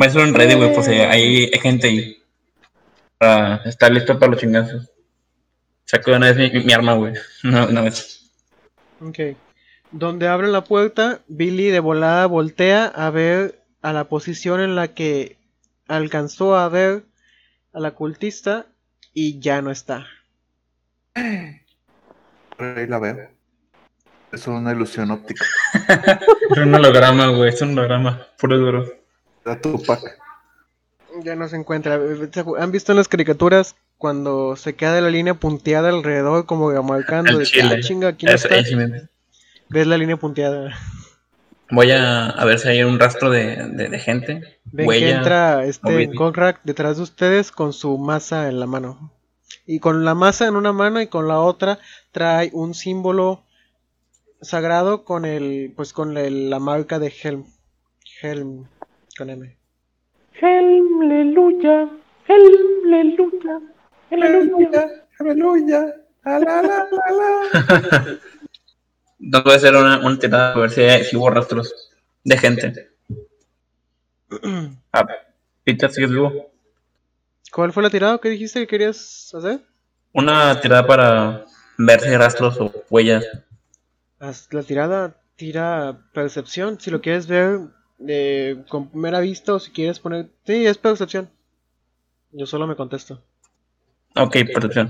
Va a ser un ready, güey, pues hay gente ahí. Para estar listo para los chingazos. Saco de una vez mi arma, güey. Una vez. Ok. Donde abren la puerta, Billy de volada voltea a ver a la posición en la que alcanzó a ver a la cultista y ya no está. Ahí la veo. Es una ilusión óptica. Es un holograma, güey. Es un holograma. Puro duro. Era Tupac. Ya no se encuentra. ¿Han visto en las caricaturas cuando se queda la línea punteada alrededor, como marcando de que la chinga aquí no está? ¿Ves la línea punteada? Voy a ver si hay un rastro de gente. Ven huella, que entra Goldrack detrás de ustedes con su maza en la mano. Y con la maza en una mano y con la otra trae un símbolo sagrado con la marca de Helm. Helm con M. Helm, aleluya, Helm, aleluya, aleluya, aleluya, aleluya, aleluya. No puede ser una tirada a ver si hubo rastros de gente. Ah, Peter, ¿sigues vivo? ¿Cuál fue la tirada que dijiste que querías hacer? Una tirada para ver si hay rastros o huellas. La tirada tira percepción, si lo quieres ver... con primera vista o si quieres poner... Sí, es percepción. Yo solo me contesto. Ok, percepción.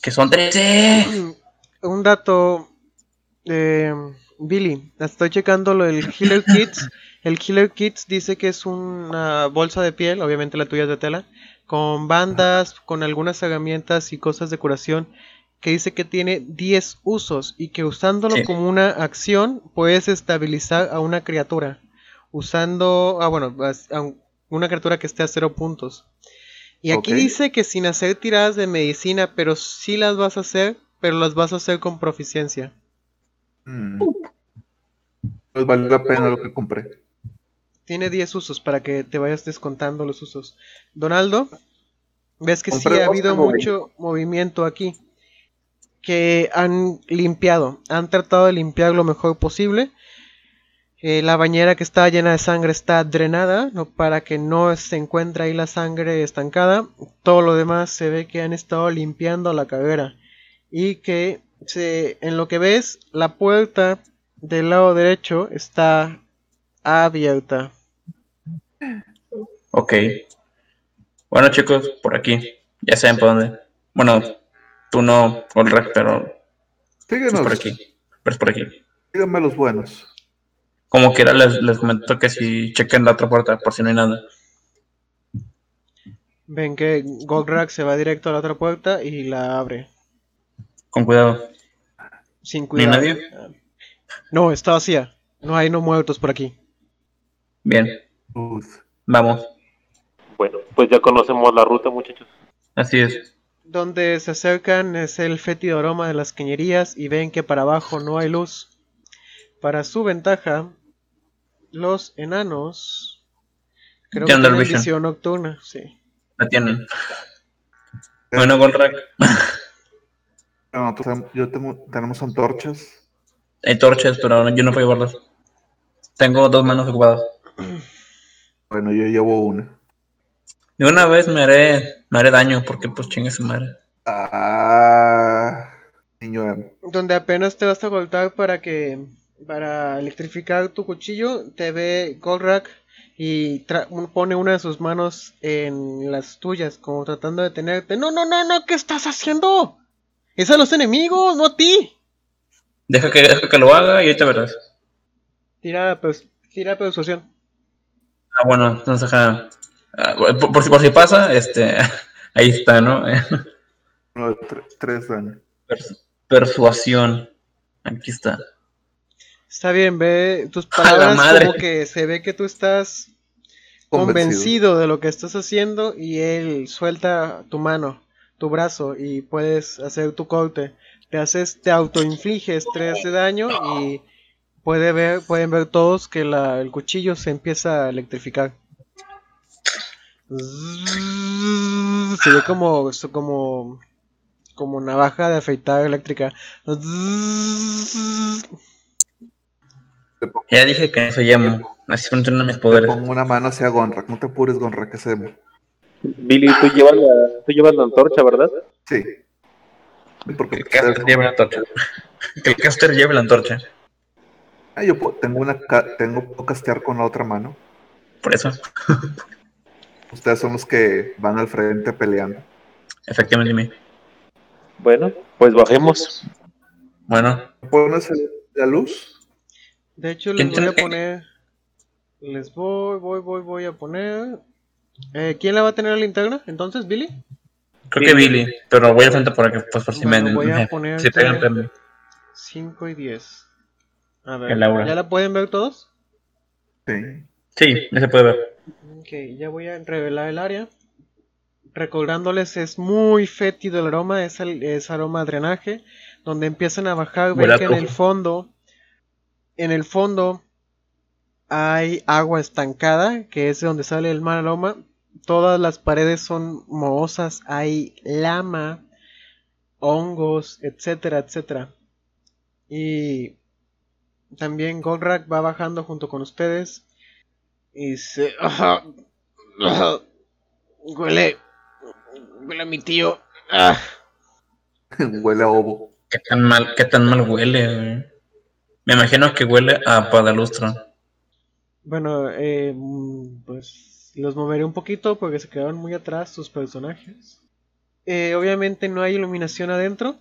¡Que son 13! Un dato... Billy, estoy checando lo del Healer Kits. El Healer Kits dice que es una bolsa de piel, obviamente la tuya es de tela, con bandas, con algunas herramientas y cosas de curación, que dice que tiene 10 usos y que usándolo como una acción puedes estabilizar a una criatura usando a una criatura que esté a 0 puntos. Y aquí dice que sin hacer tiradas de medicina, pero sí las vas a hacer, pero las vas a hacer con proficiencia. Pues vale la pena lo que compré. Tiene 10 usos para que te vayas descontando los usos. Donaldo, ves que sí ha habido mucho movimiento aquí. que han limpiado, han tratado de limpiar lo mejor posible. La bañera que está llena de sangre está drenada, ¿no?, para que no se encuentre ahí la sangre estancada. Todo lo demás se ve que han estado limpiando la carrera. Y que en lo que ves, la puerta del lado derecho está abierta. Ok. Bueno, chicos, por aquí. Ya saben por dónde. Bueno, tú no, Goldrack, pero... síguenos. Por aquí. Pero es por aquí. Síganme los buenos. Como quiera, les comento que si chequen la otra puerta, por si no hay nada. Ven que Goldrack se va directo a la otra puerta y la abre. Con cuidado. Sin cuidado. ¿No hay nadie? No, está vacía. No hay no muertos por aquí. Bien. Vamos. Bueno, pues ya conocemos la ruta, muchachos. Así es. Donde se acercan es el fétido aroma de las cañerías y ven que para abajo no hay luz. Para su ventaja, los enanos creo que tienen visión nocturna, sí. La tienen. Bueno, Goldrack. No, tenemos antorchas. Hay torchas, pero yo no puedo llevarlas. Tengo dos manos ocupadas. Bueno, yo llevo una. De una vez me haré daño, porque pues chingue su madre. Ah, niño. Donde apenas te vas a golpear para electrificar tu cuchillo, te ve Goldrack y pone una de sus manos en las tuyas, como tratando de detenerte. No, ¿qué estás haciendo? Es a los enemigos, no a ti. Deja que lo haga y ahí te verás. Tira persuasión. Ah, bueno, entonces deja. Por si pasa, ahí está, ¿no? No, 3 daños. Persuasión. Aquí está. Está bien, ve tus palabras como que se ve que tú estás convencido de lo que estás haciendo y él suelta tu mano, tu brazo y puedes hacer tu corte. Te autoinfliges 3 de daño y pueden ver todos que el cuchillo se empieza a electrificar. Se ve como navaja de afeitar eléctrica. Ya dije que eso llamo. Así funcionan mis poderes. Pongo una mano hacia Goldrack. No te apures, Goldrack, que se ve. Billy, tú llevas la antorcha, ¿verdad? Sí. Porque el caster lleva la antorcha. Que el caster lleve la antorcha. Ah, yo puedo castear con la otra mano. Por eso. Ustedes son los que van al frente peleando. Efectivamente. Bueno, pues bajemos. Bueno. ¿Pones la luz? De hecho, les voy a poner... ¿Quién la va a tener la linterna, entonces, Billy? Creo que Billy, pero voy a frente por si me... voy a poner... si pegan, 5 y 10. A ver, ¿ya la pueden ver todos? Sí, ya se puede ver. Ok, ya voy a revelar el área. Recordándoles, es muy fétido el aroma, es aroma a drenaje. Donde empiezan a bajar, ven que en el fondo... hay agua estancada, que es de donde sale el mal aroma. Todas las paredes son mohosas, hay lama, hongos, etcétera, etcétera. Y también Goldrack va bajando junto con ustedes. Y se... Huele a mi tío. Huele a ovo. ¿Qué tan mal huele, Me imagino que huele a padalustro. Bueno, pues los moveré un poquito porque se quedaron muy atrás sus personajes. Obviamente no hay iluminación adentro.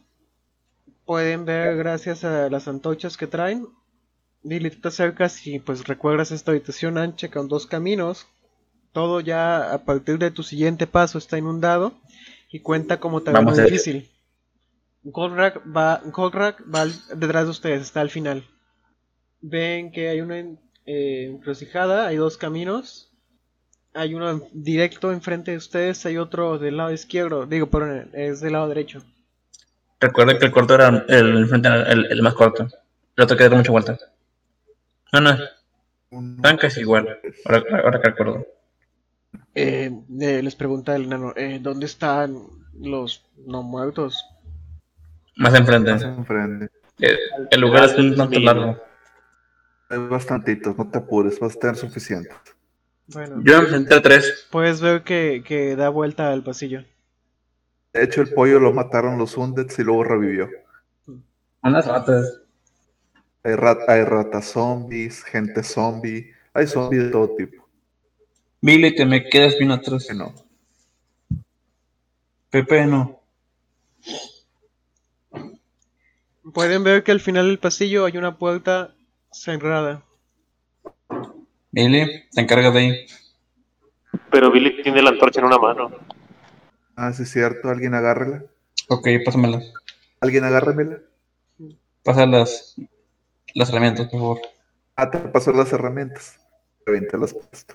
Pueden ver gracias a las antorchas que traen. Lili, tú te acercas y pues recuerdas esta habitación ancha con 2 caminos. Todo ya a partir de tu siguiente paso está inundado y cuenta como tan difícil. Goldrack va detrás de ustedes, está al final. Ven que hay una encrucijada, hay 2 caminos. Hay uno directo enfrente de ustedes, hay otro del lado izquierdo. Digo, perdón, es del lado derecho. Recuerden que el corto era el más corto. El otro quedó mucha vuelta. No. Tanca es igual. Ahora que recuerdo. Les pregunta el nano: ¿dónde están los no muertos? Más enfrente. Más enfrente. El lugar es un tanto largo. Es bastantito, no te apures, va a estar suficiente. Bueno, yo enfrenté a tres. Pues veo que da vuelta al pasillo. De hecho, el pollo lo mataron los undeads y luego revivió. Unas ratas. Hay ratas zombies, gente zombie, hay zombies de todo tipo. Billy, te me quedas bien atrás. Que no. Pepe, no. Pueden ver que al final del pasillo hay una puerta cerrada. Billy, te encargas de ahí. Pero Billy tiene la antorcha en una mano. Ah, sí es cierto, alguien agárrela. Ok, pásamela. ¿Alguien agárremela? Pasa las herramientas, por favor. Ah, te pasó las herramientas. Te las paso.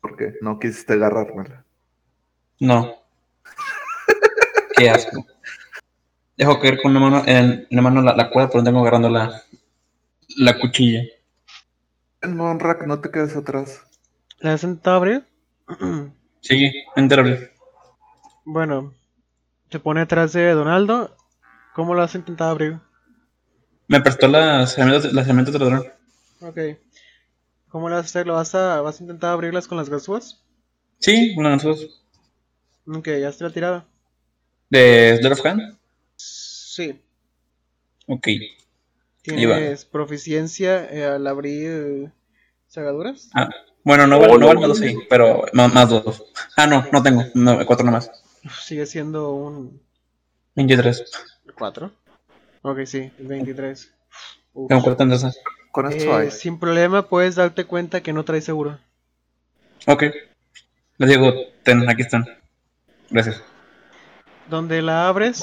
Porque no quisiste agarrármela. No. Qué asco. Dejo caer con una mano en la mano la cuerda, pero tengo agarrando la cuchilla. En Monrak, no te quedes atrás. ¿La has intentado abrir? Sí, intenta abrir. Bueno, se pone atrás de Donaldo. ¿Cómo lo has intentado abrir? Me prestó las herramientas de ladrón. Ok. ¿Cómo lo vas a hacer? ¿Vas a intentar abrirlas con las ganzúas? Sí, con las ganzúas. Ok, ya está la tirada. ¿De Slot of Hand? Sí. Ok. ¿Tienes proficiencia al abrir cerraduras? Ah, bueno, no vale más dos, sí, pero más dos. Ah, no tengo, cuatro nomás. Sigue siendo un... 23. ¿4? Ok, sí, 23. Tengo cuatro entonces. Sin problema puedes darte cuenta que no traes seguro. Ok. Les digo, aquí están. Gracias. Donde la abres,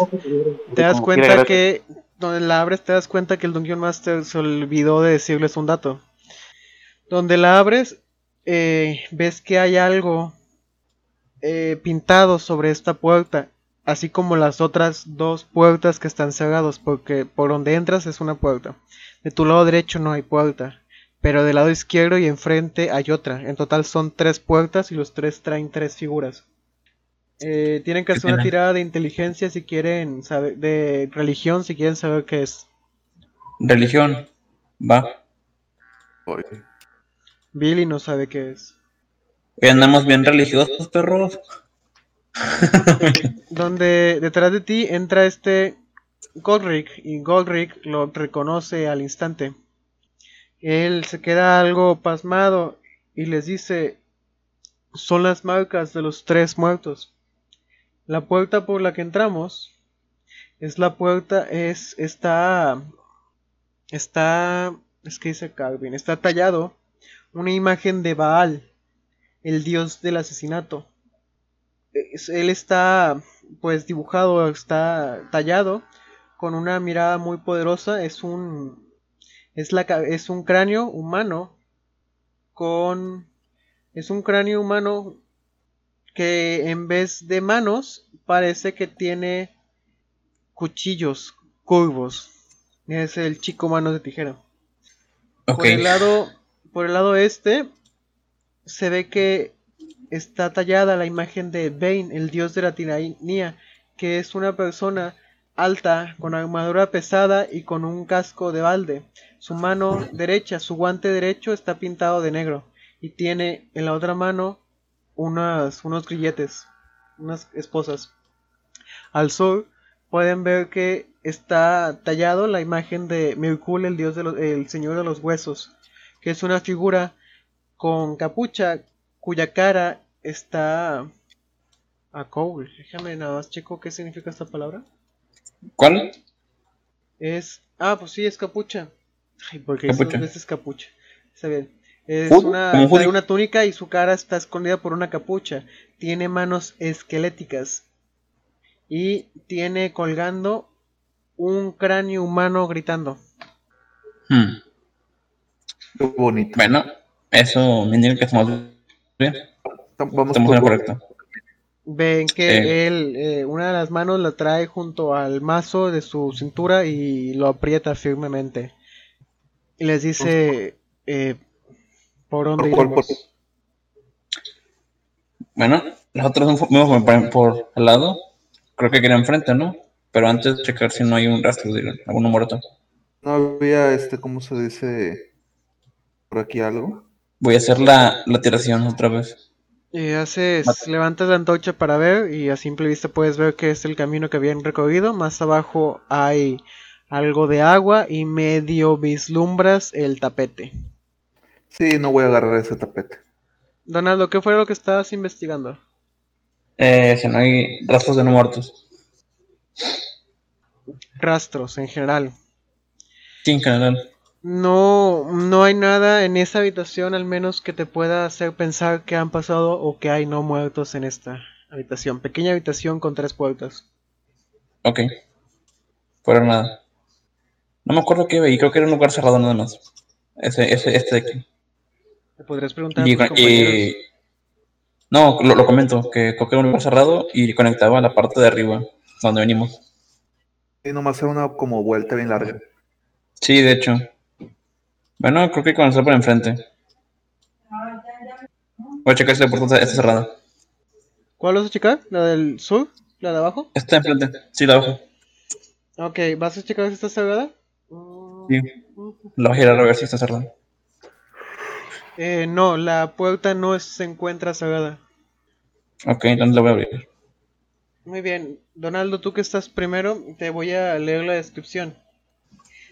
te das cuenta que... Donde la abres te das cuenta que el Dungeon Master se olvidó de decirles un dato. Donde la abres, ves que hay algo pintado sobre esta puerta. Así como las otras dos puertas que están cerradas, porque por donde entras es una puerta. De tu lado derecho no hay puerta, pero del lado izquierdo y enfrente hay otra. En total son tres puertas y los tres traen tres figuras. Tienen que hacer una tirada de inteligencia si quieren saber, de religión si quieren saber qué es. Religión, va. Oye. Billy no sabe qué es. Hoy andamos bien religiosos, perros. Donde detrás de ti entra este Goldrack y Goldrack lo reconoce al instante. Él se queda algo pasmado y les dice: son las marcas de los tres muertos. La puerta por la que entramos es la puerta es que dice Calvin, está tallado una imagen de Baal, el dios del asesinato. Él está pues dibujado, está tallado con una mirada muy poderosa, es un cráneo humano que en vez de manos parece que tiene cuchillos curvos. Es el chico manos de tijera. Okay. Por el lado este se ve que está tallada la imagen de Bane, el dios de la tiranía, que es una persona alta, con armadura pesada y con un casco de balde. Su mano derecha, su guante derecho, está pintado de negro y tiene en la otra mano unos grilletes, unas esposas. Al sur pueden ver que está tallado la imagen de Myrkul, el dios el señor de los huesos, que es una figura con capucha cuya cara está a cool. Déjame nada más checo qué significa esta palabra. ¿Cuál? Pues sí, es capucha. Ay, porque es dos veces capucha. Está bien. Es una túnica y su cara está escondida por una capucha. Tiene manos esqueléticas y tiene colgando un cráneo humano gritando. Qué bonito. Bueno, eso me indica que somos bien. Vamos por correcto. Ven que él una de las manos la trae junto al mazo de su cintura y lo aprieta firmemente. Y les dice ¿por dónde iremos? Bueno, nosotros vamos por al lado. Creo que queda enfrente, ¿no? Pero antes de checar si no hay un rastro de alguno muerto. No había, ¿cómo se dice? Por aquí algo. Voy a hacer la tiración otra vez. Levantas la antorcha para ver y a simple vista puedes ver que es el camino que habían recorrido. Más abajo hay algo de agua y medio vislumbras el tapete. Sí, no voy a agarrar ese tapete. Donaldo, ¿qué fue lo que estabas investigando? Si no hay rastros de no muertos. Rastros, en general. Sí, en general. No hay nada en esa habitación, al menos que te pueda hacer pensar que han pasado o que hay no muertos en esta habitación. Pequeña habitación con 3 puertas. Ok. Fuera nada. No me acuerdo qué veía, creo que era un lugar cerrado nada más. Este de aquí. ¿Te podrías preguntar a tus compañeros? No, lo comento, que cogió un lugar cerrado y conectaba a la parte de arriba, donde venimos. Y nomás era una como vuelta bien larga. Sí, de hecho. Bueno, creo que comenzó por enfrente. Voy a checar si la puerta está cerrada. ¿Cuál vas a checar? ¿La del sur? ¿La de abajo? Está enfrente, sí, la de abajo. Ok, ¿vas a checar si está cerrada? Sí, la voy a girar a ver si está cerrada. No, la puerta no se encuentra cerrada. Ok, entonces la voy a abrir. Muy bien, Donaldo, tú que estás primero, te voy a leer la descripción.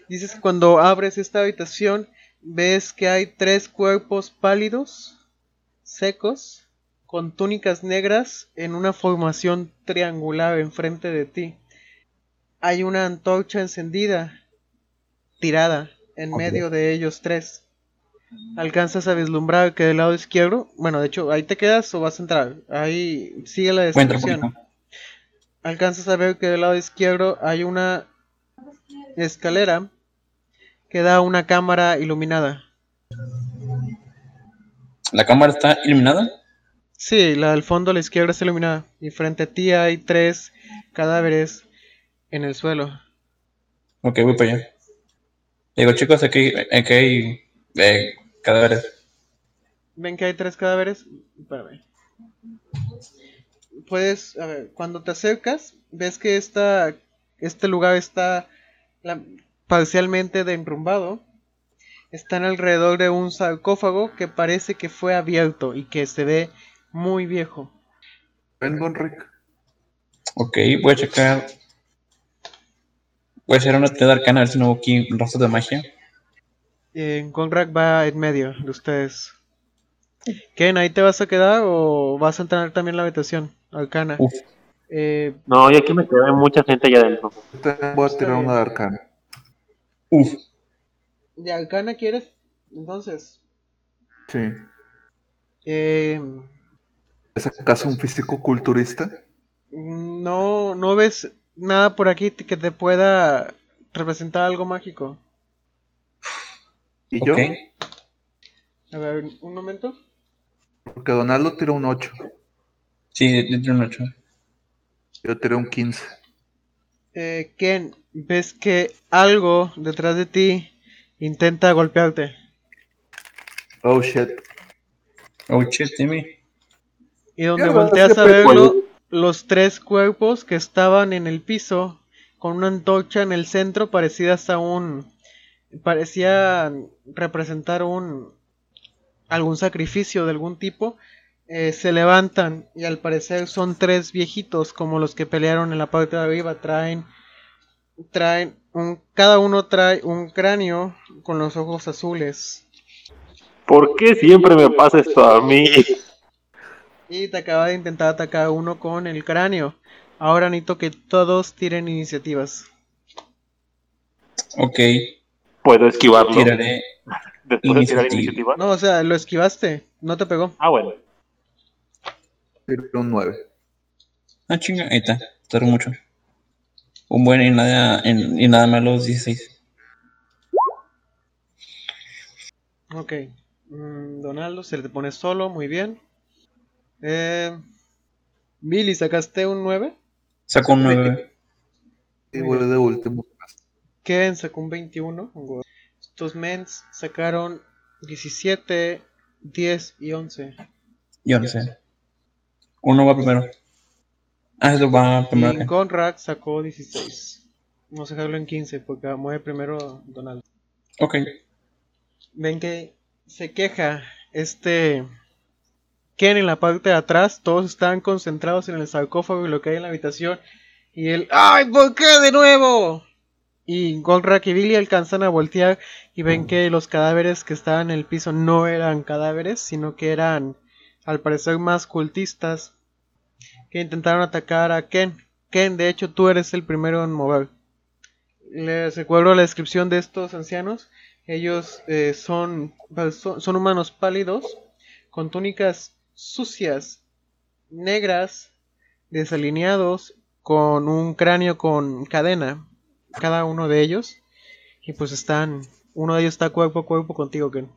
Dices que cuando abres esta habitación, ves que hay 3 cuerpos pálidos, secos, con túnicas negras en una formación triangular enfrente de ti. Hay una antorcha encendida, tirada, en medio de ellos 3. Alcanzas a vislumbrar que del lado izquierdo, bueno, de hecho, ahí te quedas o vas a entrar. Ahí sigue la descripción. Alcanzas a ver que del lado izquierdo hay una escalera que da a una cámara iluminada. ¿La cámara está iluminada? Sí, la del fondo a la izquierda está iluminada. Y frente a ti hay 3 cadáveres en el suelo. Ok, voy para allá. Digo, chicos, aquí hay cadáveres. ¿Ven que hay 3 cadáveres? Espérame. Puedes, a ver, cuando te acercas, ves que este lugar está parcialmente derrumbado. Están alrededor de un sarcófago que parece que fue abierto y que se ve muy viejo. Ven, Rick. Ok, voy a checar. Voy a hacer una tirada arcana a ver si no hubo aquí rastros de magia. Goldrack va en medio de ustedes. ¿Ken, ahí te vas a quedar o vas a entrar también en la habitación arcana? No, yo aquí me quedé, mucha gente allá adentro. Voy a tirar una de arcana. ¿De arcana quieres? Entonces. Sí. ¿Es acaso un físico culturista? No ves nada por aquí que te pueda representar algo mágico. ¿Y yo? Okay. A ver, un momento. Porque Donaldo tiró un 8. Sí, yo tiré un 8. Yo tiré un 15. Ken, ves que algo detrás de ti intenta golpearte. Oh shit, Timmy. Y donde volteas a verlo, los 3 cuerpos que estaban en el piso, con una antorcha en el centro, parecidas a parecía representar algún sacrificio de algún tipo, se levantan y al parecer son 3 viejitos como los que pelearon en la parte de arriba. Cada uno trae un cráneo con los ojos azules. ¿Por qué siempre me pasa esto a mí? Y te acaba de intentar atacar uno con el cráneo. Ahora necesito que todos tiren iniciativas. Ok. ¿Puedo esquivarlo? Tiraré. ¿Después de tirar iniciativa? No, o sea, lo esquivaste. No te pegó. Ah, bueno. Tiré un 9. Ah, chinga. Ahí está. Tardó mucho. Un buen y nada menos 16. Ok. Donaldo, se le pone solo. Muy bien. Billy, ¿sacaste un 9? Sacó un 9. Y vuelve de último. Ken sacó un 21. Estos mens sacaron 17, 10 y 11. Uno va primero. Ah, eso va a tomar. Y Goldrack sacó 16. Vamos a dejarlo en 15 porque mueve primero Donaldo. Ok. Ven que se queja Ken en la parte de atrás. Todos están concentrados en el sarcófago y lo que hay en la habitación. Y él, ¡ay, por qué de nuevo! Y Goldrack y Billy alcanzan a voltear y ven que los cadáveres que estaban en el piso no eran cadáveres, sino que eran, al parecer, más cultistas que intentaron atacar a Ken. Ken, de hecho, tú eres el primero en mover. Les recuerdo la descripción de estos ancianos. Ellos son humanos pálidos, con túnicas sucias, negras, desalineados, con un cráneo con cadena, cada uno de ellos. Y pues están, uno de ellos está cuerpo a cuerpo contigo, Ken.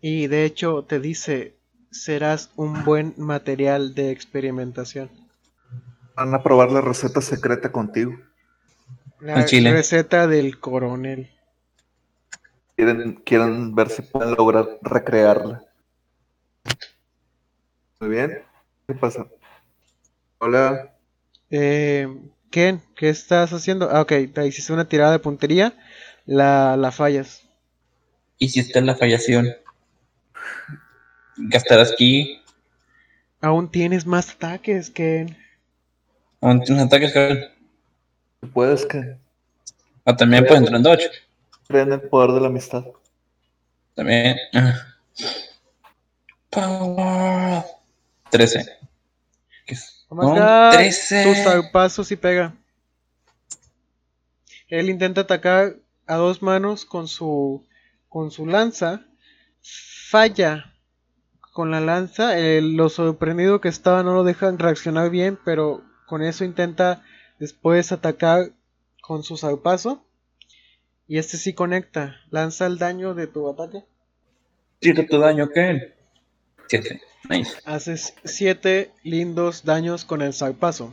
Y de hecho te dice, serás un buen material de experimentación. Van a probar la receta secreta contigo. La receta del coronel. Quieren ver si pueden lograr recrearla. Muy bien. ¿Qué pasa? Hola. Ken, ¿qué estás haciendo? Ah, ok, te hiciste una tirada de puntería. La fallas. Hiciste la fallación. Gastarás aquí. Aún tienes más ataques, Ken. Aún tienes ataques, Ken. Puedes, Ken. Ah, también puedes entrar en Dodge. Prende el poder de la amistad. También. Power. 13. ¿Qué es? Oh no, 13. Tus zarpazos y pega. Él intenta atacar a dos manos con su lanza. Falla con la lanza. Lo sorprendido que estaba no lo dejan reaccionar bien, pero con eso intenta después atacar con su zarpazo. Y sí conecta. Lanza el daño de tu ataque. Tira tu daño, Ken. 7. Nice. Haces 7 lindos daños con el zarpazo.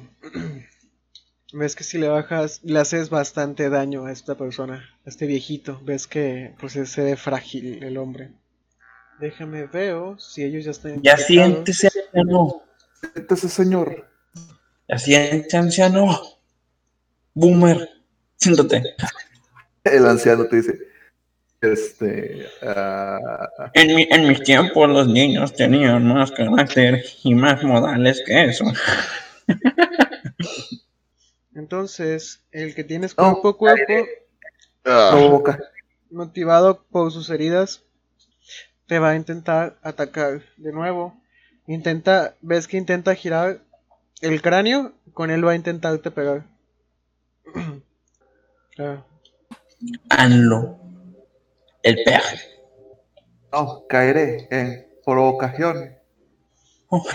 Ves que si le bajas, le haces bastante daño a esta persona, a este viejito. Ves que pues se ve frágil el hombre. Déjame veo si ellos ya están. Ya siéntese, anciano. Siéntese, señor. Ya siéntese, anciano. Boomer, siéntate. El anciano te dice. En mis tiempos los niños tenían más carácter y más modales que eso. Entonces, el que tienes cuerpo a cuerpo, motivado por sus heridas, te va a intentar atacar de nuevo. Ves que intenta girar el cráneo, con él va a intentarte pegar. Hazlo. El peaje. No, caeré en provocación.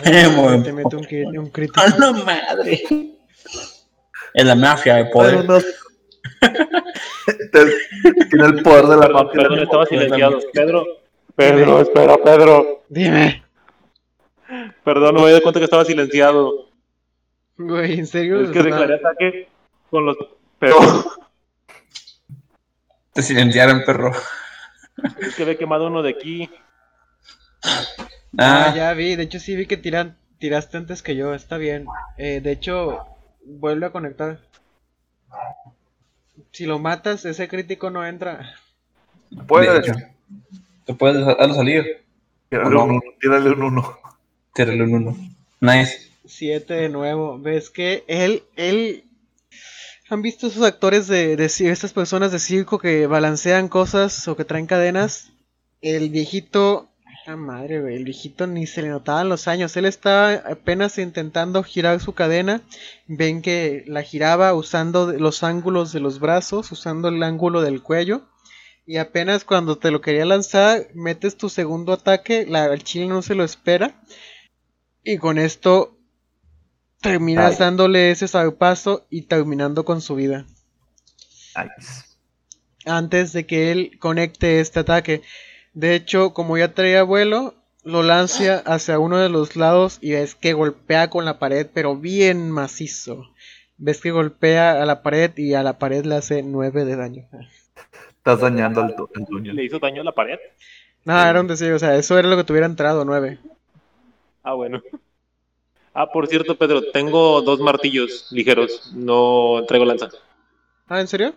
Te meto un crítico. ¡A la madre! Es la mafia de poder. Tiene el poder de la mafia. Pedro, estaba silenciado. Pedro, espera, Pedro. Dime. Perdón, no me di cuenta que estaba silenciado. Güey, ¿en serio? Es que declaré ataque con los perros. Te silenciaron, perro. Es que había quemado uno de aquí. Ya vi. De hecho, sí vi que tiraste antes que yo. Está bien. De hecho, vuelve a conectar. Si lo matas, ese crítico no entra. Te puedes dejarlo salir. Tírale un 1. Tírale un 1. Nice. 7 de nuevo. Ves que él... ¿Han visto esos actores de estas personas de circo que balancean cosas o que traen cadenas? El viejito... ¡Ah, madre, güey! El viejito ni se le notaban los años. Él estaba apenas intentando girar su cadena. Ven que la giraba usando los ángulos de los brazos, usando el ángulo del cuello. Y apenas cuando te lo quería lanzar, metes tu segundo ataque. El chile no se lo espera. Y con esto... terminas dándole ese zarpazo y terminando con su vida. Nice. Antes de que él conecte este ataque. De hecho, como ya traía vuelo, lo lanza hacia uno de los lados y ves que golpea con la pared, pero bien macizo. Ves que golpea a la pared y a la pared le hace 9 de daño. Estás dañando al dueño. ¿Le hizo daño a la pared? No, era un deseo, o sea, eso era lo que tuviera entrado, 9. Ah, bueno. Ah, por cierto, Pedro, tengo dos martillos ligeros. No traigo lanza. Ah, ¿en serio?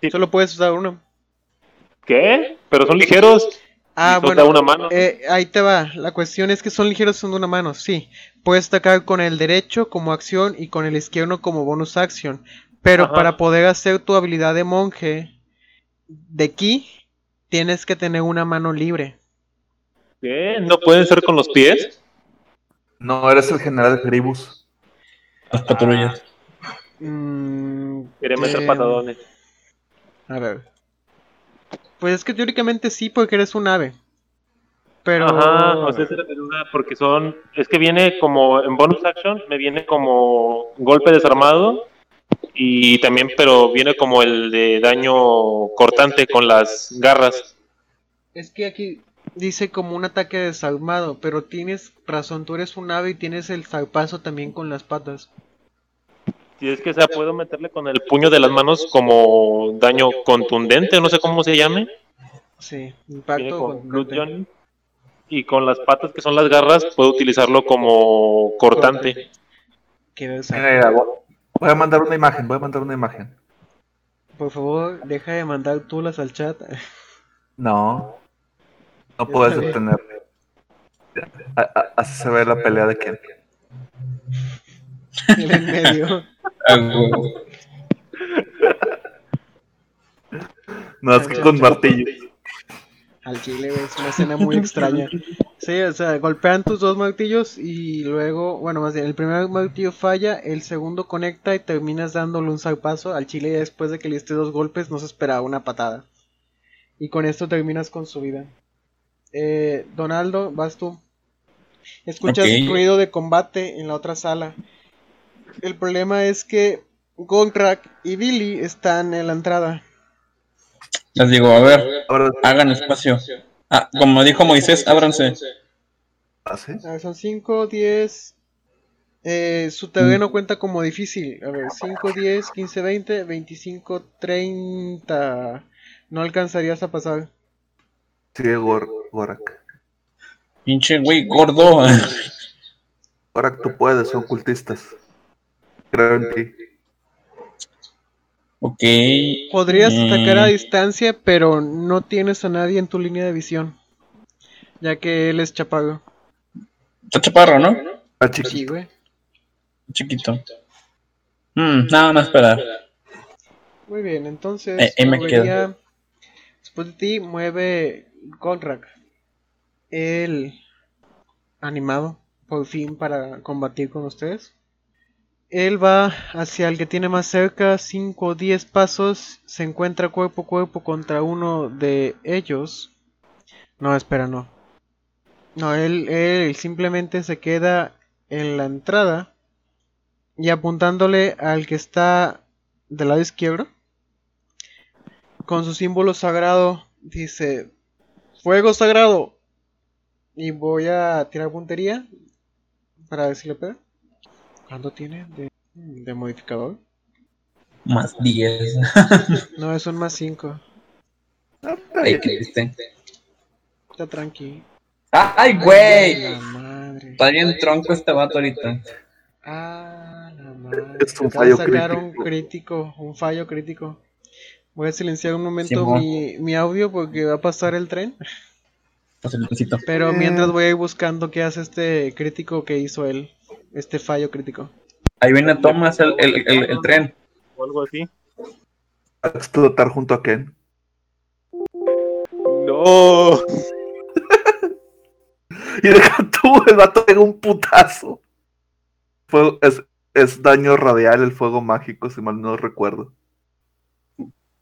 Sí. Solo puedes usar uno. ¿Qué? ¿Pero son ligeros? Ah, bueno, una mano. Ahí te va. La cuestión es que son ligeros, son de una mano, sí. Puedes atacar con el derecho como acción y con el izquierdo como bonus action. Pero ajá, para poder hacer tu habilidad de monje de ki, tienes que tener una mano libre. ¿Qué? ¿No pueden ser con los pies? No, eres el general de Gribus. Las patrullas. Quería meter patadones. A ver. Pues es que teóricamente sí, porque eres un ave. Pero... ajá, o sea, porque son... es que viene como... en bonus action me viene como golpe desarmado. Y también, pero viene como el de daño cortante con las garras. Es que aquí... dice como un ataque desarmado, pero tienes razón, tú eres un ave y tienes el zarpazo también con las patas. Si es que, o sea, puedo meterle con el puño de las manos como daño contundente, no sé cómo se llame. Sí, impacto contundente. Y con las patas, que son las garras, puedo utilizarlo como cortante. Voy a mandar una imagen. Por favor, deja de mandar tú las al chat. No. No puedes detener. Así se ve la pelea de Ken. El en medio. No, es que con martillo. Al chile, es una escena muy extraña. Sí, o sea, golpean tus dos martillos y luego, bueno, más bien, el primer martillo falla, el segundo conecta y terminas dándole un zarpazo al chile. Y después de que le diste dos golpes, no se esperaba una patada. Y con esto terminas con su vida. Donaldo, vas tú. Escuchas ruido de combate en la otra sala. El problema es que Goldrack y Billy están en la entrada. Les digo, a ver, hagan espacio. Ah, como dijo Moisés, ábranse. Son 5, 10. Su terreno cuenta como difícil. A ver, 5, 10, 15, 20, 25, 30. No alcanzarías a pasar. Sí, Gorak. Pinche güey, gordo. Gorak, tú puedes, son cultistas. Creo en ti. Ok. Podrías atacar a distancia, pero no tienes a nadie en tu línea de visión. Ya que él es chaparro. Está chaparro, ¿no? Está chiquito. Sí, güey. Chiquito. Nada más esperar. Muy bien, entonces... me quedo. Después de ti, mueve... Goldrack, el animado, por fin para combatir con ustedes. Él va hacia el que tiene más cerca, 5 o 10 pasos. Se encuentra cuerpo a cuerpo contra uno de ellos. No, espera, no. No, él simplemente se queda en la entrada y apuntándole al que está del lado izquierdo. Con su símbolo sagrado dice... fuego sagrado. Y voy a tirar puntería para ver si le pega. ¿Cuánto tiene de modificador? Más 10. No, es un más 5. Ay, Cristian. Está tranqui. ¡Ay, güey! Ay, la madre. Está bien tronco este vato ahorita. Ah, la madre. Es un fallo crítico. Un fallo crítico. Voy a silenciar un momento mi audio porque va a pasar el tren. Pero mientras voy a ir buscando qué hace este crítico que hizo él. Este fallo crítico. Ahí viene Thomas, el tren. O algo así. ¿Va a explotar junto a Ken? No. Y deja tú, el vato pegó un putazo. Es daño radial el fuego mágico, si mal no recuerdo.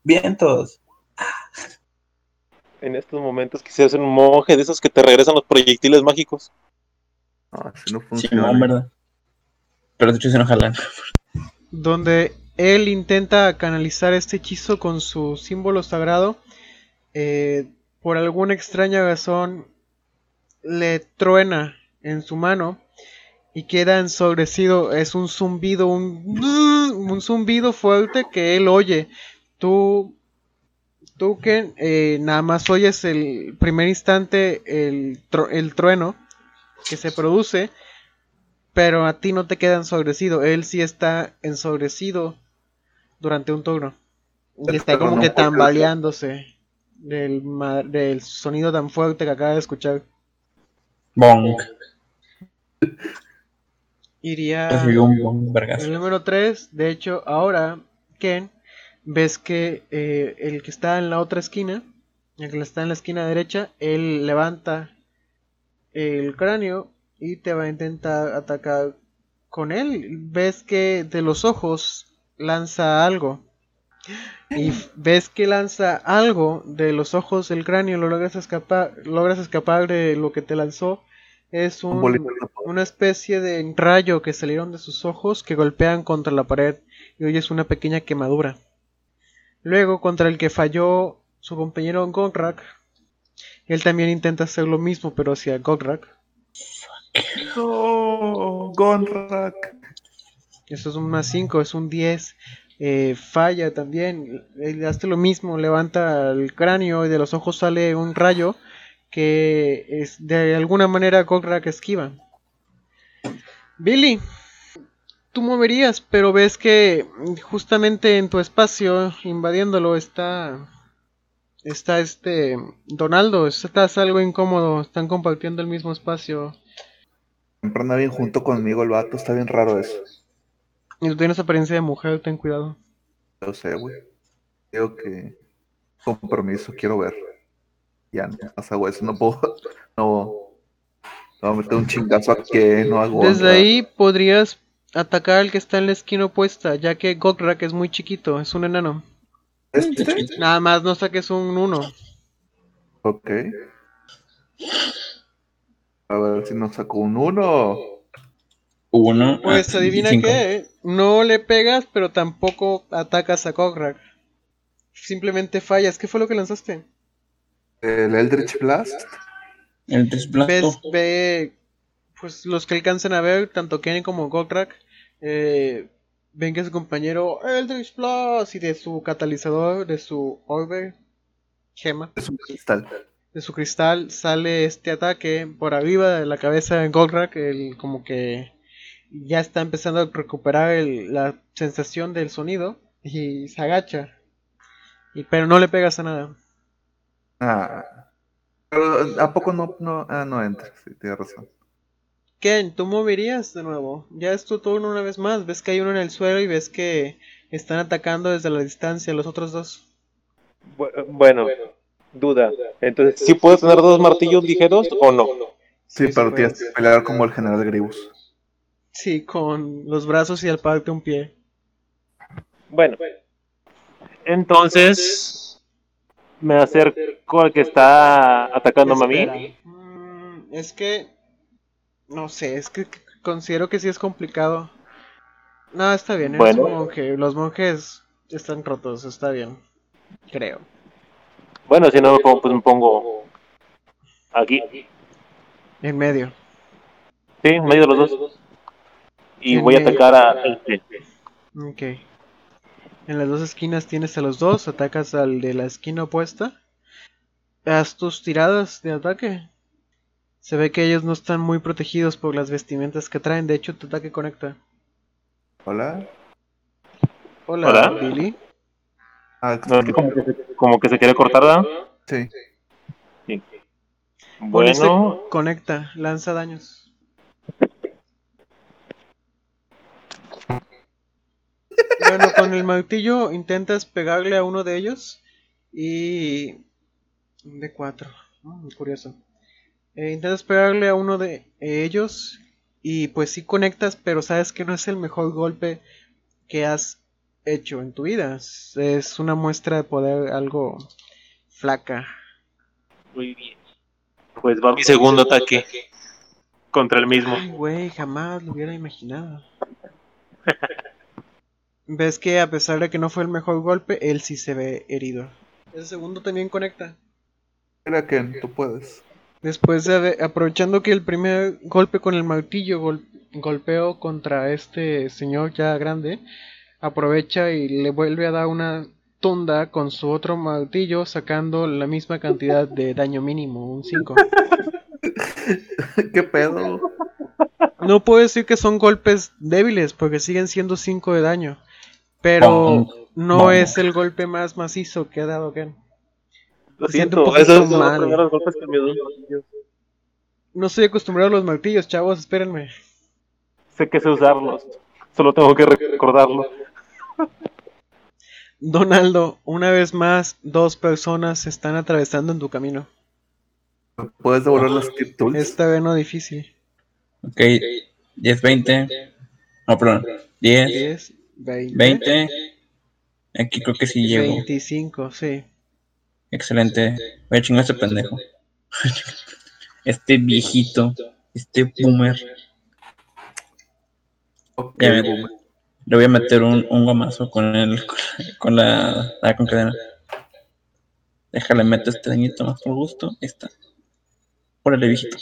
Vientos. En estos momentos quisiera ser un monje de esos que te regresan los proyectiles mágicos. Ah, si no funciona. Sí, no, verdad. Pero de hecho se no jalan. Donde él intenta canalizar este hechizo con su símbolo sagrado, por alguna extraña razón le truena en su mano y queda ensobrecido. Es un zumbido, un zumbido fuerte que él oye. Tú que nada más oyes el primer instante el trueno que se produce, Pero a ti no te queda ensobrecido. Él sí está ensobrecido durante un turno. Y está como que tambaleándose del sonido tan fuerte que acaba de escuchar. Bong. Iría el número 3. De hecho, ahora, Ken, ves que el que está en la otra esquina, el que está en la esquina derecha, él levanta el cráneo y te va a intentar atacar con él. Ves que de los ojos lanza algo. Y ves que lanza algo de los ojos del cráneo, lo logras escapar de lo que te lanzó. Es una especie de rayo que salieron de sus ojos que golpean contra la pared y oyes una pequeña quemadura. Luego, contra el que falló su compañero Goldrack, él también intenta hacer lo mismo, pero hacia Goldrack. ¡No! ¡Goldrack! Eso es un más 5, es un 10. Falla también. Hace lo mismo, levanta el cráneo y de los ojos sale un rayo que es, de alguna manera Goldrack esquiva. Billy, tú moverías, pero ves que justamente en tu espacio, invadiéndolo, está Donaldo. Estás algo incómodo, están compartiendo el mismo espacio. Siempre anda bien junto conmigo el vato, está bien raro eso. Y tú tienes apariencia de mujer, ten cuidado. Lo sé, güey. Digo que... compromiso, quiero ver. Ya, no pasa, güey, eso no puedo... No voy a meter un chingazo a que no hago... Desde onda. Ahí podrías atacar al que está en la esquina opuesta, ya que Goldrack es muy chiquito, es un enano. Nada más no saques un 1. Ok. A ver si nos sacó un 1. Uno, pues adivina qué, no le pegas, pero tampoco atacas a Goldrack. Simplemente fallas. ¿Qué fue lo que lanzaste? El Eldritch Blast. Pues los que alcanzan a ver, tanto Kenny como Goldrack, ven que su compañero Eldritch Blast y de su catalizador, de su orbe, gema, de su cristal sale este ataque por arriba de la cabeza de Goldrack, como que... ya está empezando a recuperar la sensación del sonido y se agacha, pero no le pegas a nada. Pero ¿a poco no entra? Sí, tienes razón. Ken, tú moverías de nuevo. Ya es tu turno una vez más. Ves que hay uno en el suelo y ves que están atacando desde la distancia los otros dos. Bueno. Duda. Entonces, ¿sí puedes tener dos martillos ligeros o no? Sí, pero tienes que pelear como el general Grievous. Sí, con los brazos y al parte un pie. Bueno, entonces me acerco al que está atacándome a mí. Es que no sé, es que considero que sí es complicado. No, está bien, bueno. Es un monje. Los monjes están rotos, está bien, creo. Bueno, si no, pues me pongo aquí. En medio. Sí, en medio de los dos. Y voy a atacar a este. Ok. En las dos esquinas tienes a los dos. Atacas al de la esquina opuesta. Haz tus tiradas de ataque. Se ve que ellos no están muy protegidos por las vestimentas que traen. De hecho, tu ataque conecta. Hola, Billy. Como que se quiere cortar, ¿verdad? Sí. Bueno, conecta. Lanza daños. Bueno, con el martillo intentas pegarle a uno de ellos y... de 4, curioso. Intentas pegarle a uno de ellos y pues sí conectas, pero sabes que no es el mejor golpe que has hecho en tu vida. Es una muestra de poder algo flaca. Muy bien. Pues va mi segundo ataque contra el mismo. Ay, güey, jamás lo hubiera imaginado. Ves que a pesar de que no fue el mejor golpe, él sí se ve herido. El segundo también conecta. Mira, Ken, tú puedes. Después aprovechando que el primer golpe con el martillo golpeó contra este señor ya grande, aprovecha y le vuelve a dar una tunda con su otro martillo, sacando la misma cantidad de daño mínimo, un 5. ¿Qué pedo? No puedo decir que son golpes débiles, porque siguen siendo 5 de daño. Pero no es el golpe más macizo que ha dado Ken. Lo siento, esos son los primeros golpes que me doy. No estoy acostumbrado a los martillos, chavos, espérenme. Sé que sé usarlos, solo tengo que recordarlo. Donaldo, una vez más, dos personas se están atravesando en tu camino. ¿Puedes devolver los Tip Tools? Esta vez no difícil. Ok, 10, 20. No, perdón, 10, 20. Aquí creo que sí llego. 25, sí. Excelente. Voy a chingar a este pendejo. Este viejito, este boomer. Ya me boomer. Le voy a meter un gomazo con la concadena. Déjale, meto este dañito más por gusto. Ahí está. Órale, viejito.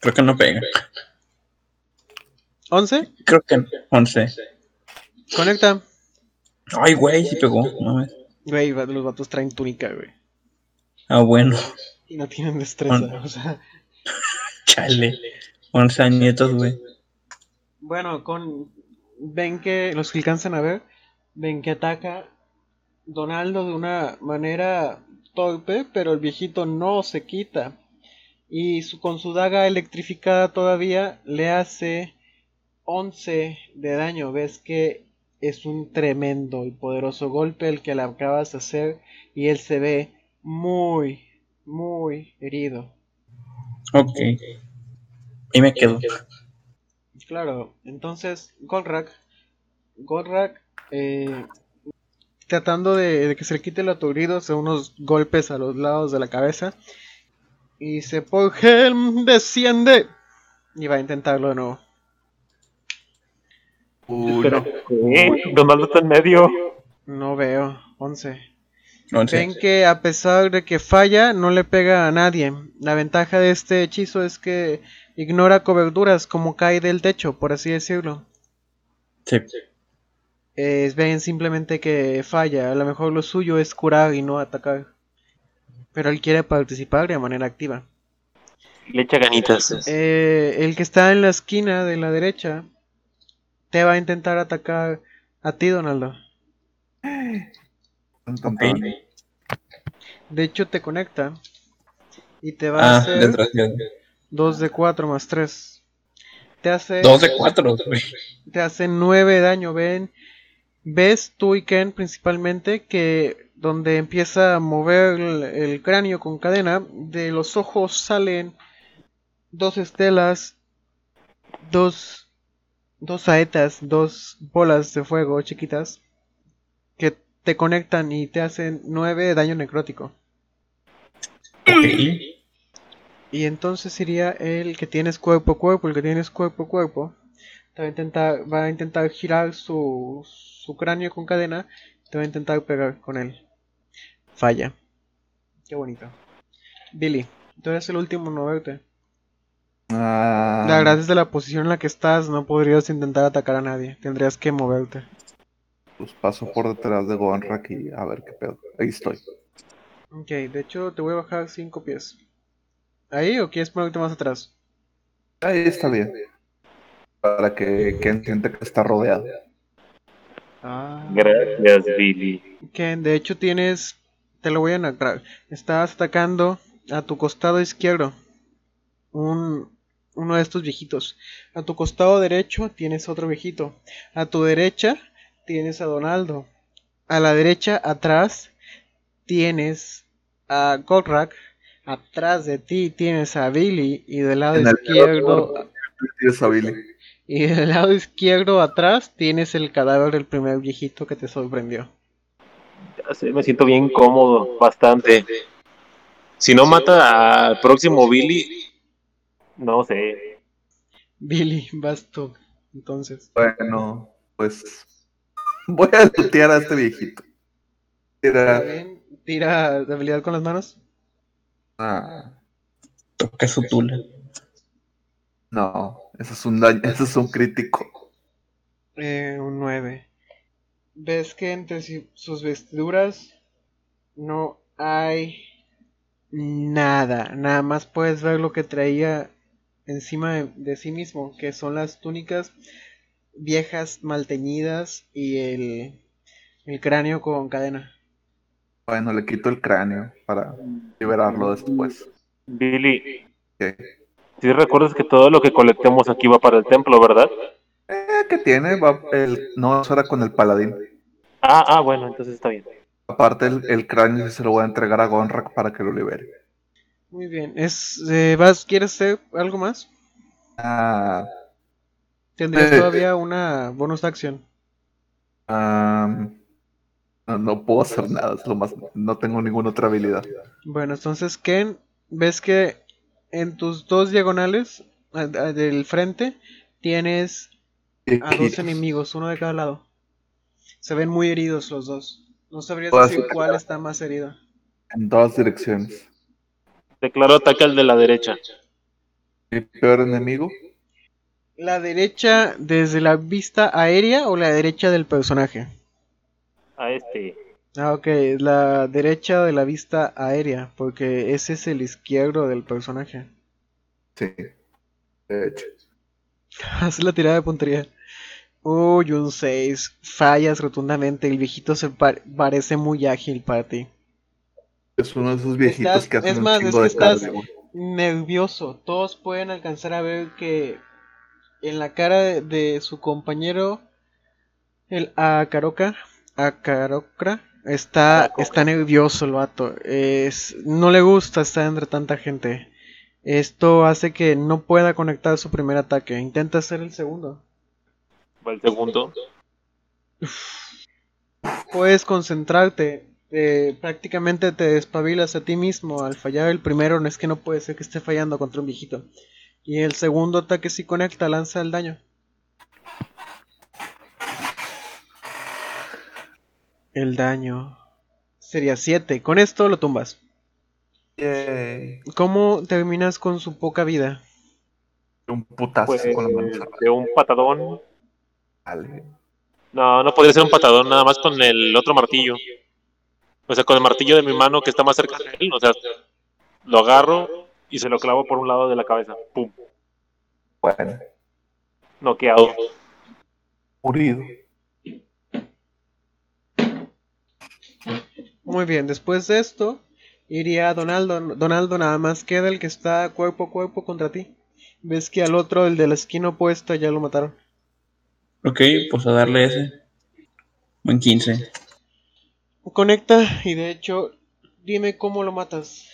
Creo que no pega. ¿11? Creo que 11. Conecta. Ay, güey, sí pegó. Mames. Güey, los vatos traen túnica, güey. Ah, bueno. Y no tienen destreza, o sea. Chale. 11 añitos, güey. Bueno, ven que los que alcanzan a ver, ven que ataca Donaldo de una manera torpe, pero el viejito no se quita. Y con su daga electrificada todavía le hace 11 de daño. Ves que es un tremendo y poderoso golpe el que le acabas de hacer y él se ve muy, muy herido. Ok. Y me quedo. Claro, entonces Goldrack, tratando de que se le quite el aturdido, hace unos golpes a los lados de la cabeza. Y dice, por Helm, desciende. Y va a intentarlo de nuevo. Pero, Donaldo está en medio. No veo, 11. Ven que a pesar de que falla, no le pega a nadie. La ventaja de este hechizo es que ignora coberturas, como cae del techo, por así decirlo. Sí. Ven simplemente que falla. A lo mejor lo suyo es curar y no atacar. Pero él quiere participar de manera activa. Le echa ganitas. El que está en la esquina de la derecha te va a intentar atacar a ti, Donaldo. Okay. De hecho, te conecta y te va a hacer 2 de 4 más 3. Te hace 2 de 4. Te hace 9 de daño. Ves tú y Ken principalmente que donde empieza a mover el cráneo con cadena, de los ojos salen dos estelas, dos saetas, dos bolas de fuego chiquitas que te conectan y te hacen 9 de daño necrótico. Okay. Y entonces sería el que tienes cuerpo a cuerpo. El que tienes cuerpo a cuerpo va a intentar girar su cráneo con cadena. Te va a intentar pegar con él. Falla. Qué bonito. Billy, tú eres el último en no verte. La verdad, desde la posición en la que estás, no podrías intentar atacar a nadie. Tendrías que moverte. Pues paso por detrás de Goldrack y a ver qué pedo. Ahí estoy. Ok, de hecho te voy a bajar 5 pies. ¿Ahí o quieres ponerte más atrás? Ahí está bien. Para que entienda que está rodeado. Gracias, Billy. Ken, de hecho te lo voy a narrar. Estás atacando a tu costado izquierdo uno de estos viejitos. A tu costado derecho tienes otro viejito. A tu derecha tienes a Donaldo. A la derecha, atrás, tienes a Goldrack. Atrás de ti tienes a Billy. Y del lado izquierdo tienes a Billy. Y del lado izquierdo atrás tienes el cadáver del primer viejito que te sorprendió. Ya sé, me siento bien cómodo, bastante. Si no mata al próximo Billy, no sé. Billy, vas tú, entonces. Bueno, pues voy a tirar a este viejito. Tira de habilidad con las manos. Toca su tula. No. Eso es un daño, eso es un crítico. Un 9. Ves que entre sus vestiduras no hay nada, nada más puedes ver lo que traía encima de sí mismo, que son las túnicas viejas mal teñidas y el cráneo con cadena. Bueno, le quito el cráneo para liberarlo después. Billy, ¿qué? ¿Sí recuerdas que todo lo que colectemos aquí va para el templo, verdad? ¿Qué tiene? No, eso era con el paladín. Ah, bueno, entonces está bien. Aparte el cráneo se lo voy a entregar a Goldrack para que lo libere. Muy bien, ¿quieres hacer algo más? ¿Tendrías todavía una bonus acción? No puedo hacer nada, es lo más. No tengo ninguna otra habilidad. Bueno, entonces Ken, ves que en tus dos diagonales del frente tienes a dos enemigos, uno de cada lado. Se ven muy heridos los dos. No sabrías decir cuál está más herido. En todas direcciones. Declaró ataque al de la derecha. ¿El peor enemigo? ¿La derecha desde la vista aérea o la derecha del personaje? A este. Ok, la derecha de la vista aérea, porque ese es el izquierdo del personaje. Sí, de hecho. Haz la tirada de puntería. Uy, un 6. Fallas rotundamente. El viejito se parece muy ágil para ti. Es uno de esos viejitos que hacen un chingo de tarde. Es más, es que estás nervioso. Todos pueden alcanzar a ver que en la cara de su compañero, el Akarokra, está nervioso el vato. No le gusta estar entre tanta gente. Esto hace que no pueda conectar su primer ataque. Intenta hacer el segundo. ¿Va el segundo? Puedes concentrarte. Prácticamente te despabilas a ti mismo al fallar el primero. No es que no puede ser que esté fallando contra un viejito. Y el segundo ataque sí conecta, lanza el daño. El daño sería 7. Con esto lo tumbas. Yay. ¿Cómo terminas con su poca vida? De un putazo, pues, con la mano. De un patadón. Dale. No podría ser un patadón, nada más con el otro martillo. O sea, con el martillo de mi mano que está más cerca de él, o sea, lo agarro y se lo clavo por un lado de la cabeza. ¡Pum! Bueno. Noqueado. Murido. Muy bien, después de esto, iría Donaldo. Donaldo, nada más queda el que está cuerpo a cuerpo contra ti. Ves que al otro, el de la esquina opuesta, ya lo mataron. Ok, pues a darle ese. Buen 15. Conecta, y de hecho, dime cómo lo matas.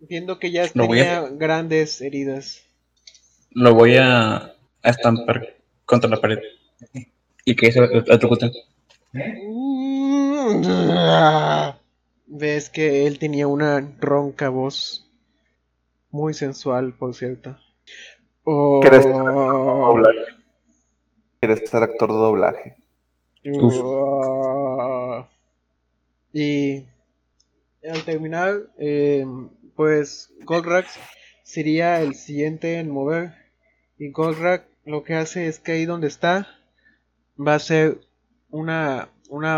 Viendo que ya tenía grandes heridas. Lo voy a estampar contra la pared. Y que se atrocuta. Ves que él tenía una ronca voz. Muy sensual, por cierto. ¿Quieres ser actor de doblaje? Y al terminar, pues Goldrack sería el siguiente en mover. Y Goldrack lo que hace es que ahí donde está va a hacer una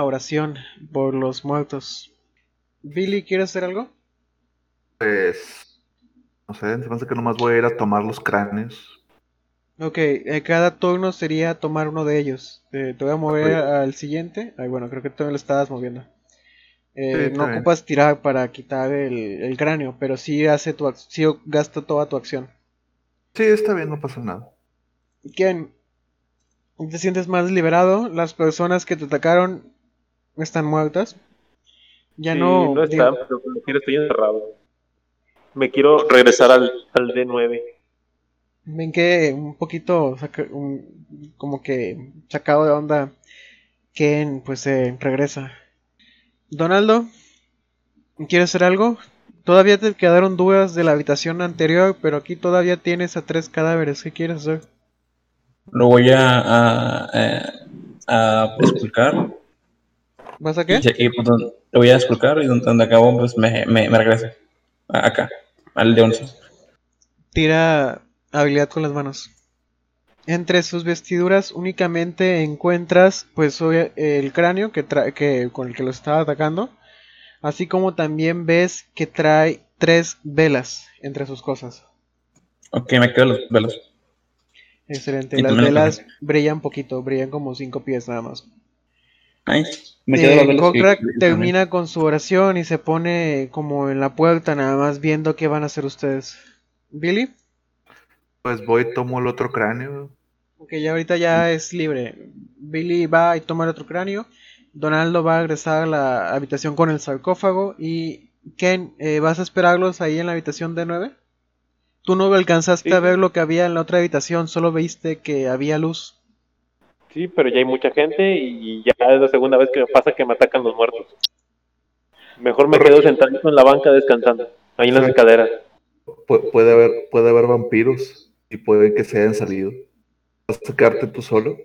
oración por los muertos. Billy, ¿quieres hacer algo? Pues, no sé, me parece que nomás voy a ir a tomar los cráneos. Ok, cada turno sería tomar uno de ellos. Te voy a mover al siguiente. Ay, bueno, creo que tú me lo estabas moviendo. Sí, no ocupas tirar para quitar el cráneo, pero sí gasta toda tu acción. Sí, está bien, no pasa nada. ¿Quién? ¿Te sientes más liberado? Las personas que te atacaron están muertas. Ya sí, no están, pero estoy encerrado. Me quiero regresar al D9. Ven que un poquito como que sacado de onda, Ken pues se regresa. Donaldo, ¿quieres hacer algo? Todavía te quedaron dudas de la habitación anterior, pero aquí todavía tienes a 3 cadáveres. ¿Qué quieres hacer? Lo voy a esculcar. ¿Vas a qué? Lo voy a esculcar y donde acabo pues me regreso. Acá, al de 11. Tira habilidad con las manos. Entre sus vestiduras únicamente encuentras pues el cráneo que con el que lo estaba atacando, así como también ves que trae 3 velas entre sus cosas. Ok, me quedo las velas. Excelente, las velas brillan poquito, brillan como 5 pies nada más. Nice. Me quedo las velas. Goldrack termina con su oración y se pone como en la puerta nada más viendo qué van a hacer ustedes. ¿Billy? Pues voy y tomo el otro cráneo. Ok, ya ahorita ya es libre. Billy va y toma el otro cráneo. Donaldo va a regresar a la habitación con el sarcófago. Y Ken, ¿vas a esperarlos ahí en la habitación D9? Tú no alcanzaste a ver lo que había en la otra habitación, solo viste que había luz. Sí, pero ya hay mucha gente y ya es la segunda vez que me pasa que me atacan los muertos. Mejor me quedo sentado en la banca descansando, ahí en las escaleras. Puede haber vampiros y puede que se hayan salido. ¿Vas a sacarte tú solo?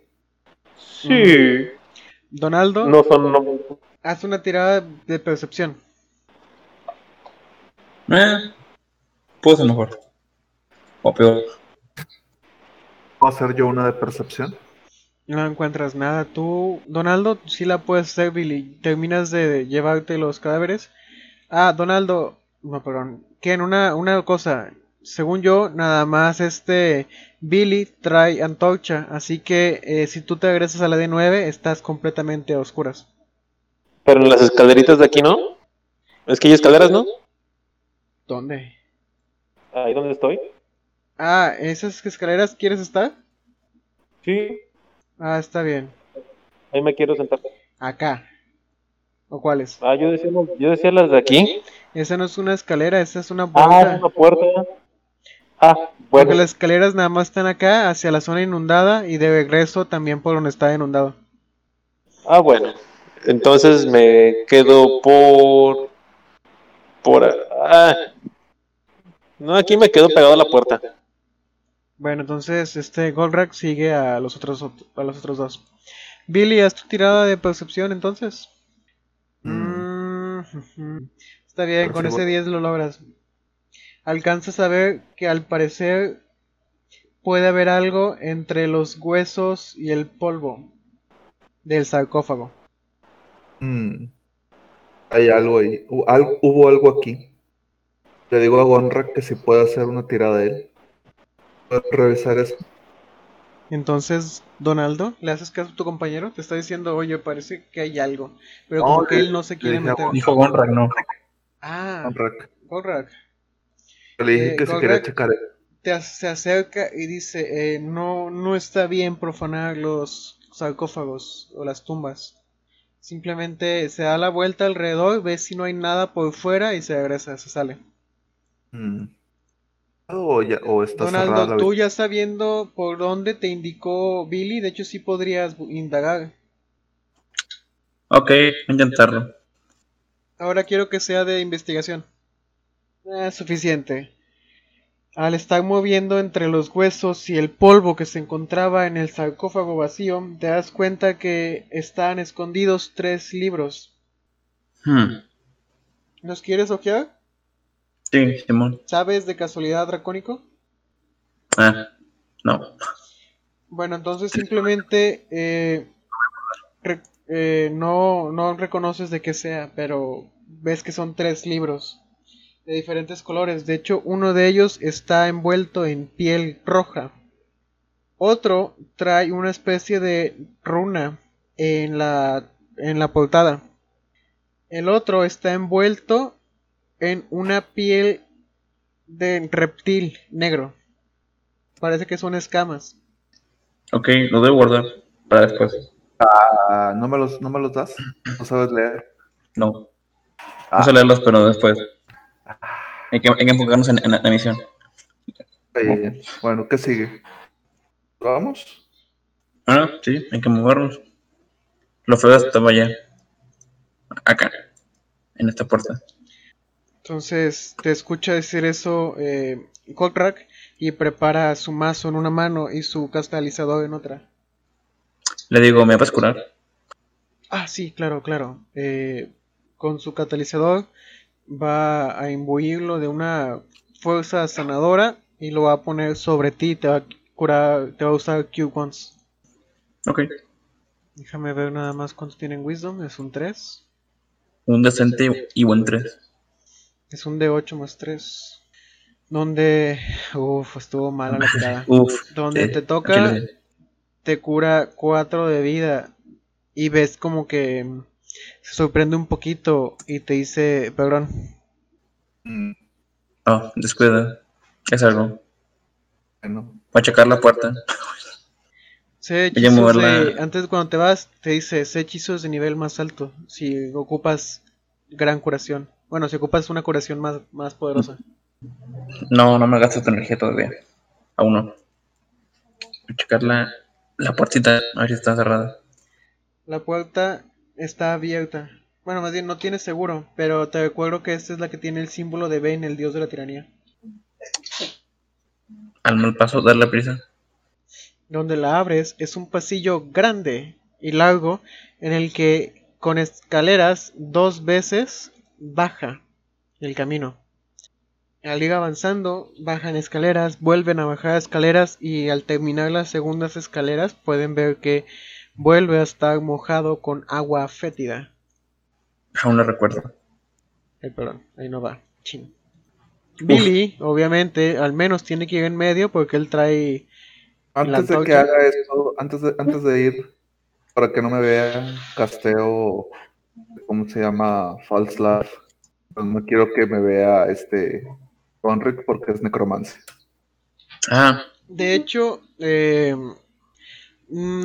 Sí. Donaldo, no. Haz una tirada de percepción. Puedo ser mejor o peor. ¿Puedo hacer yo una de percepción? No encuentras nada. Tú, Donaldo, sí la puedes hacer, Billy. Terminas de llevarte los cadáveres. Ken, una cosa. Según yo, nada más Billy trae antorcha, así que si tú te regresas a la D9, estás completamente a oscuras. Pero en las escaleritas de aquí, ¿no? Es que hay escaleras, ¿no? ¿Dónde? ¿Ahí donde estoy? Ah, ¿esas escaleras quieres estar? Sí. Ah, está bien. Ahí me quiero sentar. ¿Acá? ¿O cuáles? Ah, yo decía las de aquí. Esa no es una escalera, esa es una puerta. Ah, es una puerta. Ah, bueno. Porque las escaleras nada más están acá, hacia la zona inundada y de regreso también por donde está inundado. Ah, bueno. Entonces me quedo no, aquí me quedo pegado a la puerta. Bueno, entonces Goldrack sigue a los otros dos. Billy, ¿haz tu tirada de percepción entonces? Está bien, con ese 10 lo logras. Alcanzas a ver que al parecer puede haber algo entre los huesos y el polvo del sarcófago. Hay algo ahí. Hubo algo aquí. Le digo a Goldrack que si puede hacer una tirada de él. Puede revisar eso. Entonces, Donaldo, ¿le haces caso a tu compañero? Te está diciendo, oye, parece que hay algo. Pero como que él no se quiere meter. Dijo Goldrack, no. Ah, Goldrack. Le dije que se quería checar. Se acerca y dice, no está bien profanar los sarcófagos o las tumbas. Simplemente se da la vuelta alrededor, ve si no hay nada por fuera y se regresa, se sale. O está Donaldo, cerrada tú ya sabiendo por dónde te indicó Billy, de hecho sí podrías indagar. Ok, intentarlo. Ahora quiero que sea de investigación. Es suficiente. Al estar moviendo entre los huesos y el polvo que se encontraba en el sarcófago vacío, te das cuenta que están escondidos 3 libros. ¿Los quieres ojear? Sí, Simón. ¿Sabes de casualidad dracónico? No. Bueno, entonces simplemente no reconoces de qué sea, pero ves que son 3 libros de diferentes colores. De hecho, uno de ellos está envuelto en piel roja. Otro trae una especie de runa en la portada. El otro está envuelto en una piel de reptil negro. Parece que son escamas. Ok, lo debo guardar para después. ¿No me los das? ¿No sabes leer? No. No sé leerlos, pero después. Hay que enfocarnos en la misión. Bueno, ¿qué sigue? ¿Vamos? Sí, hay que movernos. Lo feo estaba allá. Acá, en esta puerta. Entonces te escucha decir eso, Goldrack, y prepara su mazo en una mano y su catalizador en otra. Le digo, ¿me vas a curar? Ah, sí, claro. Con su catalizador va a imbuirlo de una fuerza sanadora y lo va a poner sobre ti. Te va a curar, te va a usar Q-Cons. Ok. Déjame ver nada más cuánto tienen Wisdom, es un 3. Un decente y buen 3. Es un D8 más 3. Donde... Uf, estuvo mala la tirada. Donde te toca, te cura 4 de vida. Y ves como que se sorprende un poquito y te dice... Perdón. Oh, descuida. Es algo. Bueno, voy a checar la puerta. Antes cuando te vas, te dice, sé hechizos de nivel más alto. Si ocupas gran curación. Bueno, si ocupas una curación más poderosa. No me gastas tu energía todavía. Aún no. Voy a checar la puertita, a ver si está cerrada. La puerta está abierta. Bueno, más bien no tienes seguro, pero te recuerdo que esta es la que tiene el símbolo de Bane, el dios de la tiranía. Al mal paso, darle prisa. Donde la abres es un pasillo grande y largo en el que con escaleras 2 veces baja el camino. Al ir avanzando, bajan escaleras, vuelven a bajar escaleras y al terminar las segundas escaleras pueden ver que vuelve a estar mojado con agua fétida. Aún lo recuerdo. Perdón, ahí no va. Chin. Billy, obviamente, al menos tiene que ir en medio porque él trae... Antes de que haga esto, antes de ir, para que no me vean, casteo, ¿cómo se llama? False Life. No quiero que me vea Gonrick porque es necromancia. Ah. De hecho,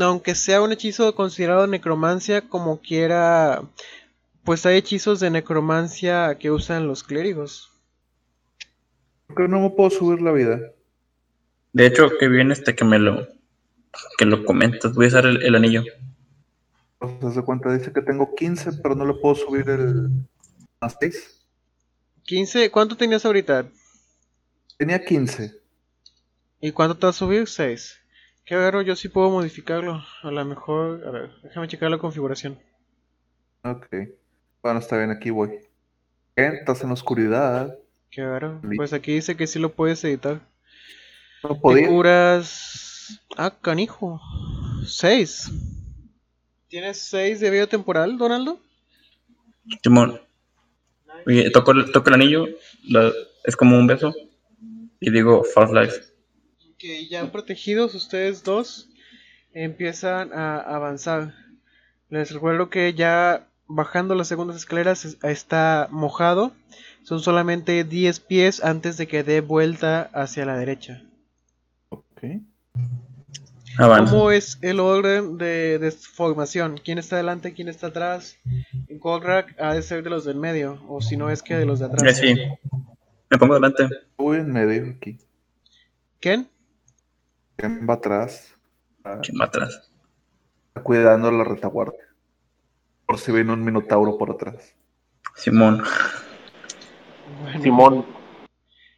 aunque sea un hechizo considerado necromancia, como quiera, pues hay hechizos de necromancia que usan los clérigos. Porque no me puedo subir la vida. De hecho, que bien que lo comentas, voy a usar el anillo. ¿Te das cuenta? Dice que tengo 15, pero no le puedo subir el más 6. 15, ¿cuánto tenías ahorita? Tenía 15. ¿Y cuánto te vas a subir? 6. Qué raro, yo sí puedo modificarlo. A lo mejor, a ver, déjame checar la configuración. Ok, bueno, está bien, aquí voy. Estás en oscuridad. Qué raro, pues aquí dice que sí lo puedes editar. No podía. Te curas... Ah, canijo. 6. ¿Tienes 6 de vida temporal, Donaldo? Timón. Oye, toco el anillo, es como un beso, y digo, False Life. Ok, ya protegidos ustedes dos, empiezan a avanzar. Les recuerdo que ya bajando las segundas escaleras está mojado. Son solamente 10 pies antes de que dé vuelta hacia la derecha. ¿Cómo es el orden de formación? ¿Quién está adelante? ¿Quién está atrás? Goldrack ha de ser de los del medio, o si no es que de los de atrás. Sí, me pongo adelante. Voy en medio aquí. ¿Quién? ¿Quién va atrás? ¿Quién va atrás? Cuidando la retaguardia. Por si viene un minotauro por atrás. Simón. Bueno, Simón.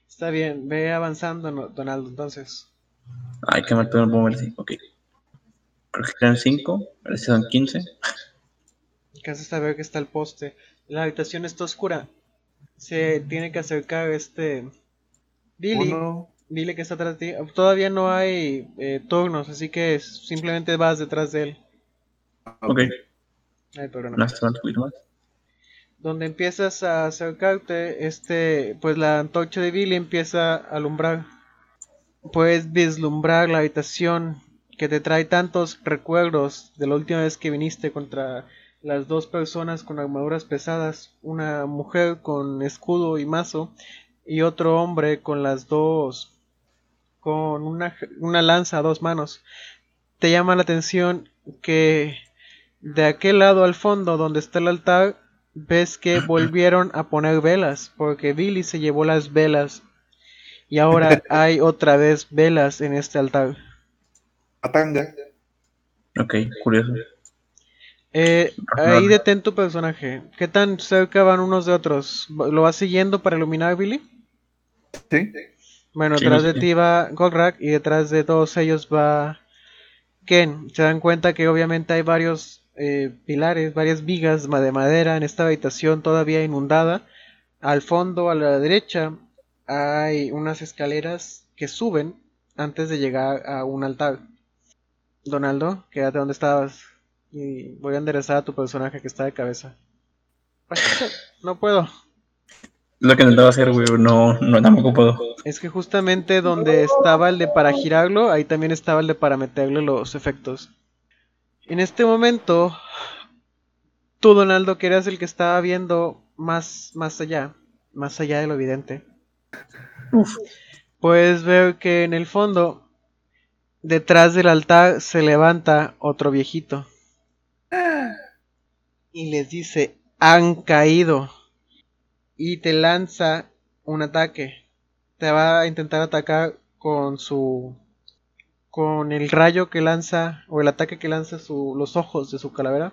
Está bien, ve avanzando, Donaldo, entonces. Hay que marcar el bomber, sí, ok. Creo que eran 5, parece que son 15. Alcanzas a ver que está el poste. La habitación está oscura. Se tiene que acercar Billy. Uno. Dile que está atrás de ti. Todavía no hay turnos, así que simplemente vas detrás de él. Ok. Ay, pero no. Donde empiezas a acercarte, pues la antorcha de Billy empieza a alumbrar. Puedes vislumbrar la habitación que te trae tantos recuerdos de la última vez que viniste contra las 2 personas con armaduras pesadas, una mujer con escudo y mazo y otro hombre con una lanza a 2 manos. Te llama la atención que de aquel lado al fondo donde está el altar ves que volvieron a poner velas porque Billy se llevó las velas. Y ahora hay otra vez velas en este altar. Atanga. Ok, curioso. Ahí detén tu personaje. ¿Qué tan cerca van unos de otros? ¿Lo vas siguiendo para iluminar, Billy? Sí. Bueno, detrás de ti va Goldrack y detrás de todos ellos va Ken. Se dan cuenta que obviamente hay varios pilares, varias vigas de madera en esta habitación todavía inundada. Al fondo, a la derecha... hay unas escaleras que suben antes de llegar a un altar. Donaldo, quédate donde estabas. Y voy a enderezar a tu personaje que está de cabeza. No puedo. lo que intentaba hacer, güey, no tampoco puedo. Es que justamente donde estaba el de para girarlo, ahí también estaba el de para meterle los efectos. En este momento, tú, Donaldo, que eras el que estaba viendo más allá de lo evidente. Uf. Puedes ver que en el fondo, detrás del altar, se levanta otro viejito. Y les dice, han caído. Y te lanza un ataque. Te va a intentar atacar con el rayo que lanza, o el ataque que lanza los ojos de su calavera.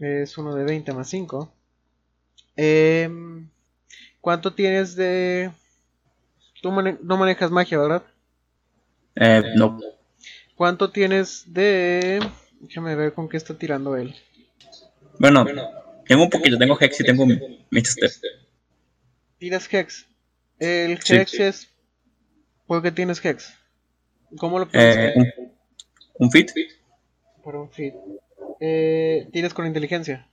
Es uno de 20 más 5. ¿Cuánto tienes de...? Tú no manejas magia, ¿verdad? No. ¿Cuánto tienes de...? Déjame ver con qué está tirando él. Bueno, tengo un poquito, tengo Hex y tengo Mixstep. ¿Tiras Hex? El Hex sí. Es... ¿Por qué tienes Hex? ¿Cómo lo puedes hacer? ¿Un feat? Por un feat. ¿Tiras con inteligencia?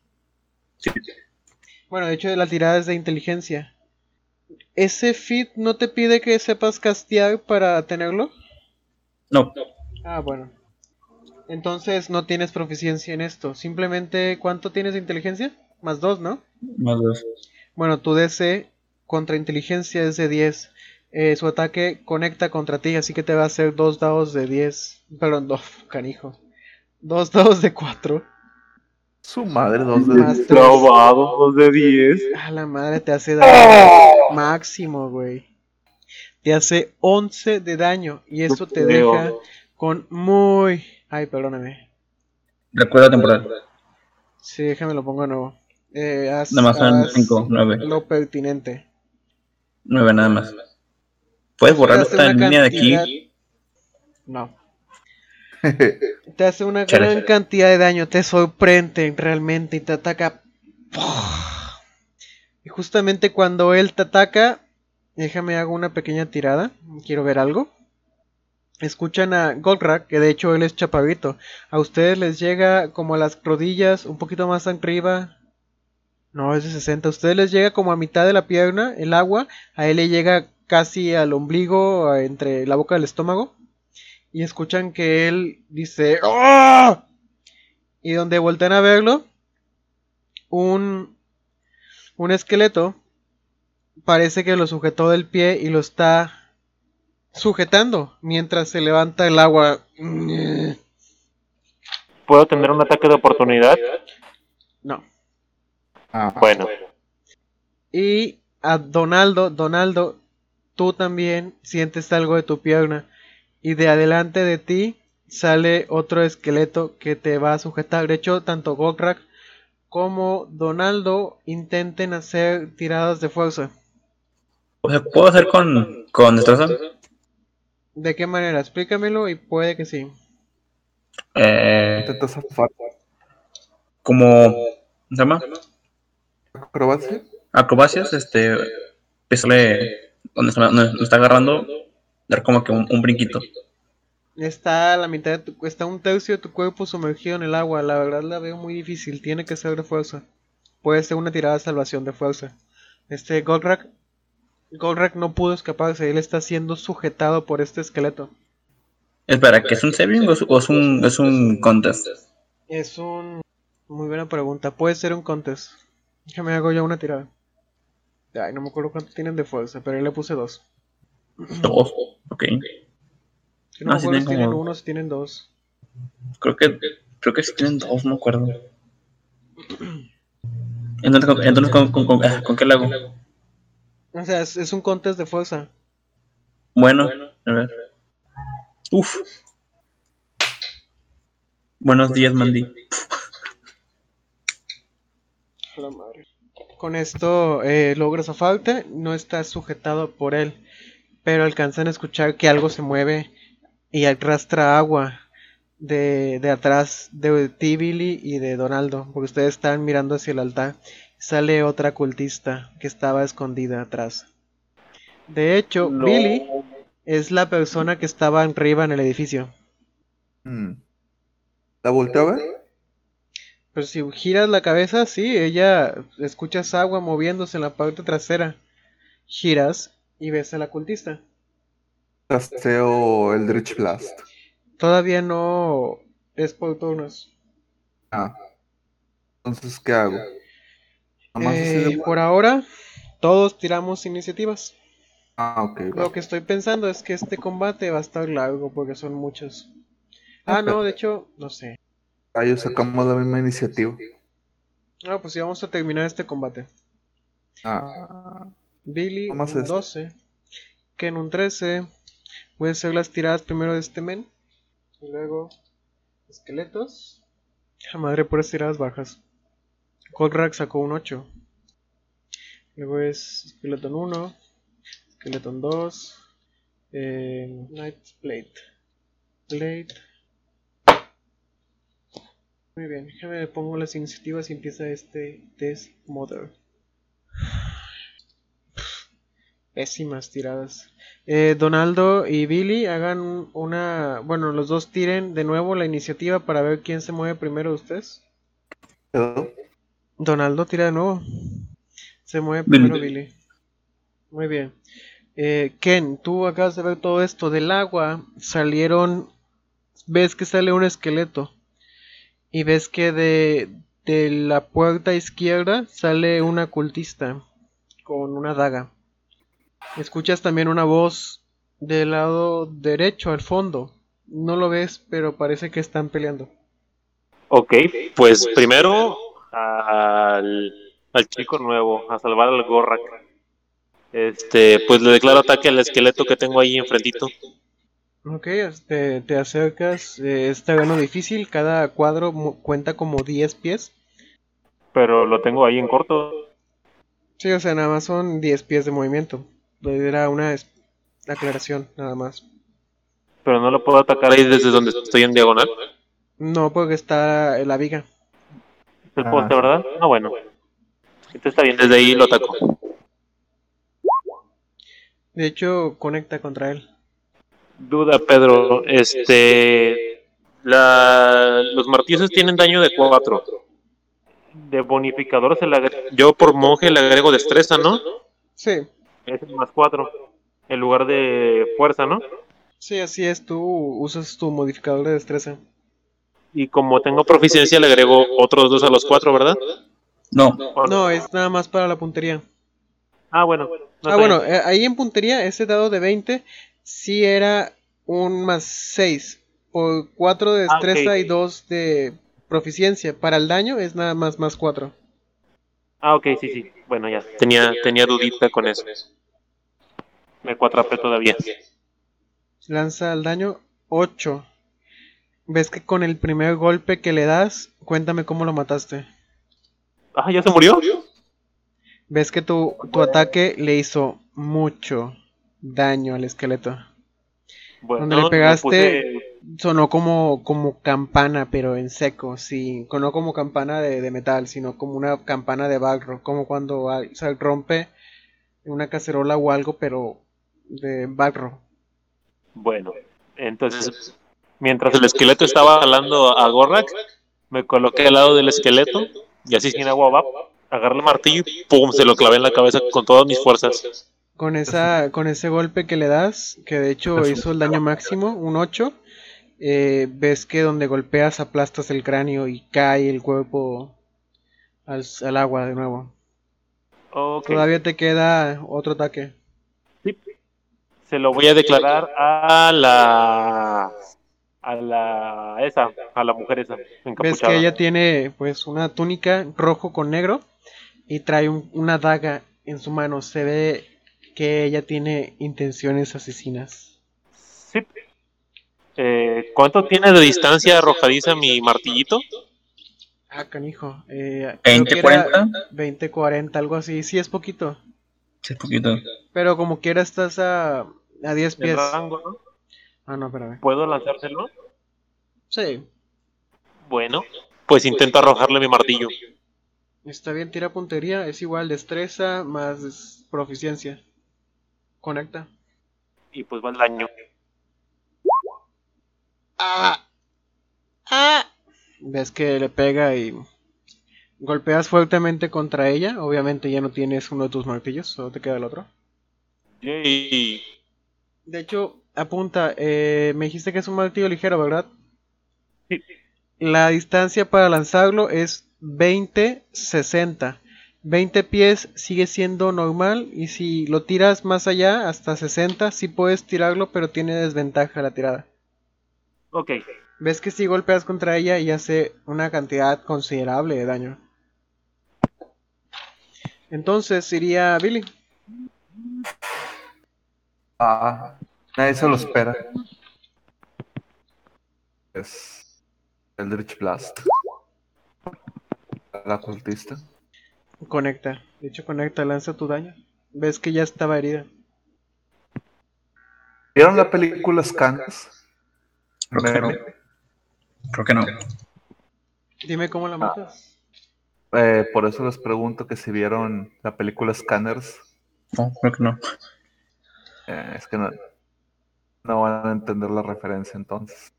Sí. Bueno, de hecho la tirada es de inteligencia. ¿Ese feat no te pide que sepas castear para tenerlo? No. Ah, bueno. Entonces no tienes proficiencia en esto. Simplemente, ¿cuánto tienes de inteligencia? Más 2, ¿no? Más 2. Bueno, tu DC contra inteligencia es de 10. Su ataque conecta contra ti, así que te va a hacer 2 dados de 10. Perdón, no, canijo. 2 dados de 4. Su madre, 2 de 10. Trabado, 2 de 10. A la madre, te hace daño máximo, güey. Te hace 11 de daño. Y eso te deja con muy... Ay, perdóname. Recuerda temporal. Sí, déjame lo pongo de nuevo. Nada más son 5, 9. Lo pertinente. 9 nada más. ¿Puedes borrar esta línea de aquí? No. Te hace una gran cantidad de daño, te sorprende realmente y te ataca. Y justamente cuando él te ataca, déjame hago una pequeña tirada, quiero ver algo. Escuchan a Goldrack, que de hecho él es chaparrito. A ustedes les llega como a las rodillas, un poquito más arriba. No, es de 60. A ustedes les llega como a mitad de la pierna el agua, a él le llega casi al ombligo, entre la boca del estómago. Y escuchan que él dice ¡oh! Y donde voltean a verlo, un esqueleto parece que lo sujetó del pie y lo está sujetando mientras se levanta el agua. ¿Puedo tener un ataque de oportunidad? No. Ah, bueno. Y a Donaldo, tú también sientes algo de tu pierna. Y de adelante de ti sale otro esqueleto que te va a sujetar. De hecho, tanto Goldrack como Donaldo intenten hacer tiradas de fuerza. O sea, ¿puedo hacer con destreza? ¿De qué manera? Explícamelo y puede que sí. Como... ¿se llama? ¿Acrobacias? Acrobacias, pésale donde está agarrando... Dar como que un brinquito. Está a la mitad de está un tercio de tu cuerpo sumergido en el agua. La verdad la veo muy difícil. Tiene que ser de fuerza. Puede ser una tirada de salvación de fuerza. Goldrack no pudo escaparse. Él está siendo sujetado por este esqueleto. Espera, ¿que es un saving o es un contest? Es un... Muy buena pregunta. Puede ser un contest. Déjame hago yo una tirada. Ay, no me acuerdo cuánto tienen de fuerza, pero yo le puse 2. 2, ok. Si no me acuerdo si tienen como... 1 si tienen 2. Creo que si tienen 2, no me acuerdo. Entonces ¿con qué le hago? O sea, es un contest de fuerza. Bueno, a ver. Uf. Buenos días, Mandy. La madre. Con esto logras zafarte, no estás sujetado por él. Pero alcanzan a escuchar que algo se mueve y arrastra agua de atrás de Tibili y de Donaldo, porque ustedes están mirando hacia el altar. Sale otra cultista que estaba escondida atrás. De hecho, no. Billy es la persona que estaba arriba en el edificio. ¿La volteaba? Pero si giras la cabeza, sí, ella escuchas agua moviéndose en la parte trasera. Giras y ves a la cultista. Casteo Eldritch Blast. Todavía no es por turnos. Ah. Entonces, ¿qué hago? Por ahora, todos tiramos iniciativas. Ah, ok. Lo que estoy pensando es que este combate va a estar largo porque son muchos. Ah, no, de hecho, no sé. Ahí sacamos la misma iniciativa. Ah, pues sí, vamos a terminar este combate. Ah. Billy, un 12. Ken, un 13. Voy a hacer las tiradas primero de este men. Y luego, esqueletos. ¡Ah, madre, puras tiradas bajas! Goldrack sacó un 8. Luego es esqueleton 1. Esqueleton 2. Knight's Blade. Muy bien, déjame pongo las iniciativas y empieza este Death Mother. Pésimas tiradas. Donaldo y Billy hagan una... Bueno, los dos tiren de nuevo la iniciativa para ver quién se mueve primero de ustedes. ¿Todo? Donaldo tira de nuevo. Se mueve primero Billy. Muy bien. Ken, tú acabas de ver todo esto. Del agua salieron... Ves que sale un esqueleto. Y ves que de la puerta izquierda sale una cultista con una daga. Escuchas también una voz del lado derecho, al fondo. No lo ves, pero parece que están peleando. Ok, pues primero al chico nuevo, a salvar al Goldrack. Pues le declaro ataque al esqueleto que tengo ahí enfrentito. Ok, te acercas, es terreno difícil, cada cuadro cuenta como 10 pies. Pero lo tengo ahí en corto. Sí, o sea, nada más son 10 pies de movimiento. Era una aclaración, nada más. ¿Pero no lo puedo atacar ahí desde donde estoy en diagonal? No, porque está en la viga. ¿Es el poste, verdad? Ah, bueno. Esto está bien, desde ahí lo ataco. De hecho, conecta contra él. Duda, Pedro, los martillazos tienen daño de 4. De bonificador se le agrega. Yo por monje le agrego destreza, ¿no? Sí. Es más 4 en lugar de fuerza, ¿no? Sí, así es, tú usas tu modificador de destreza. Y como tengo proficiencia le agrego otros 2 a los 4, ¿verdad? No. No, es nada más para la puntería. Ah, bueno. No, bueno, ahí en puntería ese dado de 20... Sí, era un más 6 por 4 de destreza, okay. Y 2 de proficiencia. Para el daño es nada más más 4. Ah, ok, sí. Bueno, ya. Tenía dudita con eso. Me cuatrapé todavía. Lanza el daño 8. ¿Ves que con el primer golpe que le das? Cuéntame cómo lo mataste. Ah, ¿ya se murió? ¿Ves que tu ataque le hizo mucho daño al esqueleto? Bueno, donde le pegaste sonó como campana, pero en seco. Sí, no como campana de metal, sino como una campana de barro, como cuando se rompe una cacerola o algo, pero de barro. Bueno, entonces mientras el esqueleto estaba jalando a Goldrack, me coloqué al lado del esqueleto y así sin agua va, agarré el martillo y ¡pum!, se lo clavé en la cabeza con todas mis fuerzas. Con ese golpe que le das, que de hecho hizo el daño máximo, un 8, ves que donde golpeas aplastas el cráneo y cae el cuerpo al agua de nuevo. Okay. Todavía te queda otro ataque. Sí. Se lo voy a declarar a la mujer esa encapuchada. Ves que ella tiene pues una túnica rojo con negro y trae una daga en su mano. Se ve que ella tiene intenciones asesinas. Sí. ¿Cuánto tiene de distancia arrojadiza mi martillito? Ah, canijo. ¿20-40? 20-40, algo así. Sí, es poquito. Sí, es poquito. Pero como quiera estás a 10 pies. Rango, ¿no? Ah, no, espérame. ¿Puedo lanzárselo? Sí. Bueno, pues intento arrojarle mi martillo. Está bien, tira puntería. Es igual destreza más proficiencia. Conecta. Y pues va el daño. Ves que le pega y Golpeas fuertemente contra ella. Obviamente ya no tienes uno de tus martillos, solo te queda el otro. Yay. De hecho, apunta, me dijiste que es un martillo ligero, ¿verdad? Sí. La distancia para lanzarlo es 20-60. 20 pies sigue siendo normal, y si lo tiras más allá, hasta 60, sí puedes tirarlo, pero tiene desventaja la tirada. Ok. Ves que si golpeas contra ella y hace una cantidad considerable de daño. Entonces iría Billy. Ah, nadie se lo espera. Es Eldritch Blast. La cultista. Conecta, de hecho conecta, lanza tu daño. Ves que ya estaba herida. ¿Vieron la película Scans? Creo que no. Dime cómo la matas. Por eso les pregunto que si vieron la película Scanners. No, creo que no. Es que no van a entender la referencia entonces.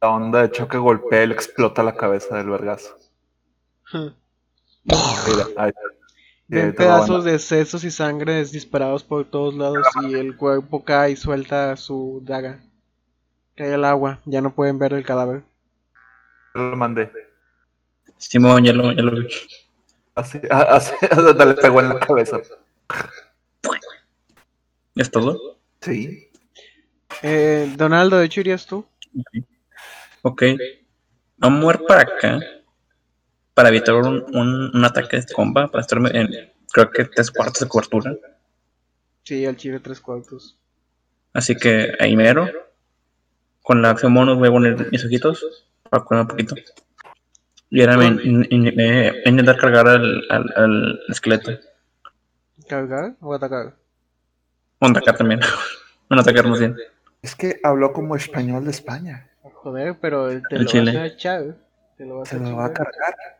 La onda de choque golpea y le explota la cabeza del vergazo. Ven pedazos de sesos y sangre disparados por todos lados y el cuerpo cae y suelta su daga. Cae el agua, ya no pueden ver el cadáver. Lo mandé. Simón, ya lo vi. Así, le pegó en la cabeza. ¿Es todo? Sí. Donaldo, de hecho irías tú. Ok. Vamos a mover para acá para evitar un ataque de comba, para estarme en, creo que 3/4 de cobertura. Sí, al chile 3/4. Así que ahí mero. Con la acción bonus voy a poner mis ojitos para curar un poquito. Y ahora me intentar cargar al esqueleto. ¿Cargar o atacar? Atacar también. Bueno, atacarnos bien. Es que habló como español de España. Joder, pero te lo va a cargar.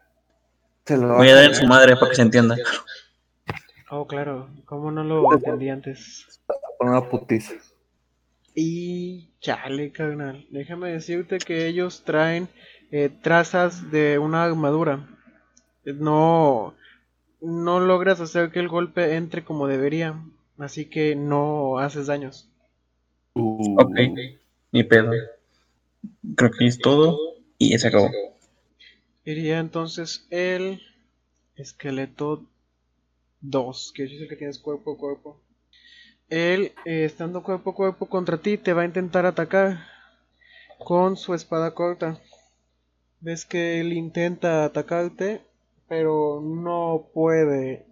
Voy a dar en su madre para que se entienda. Oh, claro. ¿Cómo no lo entendí antes? Con una putiza. Y chale, carnal, déjame decirte que ellos traen trazas de una armadura. No logras hacer que el golpe entre como debería, así que no haces daños. Ok, ni pedo. Creo que es todo y se acabó. Iría entonces el esqueleto 2, que es el que tienes cuerpo a cuerpo. Él, estando cuerpo a cuerpo contra ti, te va a intentar atacar con su espada corta. Ves que él intenta atacarte, pero no puede.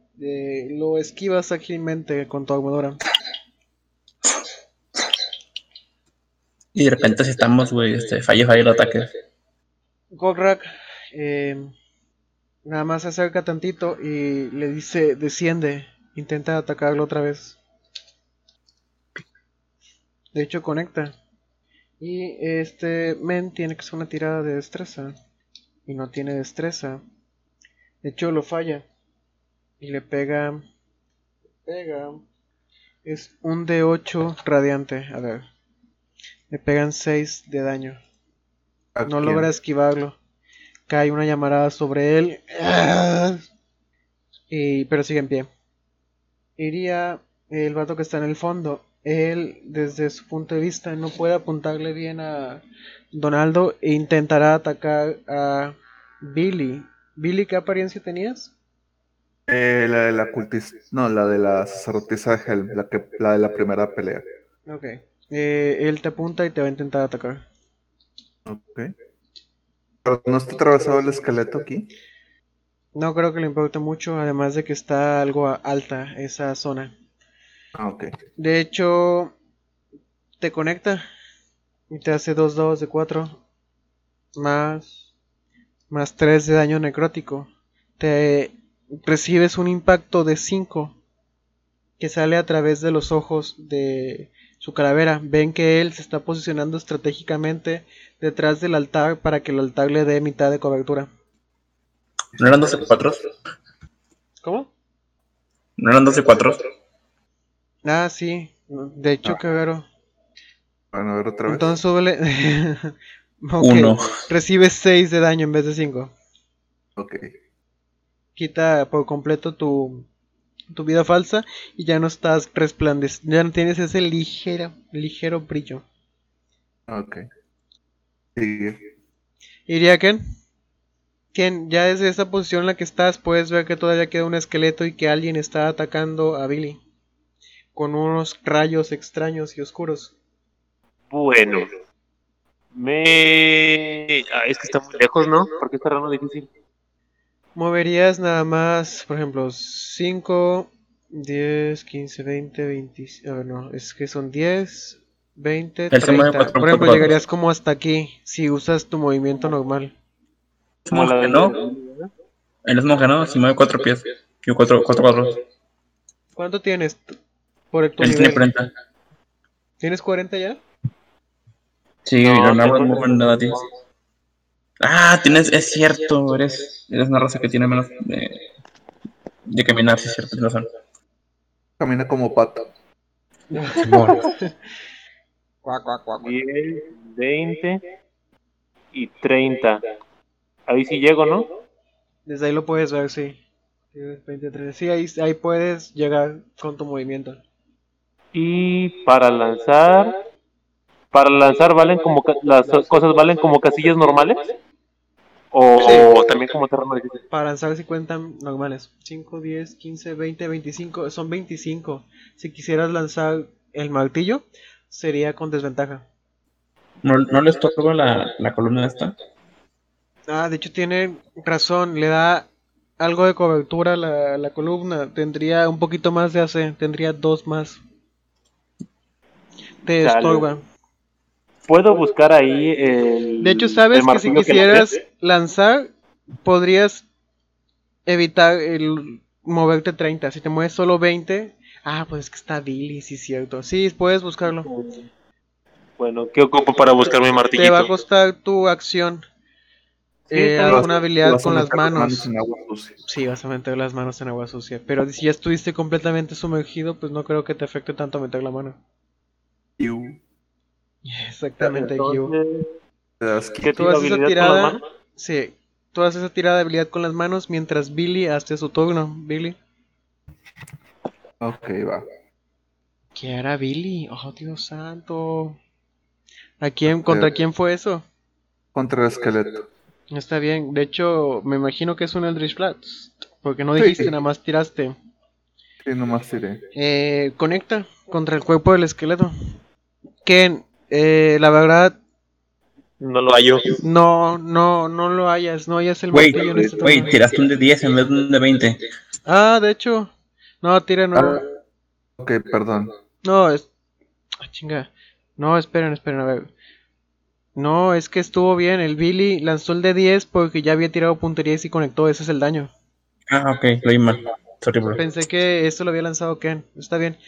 Lo esquivas ágilmente con tu armadura. Y de repente si estamos, güey, falla el ataque. Goldrack, nada más se acerca tantito y le dice, desciende, intenta atacarlo otra vez. De hecho conecta. Y este men tiene que hacer una tirada de destreza. Y no tiene destreza. De hecho lo falla. Y le pega. Es un D8 radiante. A ver. Le pegan 6 de daño. No logra esquivarlo. Cae una llamarada sobre él. Pero sigue en pie. Iría el vato que está en el fondo. Él, desde su punto de vista, no puede apuntarle bien a Donaldo e intentará atacar a Billy. ¿Billy qué apariencia tenías? La de la cultista. No, la de la sacerdotisa de Helm, la de la primera pelea. Ok. Él te apunta y te va a intentar atacar. Ok. ¿Pero no está atravesado el esqueleto aquí? No creo que le importe mucho, además de que está algo alta esa zona. Okay. De hecho, te conecta y te hace 2 dados de 4 más 3 de daño necrótico. Te recibes un impacto de 5 que sale a través de los ojos de su calavera. Ven que él se está posicionando estratégicamente detrás del altar para que el altar le dé mitad de cobertura. ¿No eran 12-4? ¿Cómo? ¿No eran 12-4? Ah, sí, de hecho, cagaro. Bueno, a ver otra vez. Entonces súbele. Okay. Uno. Recibes 6 de daño en vez de 5. Ok. quita por completo tu vida falsa y ya no estás resplandeciendo, ya no tienes ese ligero brillo. Ok. Sigue. Iría Ken, ya desde esa posición en la que estás puedes ver que todavía queda un esqueleto y que alguien está atacando a Billy con unos rayos extraños y oscuros. Bueno, es que está muy lejos, ¿no? Porque está raro difícil. Moverías nada más, por ejemplo, 5, 10, 15, 20, 20... A ver, no, es que son 10, 20, 30... Por ejemplo, llegarías como hasta aquí, si usas tu movimiento normal. Él es monje, ¿no? Si mueve 4 pies. Yo 4. ¿Cuánto tienes? Por el nivel. Tiene 40. ¿Tienes 40 ya? Sí, no mueve nada, tío. Ah, es cierto, eres una raza que tiene menos de caminar, sí es cierto, tienes razón. Camina como pata. 10, 20 y 30. Ahí sí llego, ¿no? Desde ahí lo puedes ver, sí. 23. Sí, ahí puedes llegar con tu movimiento. Y para lanzar valen como las cosas valen como casillas normales. O también como terreno difícil. Para lanzar sí cuentan normales. 5, 10, 15, 20, 25. Son 25. Si quisieras lanzar el martillo, sería con desventaja. ¿No les toco la columna esta? Ah, de hecho tiene razón. Le da algo de cobertura la columna. Tendría un poquito más de AC. Tendría 2 más. Te estorba. Puedo buscar ahí el. De hecho, sabes que si quisieras lanzar, podrías evitar el moverte 30. Si te mueves solo 20, pues es que está Billy, sí, cierto. Sí, puedes buscarlo. Bueno, ¿qué ocupo para buscar mi martillito? Te va a costar tu acción. Sí, alguna habilidad con las manos. En agua sucia. Sí, vas a meter las manos en agua sucia. Pero si ya estuviste completamente sumergido, pues no creo que te afecte tanto meter la mano. Exactamente, que tú haces esa tirada. Sí, tú haces esa tirada de habilidad con las manos mientras Billy hace su turno. Billy. Ok, va. ¿Qué hará Billy? Oh, Dios santo. ¿Contra quién fue eso? Contra el esqueleto. Está bien, de hecho, me imagino que es un Eldritch Blast. Porque no dijiste, nada más tiraste. Sí, nada más tiré. Conecta contra el cuerpo del esqueleto. Ken, la verdad no lo hallo. No lo hallas, no hallas el martillo en este momento. Tiraste un de 10 en vez de un de 20. Ah, de hecho. No, tira no. Ok, perdón. No, es... Ah, chinga. No, esperen, a ver. No, es que estuvo bien, el Billy lanzó el de 10 porque ya había tirado puntería y sí conectó, ese es el daño. Ah, ok, lo vi mal. Sorry, bro. Pensé que esto lo había lanzado Ken, está bien.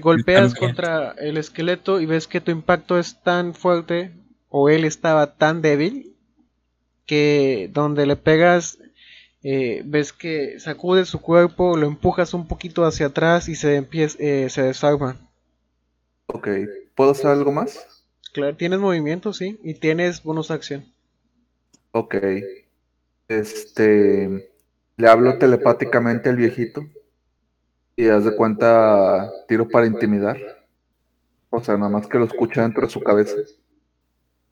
Golpeas contra el esqueleto y ves que tu impacto es tan fuerte, o él estaba tan débil, que donde le pegas, ves que sacudes su cuerpo, lo empujas un poquito hacia atrás y se desarma. Ok, ¿puedo hacer algo más? Claro, tienes movimiento, sí, y tienes bonus acción. Ok. Le hablo telepáticamente al viejito. Y haz de cuenta, tiro para intimidar. O sea, nada más que lo escucha dentro de su cabeza.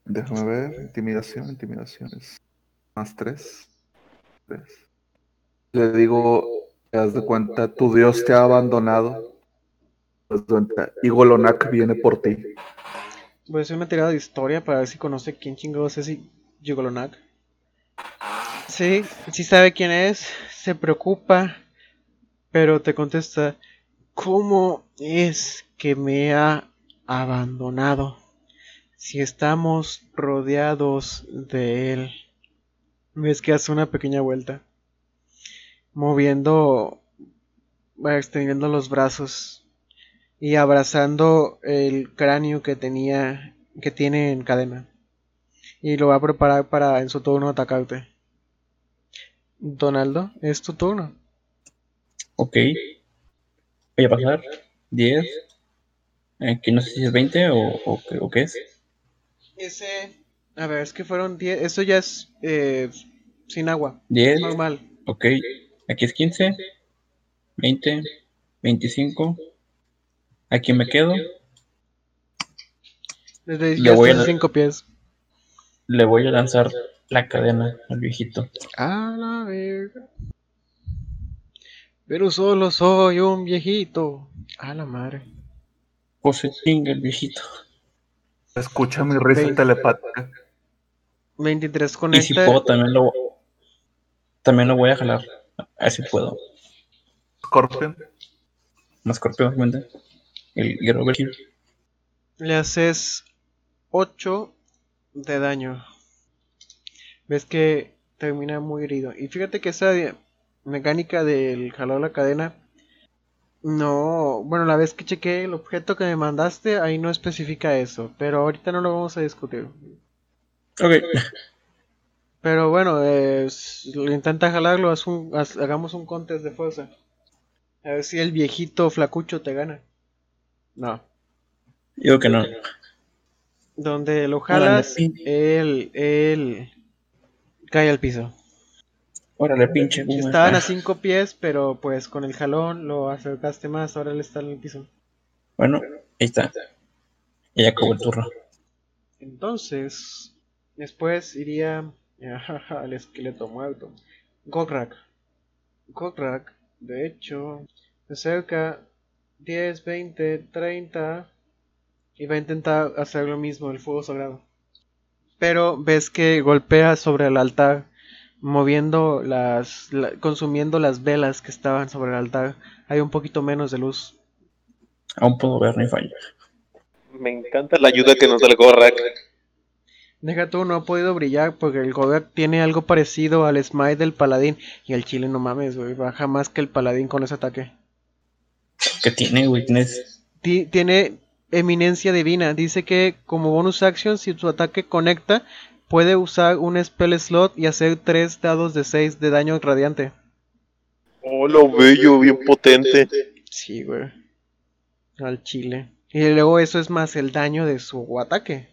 Déjame ver, intimidaciones. Más 3. Le digo, haz de cuenta, tu Dios te ha abandonado. Y Goldrack viene por ti. Voy a hacer una tirada de historia para ver si conoce quién chingados es Goldrack. Sí sabe quién es, se preocupa, pero te contesta, ¿cómo es que me ha abandonado? Si estamos rodeados de él. Ves que hace una pequeña vuelta, extendiendo los brazos y abrazando el cráneo que tiene en cadena, y lo va a preparar para en su turno atacarte. Donaldo, es tu turno. Ok, voy a pasar 10, que no sé si es 20 o qué es. A ver, es que fueron 10, eso ya es sin agua, 10, normal. Ok, Aquí es 15, 20, 25. Aquí me quedo. Desde le voy a 5 pies. Le voy a lanzar la cadena al viejito. A la verga. Pero solo soy un viejito. A la madre. O se chinga el viejito. Escucha mi risa telepática. 23 con este. Y si puedo también lo voy a jalar. A ver si puedo. Scorpion. No, Scorpion, obviamente. El guerrero virgen. Le haces 8 de daño. Ves que termina muy herido. Y fíjate que esa mecánica del jalado de la cadena. No, bueno, la vez que chequeé el objeto que me mandaste, ahí no especifica eso. Pero ahorita no lo vamos a discutir. Ok. Pero bueno, lo intenta jalarlo, hagamos un contest de fuerza. A ver si el viejito flacucho te gana. No. Digo que no. Donde lo jalas, él cae al piso. Órale, pinche. Estaban a 5 pies, pero pues con el jalón lo acercaste más, ahora él está en el piso. Bueno, ahí está. Y ya acabó el turno. Entonces, después iría... el esqueleto muerto. Goldrack, de hecho, se acerca 10, 20, 30 y va a intentar hacer lo mismo, el fuego sagrado. Pero ves que golpea sobre el altar, moviendo consumiendo las velas que estaban sobre el altar. Hay un poquito menos de luz. Aún puedo ver ni fallar. Me encanta la ayuda que nos da el Goldrack. Deja tú, no ha podido brillar porque el Goldrack tiene algo parecido al smite del paladín. Y el chile, no mames, güey, baja más que el paladín con ese ataque. ¿Qué tiene, Witness? Tiene eminencia divina. Dice que como bonus action, si su ataque conecta, puede usar un spell slot y hacer 3 dados de 6 de daño radiante. Oh, lo bello, bien potente. Sí, güey. Al chile. Y luego eso es más el daño de su ataque,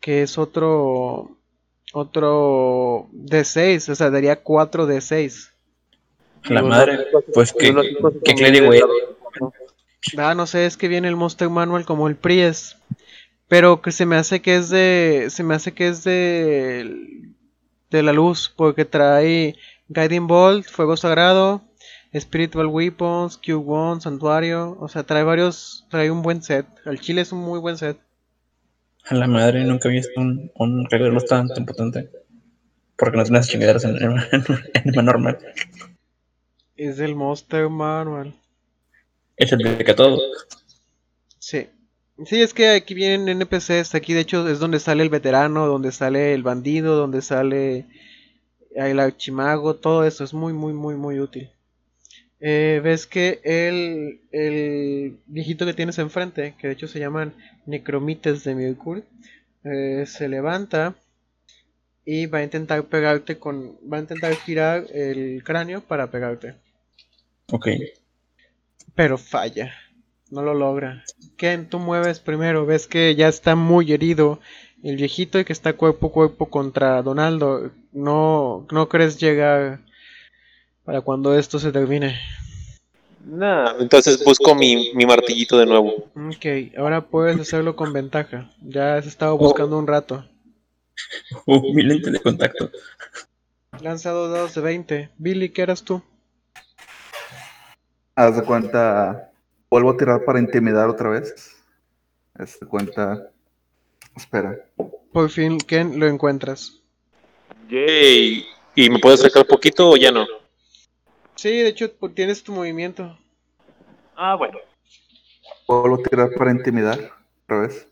que es otro D6, o sea, daría 4 D6. La madre, pues que clérigo es. No sé, es que viene el Monster Manual como el Priest, pero que se me hace que es de la luz, porque trae Guiding Bolt, Fuego Sagrado, Spiritual Weapons, Q1, Santuario, o sea, trae un buen set. El chile es un muy buen set. A la madre, nunca había visto un regalo tan potente. Porque no tiene las chingaderas en normal. Es el Monster Manual. Es el de que todo. Sí. Sí, es que aquí vienen NPCs. Aquí, de hecho, es donde sale el veterano, donde sale el bandido, donde sale el archimago. Todo eso es muy, muy, muy, muy útil. Ves que el viejito que tienes enfrente, que de hecho se llaman necromites de Myrkul, se levanta y va a intentar pegarte va a intentar girar el cráneo para pegarte. Ok. Pero falla, no lo logra. Ken, tú mueves primero, ves que ya está muy herido el viejito y que está cuerpo a cuerpo contra Donaldo. No crees llegar para cuando esto se termine. Entonces busco mi martillito de nuevo. Ok, ahora puedes hacerlo con ventaja. Ya has estado buscando un rato. Mi lente de contacto. Lanza 2 dados de 20. Billy, ¿qué eras tú? Haz de cuenta, vuelvo a tirar para intimidar otra vez. Haz de cuenta, espera. Por fin, Ken, lo encuentras. Yay. ¿Y me puedes sacar poquito o ya no? Sí, de hecho tienes tu movimiento. Bueno. Puedo tirar para intimidar otra vez.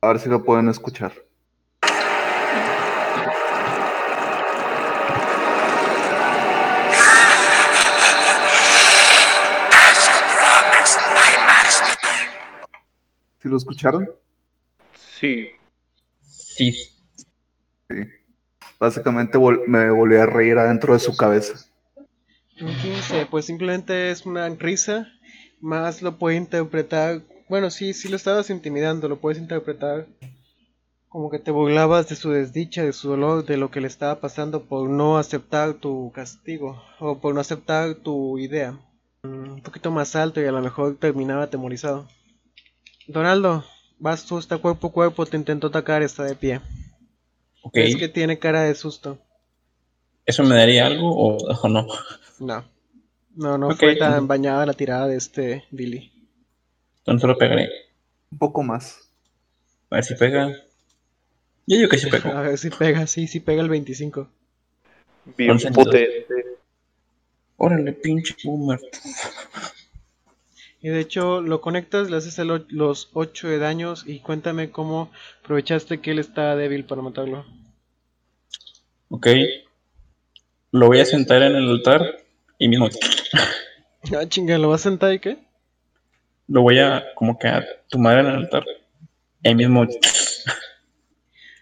A ver si lo pueden escuchar. ¿Sí lo escucharon? Sí. Básicamente me volví a reír adentro de su cabeza. Un 15, pues simplemente es una risa, más lo puede interpretar, bueno sí lo estabas intimidando, lo puedes interpretar Como que te burlabas de su desdicha, de su dolor, de lo que le estaba pasando por no aceptar tu castigo o por no aceptar tu idea. Un poquito más alto y a lo mejor terminaba atemorizado. Donaldo, vas tú, está cuerpo a cuerpo, te intentó atacar, está de pie. Okay. Es que tiene cara de susto. ¿Eso me daría algo o no? No, okay. Fue tan bañada la tirada de este Billy. Entonces lo pegaré. Un poco más. A ver si pega. Yo digo que sí pega. A ver si pega, sí pega el 25. Bien potente. Órale, pinche boomer. Y de hecho, lo conectas, le haces los 8 de daños. Y cuéntame cómo aprovechaste que él está débil para matarlo. Ok. Lo voy a sentar en el altar. Y mismo. Ah, chinga, ¿lo vas a sentar y qué? Lo voy a, como que a tumbar en el altar. Y mismo.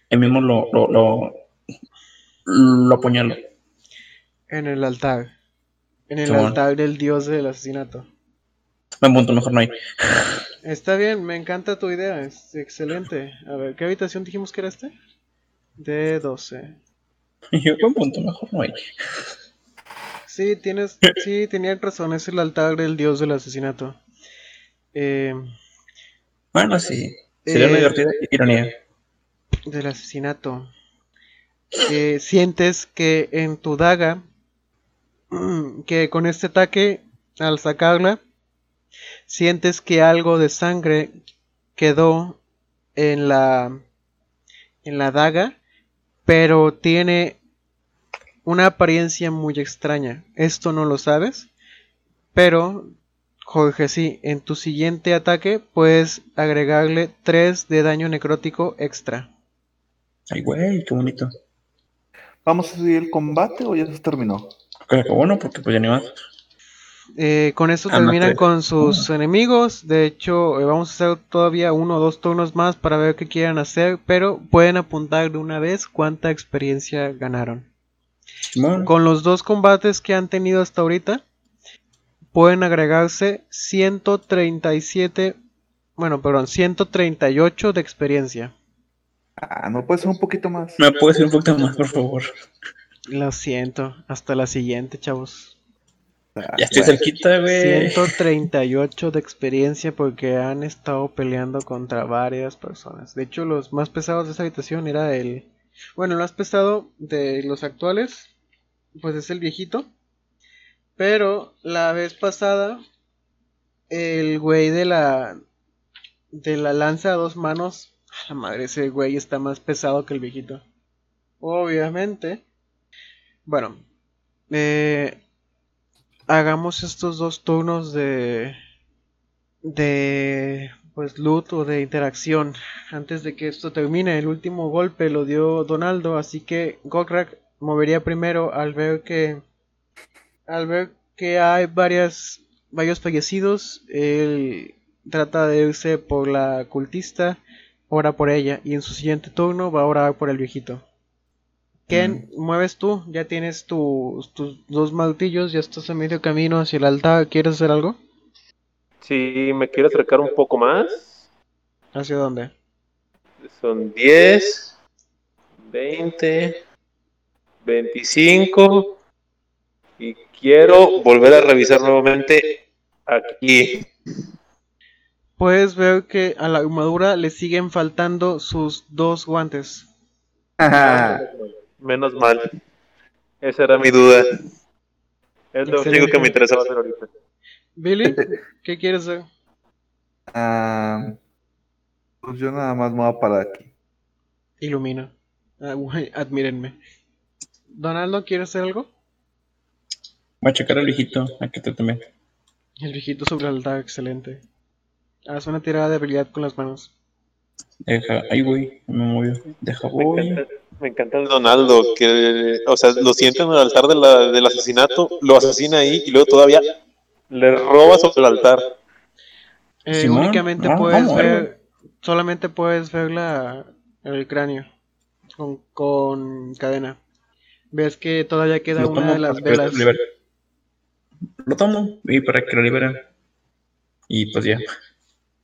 Él mismo lo apuñaló. En el altar. En el altar del dios del asesinato. Me monto, mejor no hay. Está bien, me encanta tu idea, es excelente. A ver, ¿qué habitación dijimos que era este? D12. Yo me monto, mejor no hay. Sí, tenían razón, es el altar del dios del asesinato. Bueno, sí. Sería una divertida ironía. Del asesinato. Sientes que en tu daga, que con este ataque, al sacarla, sientes que algo de sangre quedó en la daga, pero tiene una apariencia muy extraña. Esto no lo sabes, pero Jorge, sí, en tu siguiente ataque puedes agregarle 3 de daño necrótico extra. Ay, güey, qué bonito. ¿Vamos a seguir el combate o ya se terminó? Creo que bueno, porque pues ya ni más. Con eso terminan con sus enemigos. De hecho, vamos a hacer todavía 1 o 2 turnos más para ver qué quieran hacer. Pero pueden apuntar de una vez cuánta experiencia ganaron. Bueno. Con los 2 combates que han tenido hasta ahorita, pueden agregarse 138 de experiencia. Ah, ¿no puede ser un poquito más? ¿Me puede ser un poquito más, por favor? Lo siento, hasta la siguiente, chavos. Ya estoy cerquita, güey. 138 de experiencia porque han estado peleando contra varias personas. De hecho, los más pesados de esta habitación era el... Bueno, el más pesado de los actuales, pues es el viejito. Pero la vez pasada, el güey de la lanza a 2 manos... A la madre, ese güey está más pesado que el viejito. Obviamente. Bueno. Hagamos estos 2 turnos de pues loot o de interacción. Antes de que esto termine. El último golpe lo dio Donaldo. Así que Goldrack movería primero al ver que hay varios fallecidos. Él trata de irse por la cultista. Ora por ella, y en su siguiente turno va a orar por el viejito. Ken, mueves tú, ya tienes tus 2 martillos, ya estás en medio camino hacia el altar. ¿Quieres hacer algo? Sí, me quiero acercar un poco más. ¿Hacia dónde? Son 10, 20, 25, y quiero volver a revisar nuevamente aquí. Puedes ver que a la armadura le siguen faltando sus 2 guantes. Ajá. Menos mal. Esa era mi duda. Es lo único que me interesaba hacer ahorita. Billy, ¿qué quieres hacer? Pues yo nada más me voy a parar aquí. Ilumina. Admírenme. Donaldo, ¿quieres hacer algo? Voy a checar al viejito. Aquí te tomé. El viejito sobre el altar, excelente. Haz una tirada de habilidad con las manos. Deja, ahí voy, me movió. Deja, voy. Me encanta el Donaldo, que, o sea, lo sienta en el altar del asesinato, lo asesina ahí y luego todavía le roba sobre el altar. Únicamente puedes ver, solamente puedes ver el cráneo con cadena. Ves que todavía queda lo una de las velas. Lo tomo y para que lo liberen. Y pues ya.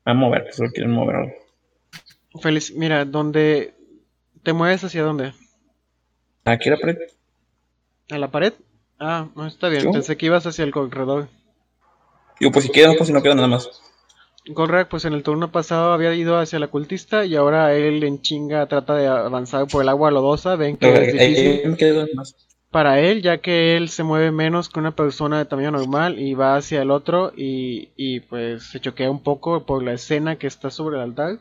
A mover, pues lo quieren mover algo. Mira, donde ¿Te mueves hacia dónde? Aquí la pared. ¿A la pared? Ah, no, está bien. ¿Yo? Pensé que ibas hacia el corredor. Yo, pues si quedas, pues si no queda nada más. Goldrack, pues en el turno pasado había ido hacia la cultista y ahora él en chinga trata de avanzar por el agua lodosa. Ven que es difícil para él, ya que él se mueve menos que una persona de tamaño normal y va hacia el otro y pues se choquea un poco por la escena que está sobre el altar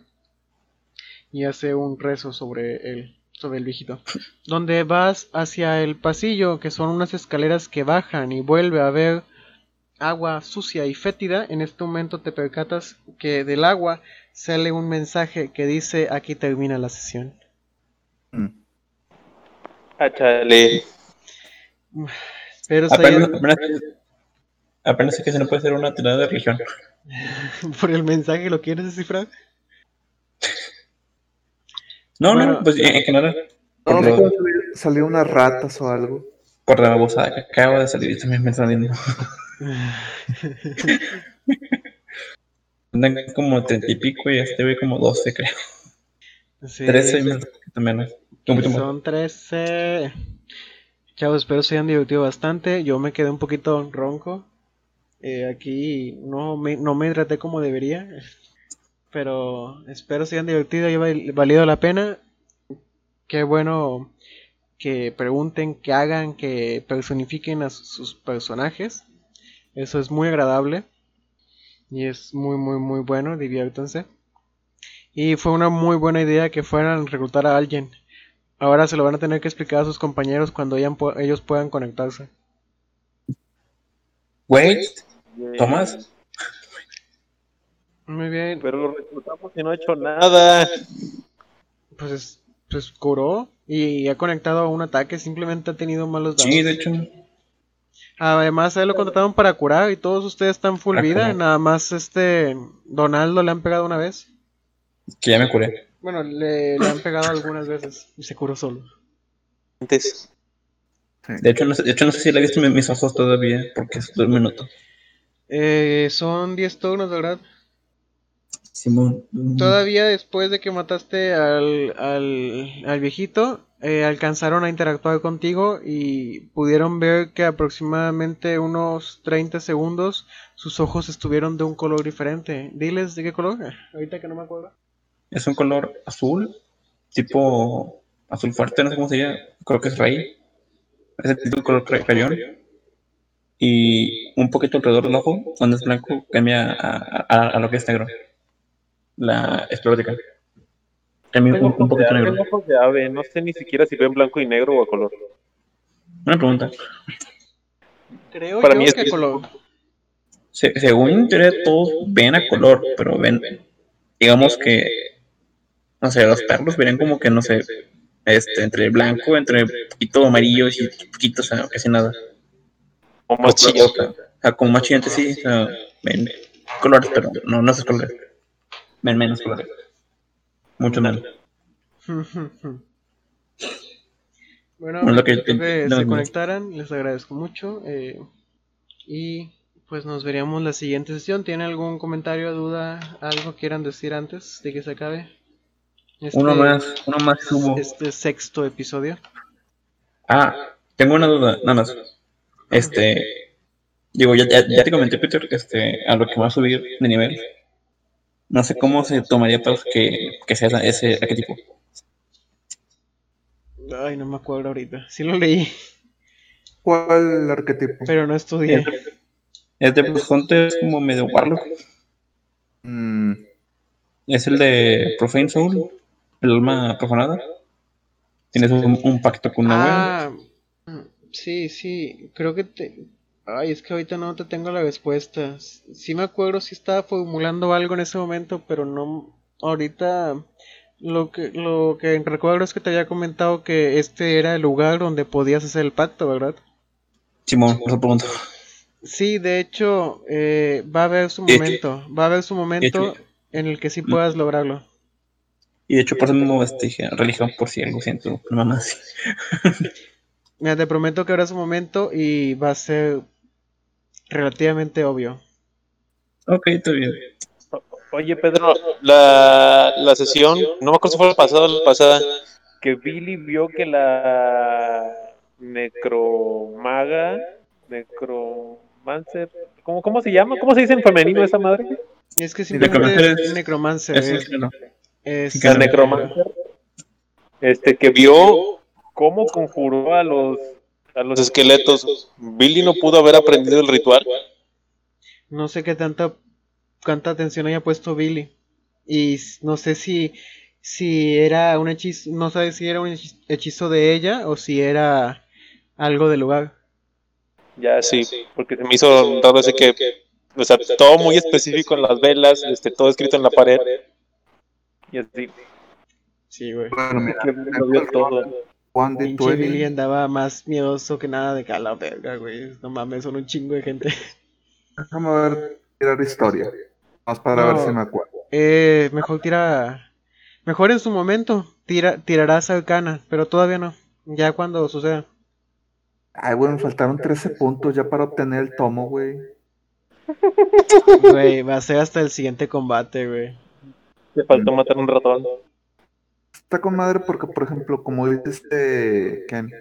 y hace un rezo sobre él, sobre el viejito. Donde vas hacia el pasillo, que son unas escaleras que bajan y vuelve a ver agua sucia y fétida. En este momento te percatas que del agua sale un mensaje que dice: aquí termina la sesión. Achale. Pero apenas es que se no puede hacer una tirada de religión. ¿Por el mensaje lo quieres descifrar? No, bueno, no, pues en general. No, salió unas ratas o algo. Por la babosada que acabo de salir, también me saliendo. Andan como 30 y pico y este ve como 12, creo. Sí, 13 sí. También son 13. Chavos, espero se hayan divertido bastante. Yo me quedé un poquito ronco. Aquí no me traté como debería, pero espero se hayan divertido y haya valido la pena. Qué bueno que pregunten, que hagan, que personifiquen a sus personajes. Eso es muy agradable y es muy muy muy bueno, diviértanse. Y fue una muy buena idea que fueran a reclutar a alguien. Ahora se lo van a tener que explicar a sus compañeros cuando ellos puedan conectarse. Wait, Tomás. Muy bien. Pero lo reclutamos y no ha hecho nada. Pues curó y ha conectado a un ataque, simplemente ha tenido malos daños. Sí, de hecho. Además, a él lo contrataron para curar y todos ustedes están full para vida. Curar. Nada más Donaldo le han pegado una vez. Que ya me curé. Bueno, le han pegado algunas veces y se curó solo. Antes. De hecho, no sé si le he visto mis ojos todavía, porque es 2 minutos. Son 10 turnos, ¿verdad? Simón. Todavía después de que mataste al viejito... alcanzaron a interactuar contigo y pudieron ver que aproximadamente unos 30 segundos sus ojos estuvieron de un color diferente. Diles de qué color, ahorita que no me acuerdo. Es un color azul, tipo azul fuerte, no sé cómo se llama, creo que es rey. Es el tipo color crayón. Y un poquito alrededor del ojo, cuando es blanco, cambia a lo que es negro. La esclerótica. También un poco de negro. Ojos de ave, no sé ni siquiera si ven blanco y negro o a color. Una pregunta. Creo para mí es que color. Según teoría todos ven a color, pero ven, digamos que, no sé, los perros verían como que, no sé, entre blanco, entre poquito amarillo y poquito, o sea, casi nada. O más chillante. O sea, como más chillante sí, o sea, ven colores, pero no sé colores. Ven menos colores. Mucho mal. Bueno, que se conectaran, les agradezco mucho. Y pues nos veríamos la siguiente sesión. ¿Tienen algún comentario, duda, algo quieran decir antes de que se acabe? Uno más subo. Este 6º episodio. Tengo una duda, nada más. Digo, ya te comenté, Peter, a lo que va a subir de nivel. No sé cómo se tomaría para que sea ese arquetipo. Ay, no me acuerdo ahorita. Sí lo leí. ¿Cuál arquetipo? Pero no estudié. El de Horizonte es como medio Warlock. Es el de Profane Soul, el alma profanada. Tienes un pacto con una web. Sí. Creo que Ay, es que ahorita no te tengo la respuesta. Sí me acuerdo si estaba formulando algo en ese momento, pero no. Ahorita lo que recuerdo es que te había comentado que este era el lugar donde podías hacer el pacto, ¿verdad? Simón, por pregunta. Sí, de hecho, va a haber su momento. Va a haber su momento en el que sí puedas lograrlo. Y de hecho, por eso mismo dije, religión por si algo siento, nada más. Mira, te prometo que habrá su momento y va a ser relativamente obvio. Ok, está bien. Oye, Pedro, la sesión, no me acuerdo si fue la pasada, que Billy vio que la necromaga, necromancer, ¿cómo se llama? ¿Cómo se dice en femenino esa madre? Es que simplemente es necromancer. Es la necromancer. Que vio cómo conjuró a los esqueletos. Billy no pudo haber aprendido el ritual. No sé qué tanta atención haya puesto Billy. Y no sé si era un hechizo, no sabes si era un hechizo de ella o si era algo del lugar. Ya sí, porque se me hizo raro ese que, o sea, todo muy específico en las velas, todo escrito en la pared. Y así. Sí, güey. Bueno, mira, Juan de Tueri. Billy andaba más miedoso que nada de cala verga, güey. No mames, son un chingo de gente. Déjame ver, tirar historia. Más para ver si me acuerdo. Mejor en su momento tirarás arcana, pero todavía no. Ya cuando suceda. Ay, güey, me faltaron 13 puntos ya para obtener el tomo, güey. Güey, va a ser hasta el siguiente combate, güey. Te faltó matar un ratón. Está con madre porque, por ejemplo, como dices, Ken,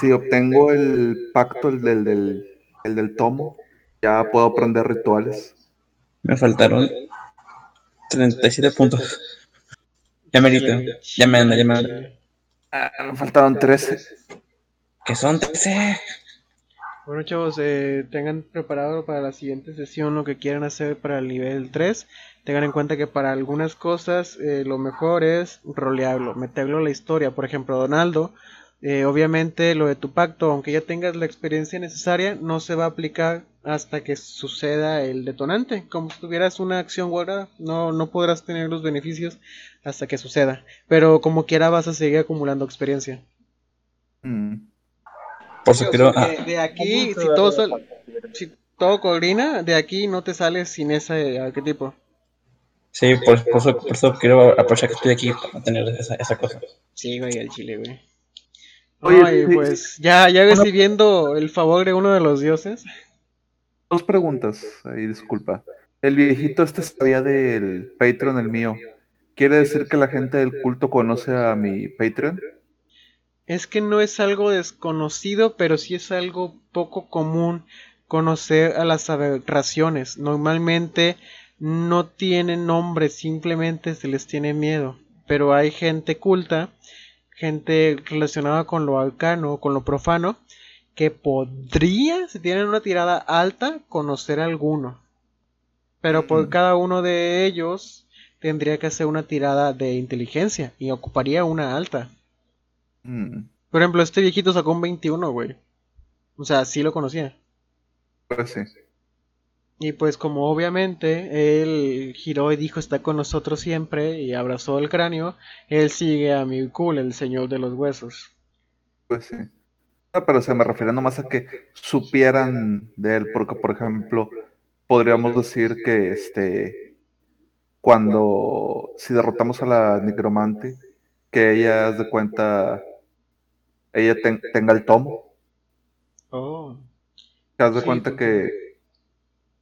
si obtengo el pacto, el del tomo, ya puedo aprender rituales. Me faltaron 37 puntos. Ya merito, ya me anda. Ah, me faltaron 13. ¿Qué son 13? Bueno, chavos, tengan preparado para la siguiente sesión lo que quieran hacer para el nivel 3. Tengan en cuenta que para algunas cosas lo mejor es rolearlo, meterlo en la historia. Por ejemplo, Donaldo, obviamente lo de tu pacto, aunque ya tengas la experiencia necesaria, no se va a aplicar hasta que suceda el detonante. Como si tuvieras una acción guardada, no podrás tener los beneficios hasta que suceda. Pero como quiera vas a seguir acumulando experiencia. Por eso creo, de aquí, si todo coordina, de aquí no te sales sin ese arquetipo. Sí, por eso quiero aprovechar que estoy aquí para tener esa cosa. Sí, güey, al chile, güey. Oye, pues, ya recibiendo el favor de uno de los dioses. Dos preguntas, ahí disculpa. El viejito sabía del Patreon, el mío. ¿Quiere decir que la gente del culto conoce a mi Patreon? Es que no es algo desconocido, pero sí es algo poco común conocer a las aberraciones. Normalmente no tienen nombre, simplemente se les tiene miedo. Pero hay gente culta, gente relacionada con lo arcano, con lo profano, que podría, si tienen una tirada alta, conocer alguno. Pero por cada uno de ellos tendría que hacer una tirada de inteligencia y ocuparía una alta. Por ejemplo, este viejito sacó un 21, güey. O sea, sí lo conocía. Pues sí. Y pues como obviamente él giró y dijo está con nosotros siempre y abrazó el cráneo, él sigue a Myrkul, el señor de los huesos. Pues sí. No, pero se me refiere nomás a que supieran de él, porque por ejemplo podríamos decir que cuando si derrotamos a la necromante, que ella haz de cuenta ella tenga el tomo. Oh. Haz de cuenta que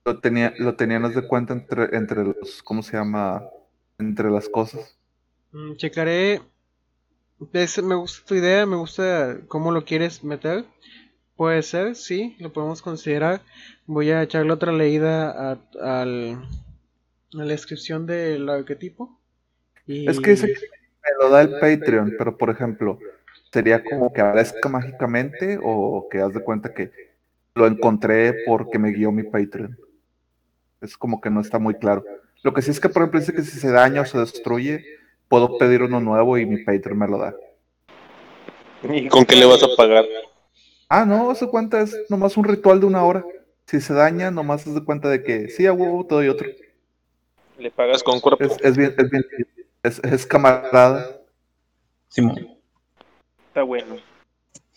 lo tenían haz de cuenta entre los, ¿cómo se llama? Entre las cosas. Checaré. Me gusta tu idea, me gusta cómo lo quieres meter. Puede ser, sí, lo podemos considerar. Voy a echarle otra leída a la descripción del arquetipo. Y... Es que dice que me lo da el Patreon, pero por ejemplo... ¿Sería como que aparezca mágicamente o que haz de cuenta que lo encontré porque me guió mi Patreon? Es como que no está muy claro. Lo que sí es que, por ejemplo, dice que si se daña o se destruye, puedo pedir uno nuevo y mi Patreon me lo da. ¿Y con qué le vas a pagar? Ah, no, haz de cuenta, es nomás un ritual de 1 hora. Si se daña, nomás haz de cuenta de que sí, a huevo, te doy otro. ¿Le pagas con cuerpo? Es bien, es camarada. Simón. Está bueno.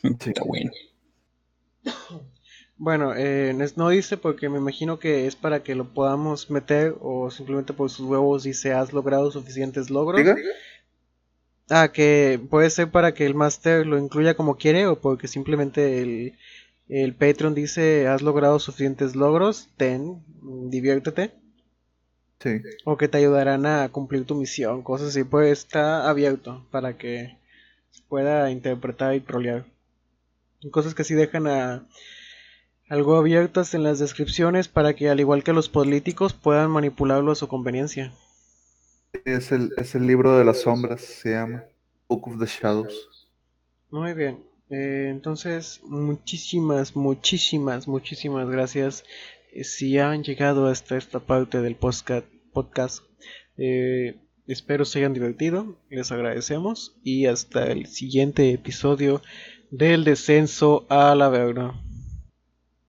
Está bueno. Bueno, no dice porque me imagino que es para que lo podamos meter o simplemente por sus huevos dice has logrado suficientes logros. ¿Diga? Ah, que puede ser para que el máster lo incluya como quiere o porque simplemente el Patreon dice has logrado suficientes logros, diviértete. Sí. O que te ayudarán a cumplir tu misión, cosas así, pues está abierto para que... pueda interpretar y trolear. Cosas que sí dejan algo abiertas en las descripciones para que, al igual que los políticos, puedan manipularlo a su conveniencia. Es el libro de las sombras, se llama Book of the Shadows. Muy bien, entonces muchísimas gracias si han llegado hasta esta parte del podcast. Espero se hayan divertido, les agradecemos y hasta el siguiente episodio del Descenso a la Perdición.